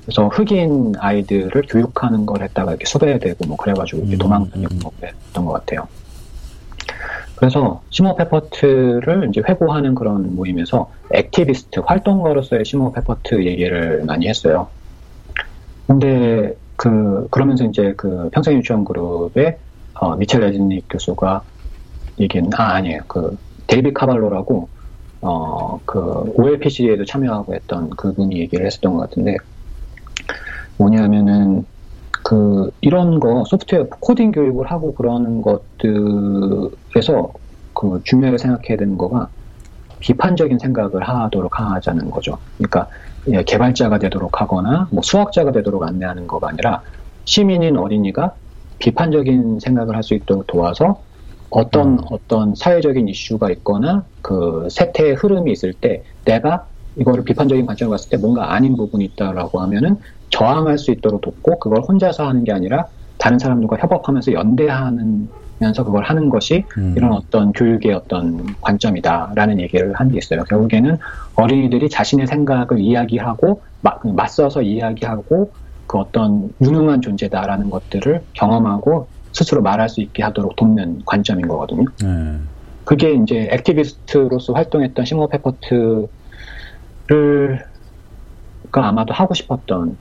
그래서 흑인 아이들을 교육하는 걸 했다가 이렇게 수배되고 뭐 그래가지고 이렇게 도망다니고 뭐 그랬던 것 같아요. 그래서 시모어 페퍼트를 이제 회고하는 그런 모임에서 액티비스트, 활동가로서의 시모어 페퍼트 얘기를 많이 했어요. 근데 그, 그러면서 이제 그 평생 유치원 그룹의 어, 미첼 레즈닉 교수가 얘기는, 아, 아니에요. 그, 데이비 카발로라고, 어, 그, 오엘피씨에도 참여하고 했던 그분이 얘기를 했었던 것 같은데, 뭐냐면은, 그, 이런 거, 소프트웨어, 코딩 교육을 하고 그러는 것들에서 그 중요하게 생각해야 되는 거가 비판적인 생각을 하도록 하자는 거죠. 그러니까 개발자가 되도록 하거나 뭐 수학자가 되도록 안내하는 거가 아니라 시민인 어린이가 비판적인 생각을 할 수 있도록 도와서 어떤 음. 어떤 사회적인 이슈가 있거나 그 세태의 흐름이 있을 때 내가 이거를 비판적인 관점으로 봤을 때 뭔가 아닌 부분이 있다라고 하면은 저항할 수 있도록 돕고 그걸 혼자서 하는 게 아니라 다른 사람들과 협업하면서 연대하면서 그걸 하는 것이 음. 이런 어떤 교육의 어떤 관점이다라는 얘기를 한 게 있어요. 결국에는 어린이들이 자신의 생각을 이야기하고 마, 맞서서 이야기하고 그 어떤 유능한 존재다라는 것들을 경험하고 스스로 말할 수 있게 하도록 돕는 관점인 거거든요. 음. 그게 이제 액티비스트로서 활동했던 시모어 페퍼트 를,가 아마도 하고 싶었던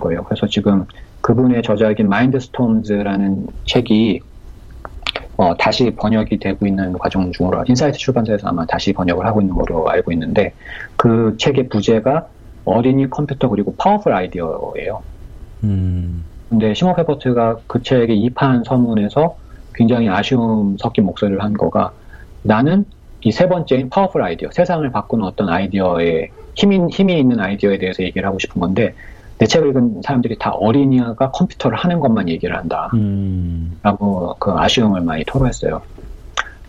거예요. 그래서 지금 그분의 저작인 마인드스톰즈라는 책이 어, 다시 번역이 되고 있는 과정 중으로 인사이트 출판사에서 아마 다시 번역을 하고 있는 걸로 알고 있는데 그 책의 부제가 어린이 컴퓨터 그리고 파워풀 아이디어예요. 음. 근데 시모 페퍼트가 그 책의 이판 서문에서 굉장히 아쉬움 섞인 목소리를 한 거가 나는 이 세 번째인 파워풀 아이디어, 세상을 바꾸는 어떤 아이디어에 힘이, 힘이 있는 아이디어에 대해서 얘기를 하고 싶은 건데 내 책을 읽은 사람들이 다 어린이가 컴퓨터를 하는 것만 얘기를 한다 라고 그 아쉬움을 많이 토로했어요.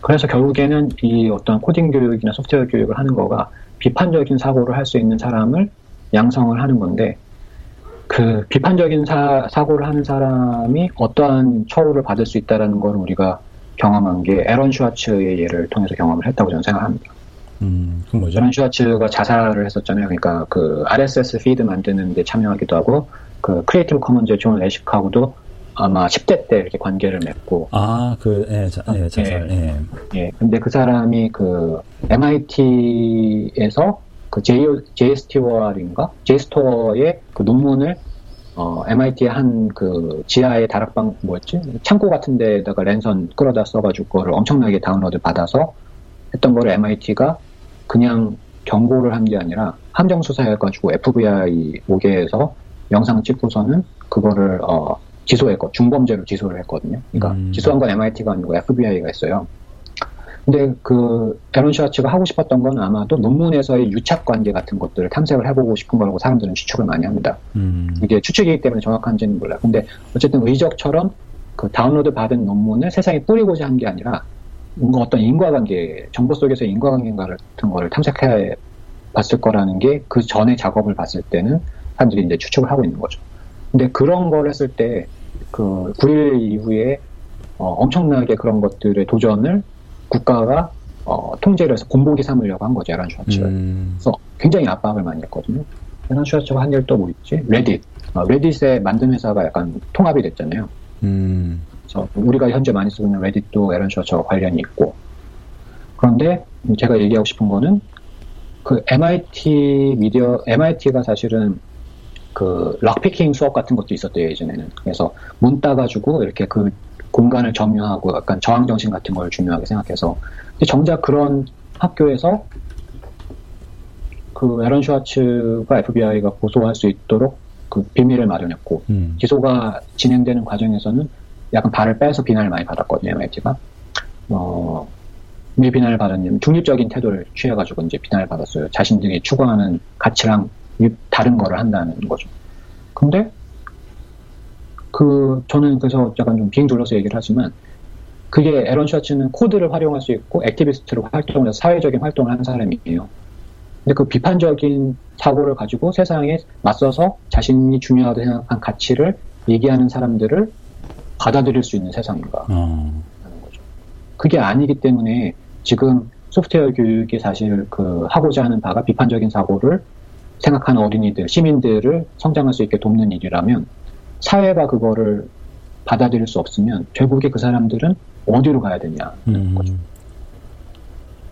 그래서 결국에는 이 어떤 코딩 교육이나 소프트웨어 교육을 하는 거가 비판적인 사고를 할 수 있는 사람을 양성을 하는 건데 그 비판적인 사, 사고를 하는 사람이 어떠한 처우를 받을 수 있다는 걸 우리가 경험한 게 에런 슈와츠의 예를 통해서 경험을 했다고 저는 생각합니다. 음, 그건 뭐죠? 에런 슈와츠가 자살을 했었잖아요. 그러니까 그 알에스에스 피드 만드는 데 참여하기도 하고 그 크리에이티브 커먼즈의 존 레식하고도 아마 십 대 때 이렇게 관계를 맺고 아, 그 예, 자, 예, 자살. 예. 예. 예. 근데 그 사람이 그 엠아이티에서 그 J 제이에스티오알인가? 제이스토어의 그 논문을 어, 엠아이티의 한 그 지하의 다락방 뭐였지? 창고 같은 데다가 랜선 끌어다 써가지고 그거를 엄청나게 다운로드 받아서 했던 거를 엠아이티가 그냥 경고를 한 게 아니라 함정 수사해가지고 에프비아이 오 개에서 영상 찍고서는 그거를 어, 기소했고 중범죄로 기소를 했거든요. 그러니까 음. 기소한 건 엠아이티가 아니고 에프비아이가 했어요. 근데 그 에런 슈와츠가 하고 싶었던 건 아마도 논문에서의 유착관계 같은 것들을 탐색을 해보고 싶은 거라고 사람들은 추측을 많이 합니다. 음. 이게 추측이기 때문에 정확한지는 몰라요. 근데 어쨌든 의적처럼 그 다운로드 받은 논문을 세상에 뿌리고자 한 게 아니라 뭔가 어떤 인과관계, 정보 속에서 인과관계 같은 거를 탐색해 봤을 거라는 게 그 전에 작업을 봤을 때는 사람들이 이제 추측을 하고 있는 거죠. 근데 그런 걸 했을 때 그 구일 이후에 어, 엄청나게 그런 것들의 도전을 국가가 어, 통제를 해서 곰보기 삼으려고 한 거죠, 에런 슈와츠를. 음. 그래서 굉장히 압박을 많이 했거든요. 에런 슈와츠가 한 일 또 뭐 있지? 레딧. 어, 레딧의 만든 회사가 약간 통합이 됐잖아요. 음. 그래서 우리가 현재 많이 쓰고 있는 레딧도 에런 슈와츠와 관련이 있고. 그런데 제가 얘기하고 싶은 거는 그 엠아이티 미디어, 엠아이티가 사실은 그 락피킹 수업 같은 것도 있었대요, 예전에는. 그래서 문 따가지고 이렇게 그 공간을 점유하고 약간 저항정신 같은 걸 중요하게 생각해서 정작 그런 학교에서 그 에런 슈와츠가 에프비아이가 고소할 수 있도록 그 비밀을 마련했고 음. 기소가 진행되는 과정에서는 약간 발을 빼서 비난을 많이 받았거든요. 엠아이티가 어, 왜 비난을 받았냐면 중립적인 태도를 취해가지고 이제 비난을 받았어요. 자신들이 추구하는 가치랑 다른 거를 한다는 거죠. 근데 그 저는 그래서 약간 좀 빙 둘러서 얘기를 하지만 그게 에런 슈와츠는 코드를 활용할 수 있고 액티비스트로 활동을 해서 사회적인 활동을 하는 사람이에요. 근데 그 비판적인 사고를 가지고 세상에 맞서서 자신이 중요하다고 생각한 가치를 얘기하는 사람들을 받아들일 수 있는 세상인가 음. 하는 거죠. 그게 아니기 때문에 지금 소프트웨어 교육이 사실 그 하고자 하는 바가 비판적인 사고를 생각하는 어린이들, 시민들을 성장할 수 있게 돕는 일이라면 사회가 그거를 받아들일 수 없으면 결국에 그 사람들은 어디로 가야 되냐는 음. 거죠.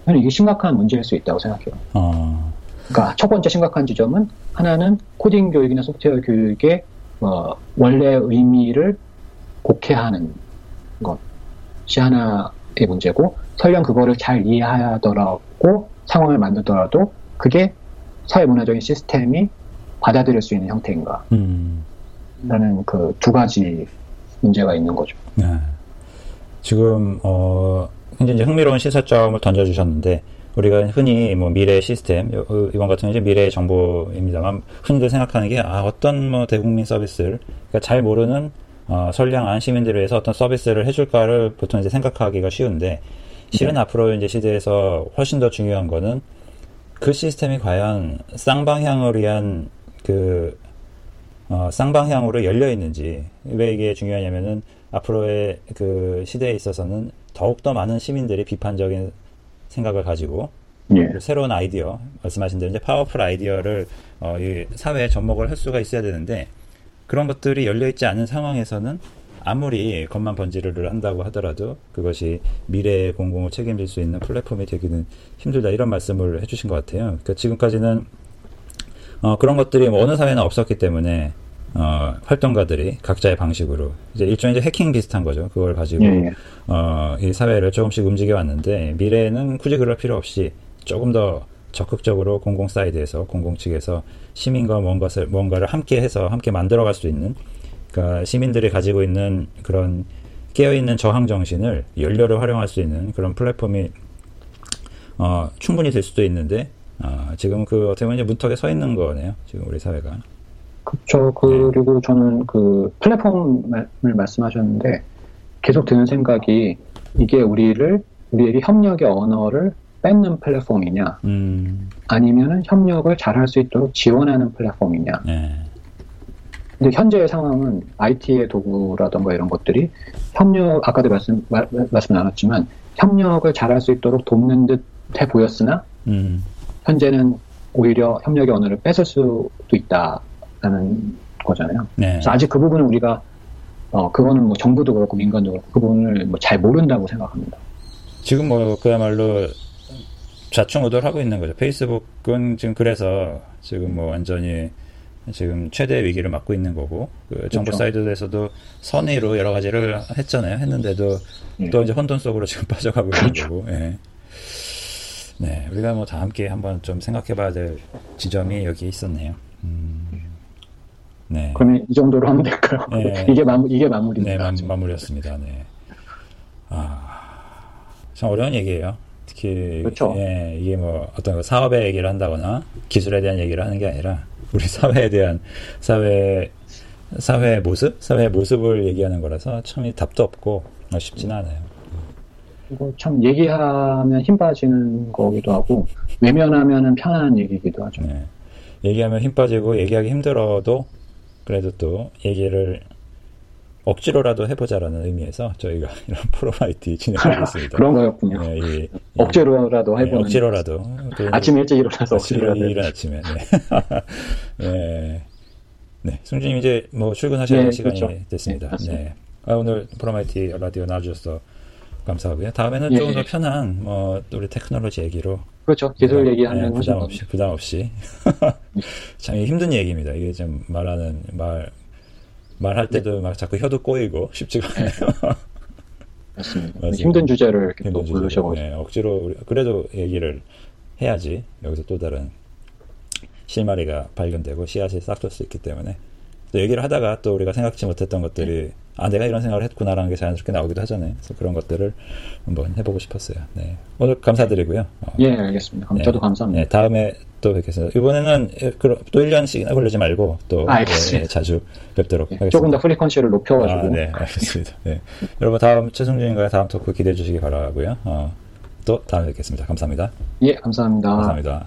저는 이게 심각한 문제일 수 있다고 생각해요. 어. 그러니까 첫 번째 심각한 지점은 하나는 코딩 교육이나 소프트웨어 교육의 어, 원래 의미를 곡해하는 것이 하나의 문제고 설령 그거를 잘 이해하더라도 상황을 만들더라도 그게 사회문화적인 시스템이 받아들일 수 있는 형태인가. 음. 라는 그 두 가지 문제가 있는 거죠. 네. 지금, 어, 굉장히 흥미로운 시사점을 던져주셨는데, 우리가 흔히 뭐 미래 시스템, 이번 같은 이제 미래의 정보입니다만 흔히들 생각하는 게 아, 어떤 뭐 대국민 서비스를 그러니까 잘 모르는 어, 선량한 시민들을 위해서 어떤 서비스를 해줄까를 보통 이제 생각하기가 쉬운데 실은 네. 앞으로 이제 시대에서 훨씬 더 중요한 거는 그 시스템이 과연 쌍방향을 위한 그 어, 쌍방향으로 열려 있는지. 왜 이게 중요하냐면은 앞으로의 그 시대에 있어서는 더욱더 많은 시민들이 비판적인 생각을 가지고 예. 새로운 아이디어, 말씀하신 대로 이제 파워풀 아이디어를 어, 이 사회에 접목을 할 수가 있어야 되는데 그런 것들이 열려있지 않은 상황에서는 아무리 겉만 번지르르 한다고 하더라도 그것이 미래의 공공을 책임질 수 있는 플랫폼이 되기는 힘들다 이런 말씀을 해주신 것 같아요. 그러니까 지금까지는 어, 그런 것들이 뭐 어느 사회나 없었기 때문에 어, 활동가들이 각자의 방식으로 이제 일종의 이제 해킹 비슷한 거죠. 그걸 가지고 예. 어, 이 사회를 조금씩 움직여 왔는데 미래에는 굳이 그럴 필요 없이 조금 더 적극적으로 공공 사이드에서 공공 측에서 시민과 뭔가를 뭔가를 함께해서 함께 만들어갈 수 있는 그러니까 시민들이 가지고 있는 그런 깨어있는 저항 정신을 연료로 활용할 수 있는 그런 플랫폼이 어, 충분히 될 수도 있는데 어, 지금 그 어떻게 보면 이제 문턱에 서 있는 거네요. 지금 우리 사회가. 그렇죠. 그리고 네. 저는 그 플랫폼을 말씀하셨는데 계속 드는 생각이 이게 우리를 우리에게 협력의 언어를 뺏는 플랫폼이냐, 음. 아니면은 협력을 잘할 수 있도록 지원하는 플랫폼이냐. 네. 근데 현재의 상황은 아이티의 도구라든가 이런 것들이 협력 아까도 말씀 마, 말씀 나눴지만 협력을 잘할 수 있도록 돕는 듯해 보였으나 음. 현재는 오히려 협력의 언어를 뺏을 수도 있다. 라는 거잖아요. 네. 그래서 아직 그 부분은 우리가 어 그거는 뭐 정부도 그렇고 민간도 그렇고 그 부분을 뭐 잘 모른다고 생각합니다. 지금 뭐 그야말로 좌충우돌하고 있는 거죠. 페이스북은 지금 그래서 지금 뭐 완전히 지금 최대의 위기를 맞고 있는 거고 그 정부 그렇죠. 사이드에서도 선의로 여러 가지를 했잖아요. 했는데도 네. 또 이제 혼돈 속으로 지금 빠져가고 있는 그렇죠. 거고. 네. 네, 우리가 뭐 다 함께 한번 좀 생각해봐야 될 지점이 여기 있었네요. 음. 네. 그러면 이 정도로 하면 될까요? 네. 이게 마무 이게 마무리입니다. 네, 마무리였습니다. 네. 아, 참 어려운 얘기예요. 특히 그렇죠. 예, 이게 뭐 어떤 사업의 얘기를 한다거나 기술에 대한 얘기를 하는 게 아니라 우리 사회에 대한 사회 사회의 모습, 사회의 모습을 얘기하는 거라서 참 답도 없고 쉽지는 않아요. 이거 참 얘기하면 힘 빠지는 거기도 하고 외면하면은 편안한 얘기기도 하죠. 네. 얘기하면 힘 빠지고 얘기하기 힘들어도. 그래도 또 얘기를 억지로라도 해보자라는 의미에서 저희가 이런 포럼 아이티 진행하고 있습니다. 그런 거였군요. 네, 이, 이, 억지로라도 해보는. 네, 억지로라도. 아침 일찍 일어나서 억지로 일어나 아침에. 네. 네. 네. 승준님 이제 뭐 출근하셔야 될 네, 시간이 그렇죠. 됐습니다. 네, 네. 아, 오늘 포럼 아이티 라디오 나와주셔서 감사하고요. 다음에는 예. 조금 더 편한 뭐 우리 테크놀로지 얘기로. 그렇죠. 기술 네, 얘기하면 네, 부담 없이 부담 없이 참 힘든 얘기입니다. 이게 좀 말하는 말 말할 때도 네. 막 자꾸 혀도 꼬이고 쉽지가 않아요. 맞습니다. 맞습니다. 힘든 주제를 이렇게 힘든 또 부르셔가지고 네, 억지로 우리, 그래도 얘기를 해야지 여기서 또 다른 실마리가 발견되고 씨앗이 싹 돋을 수 있기 때문에 또 얘기를 하다가 또 우리가 생각지 못했던 것들이 네. 아 내가 이런 생각을 했구나라는 게 자연스럽게 나오기도 하잖아요. 그래서 그런 것들을 한번 해보고 싶었어요. 네. 오늘 감사드리고요. 어, 예, 알겠습니다. 네. 저도 감사합니다. 네, 다음에 또 뵙겠습니다. 이번에는 또 일 년씩이나 걸리지 말고 또 아, 네, 자주 뵙도록 예, 하겠습니다. 조금 더 프리퀀시를 높여가지고. 아, 네, 알겠습니다. 네. 여러분 다음 최승준인가요? 다음 토크 기대해 주시기 바라고요. 어, 또 다음에 뵙겠습니다. 감사합니다. 예, 감사합니다. 감사합니다.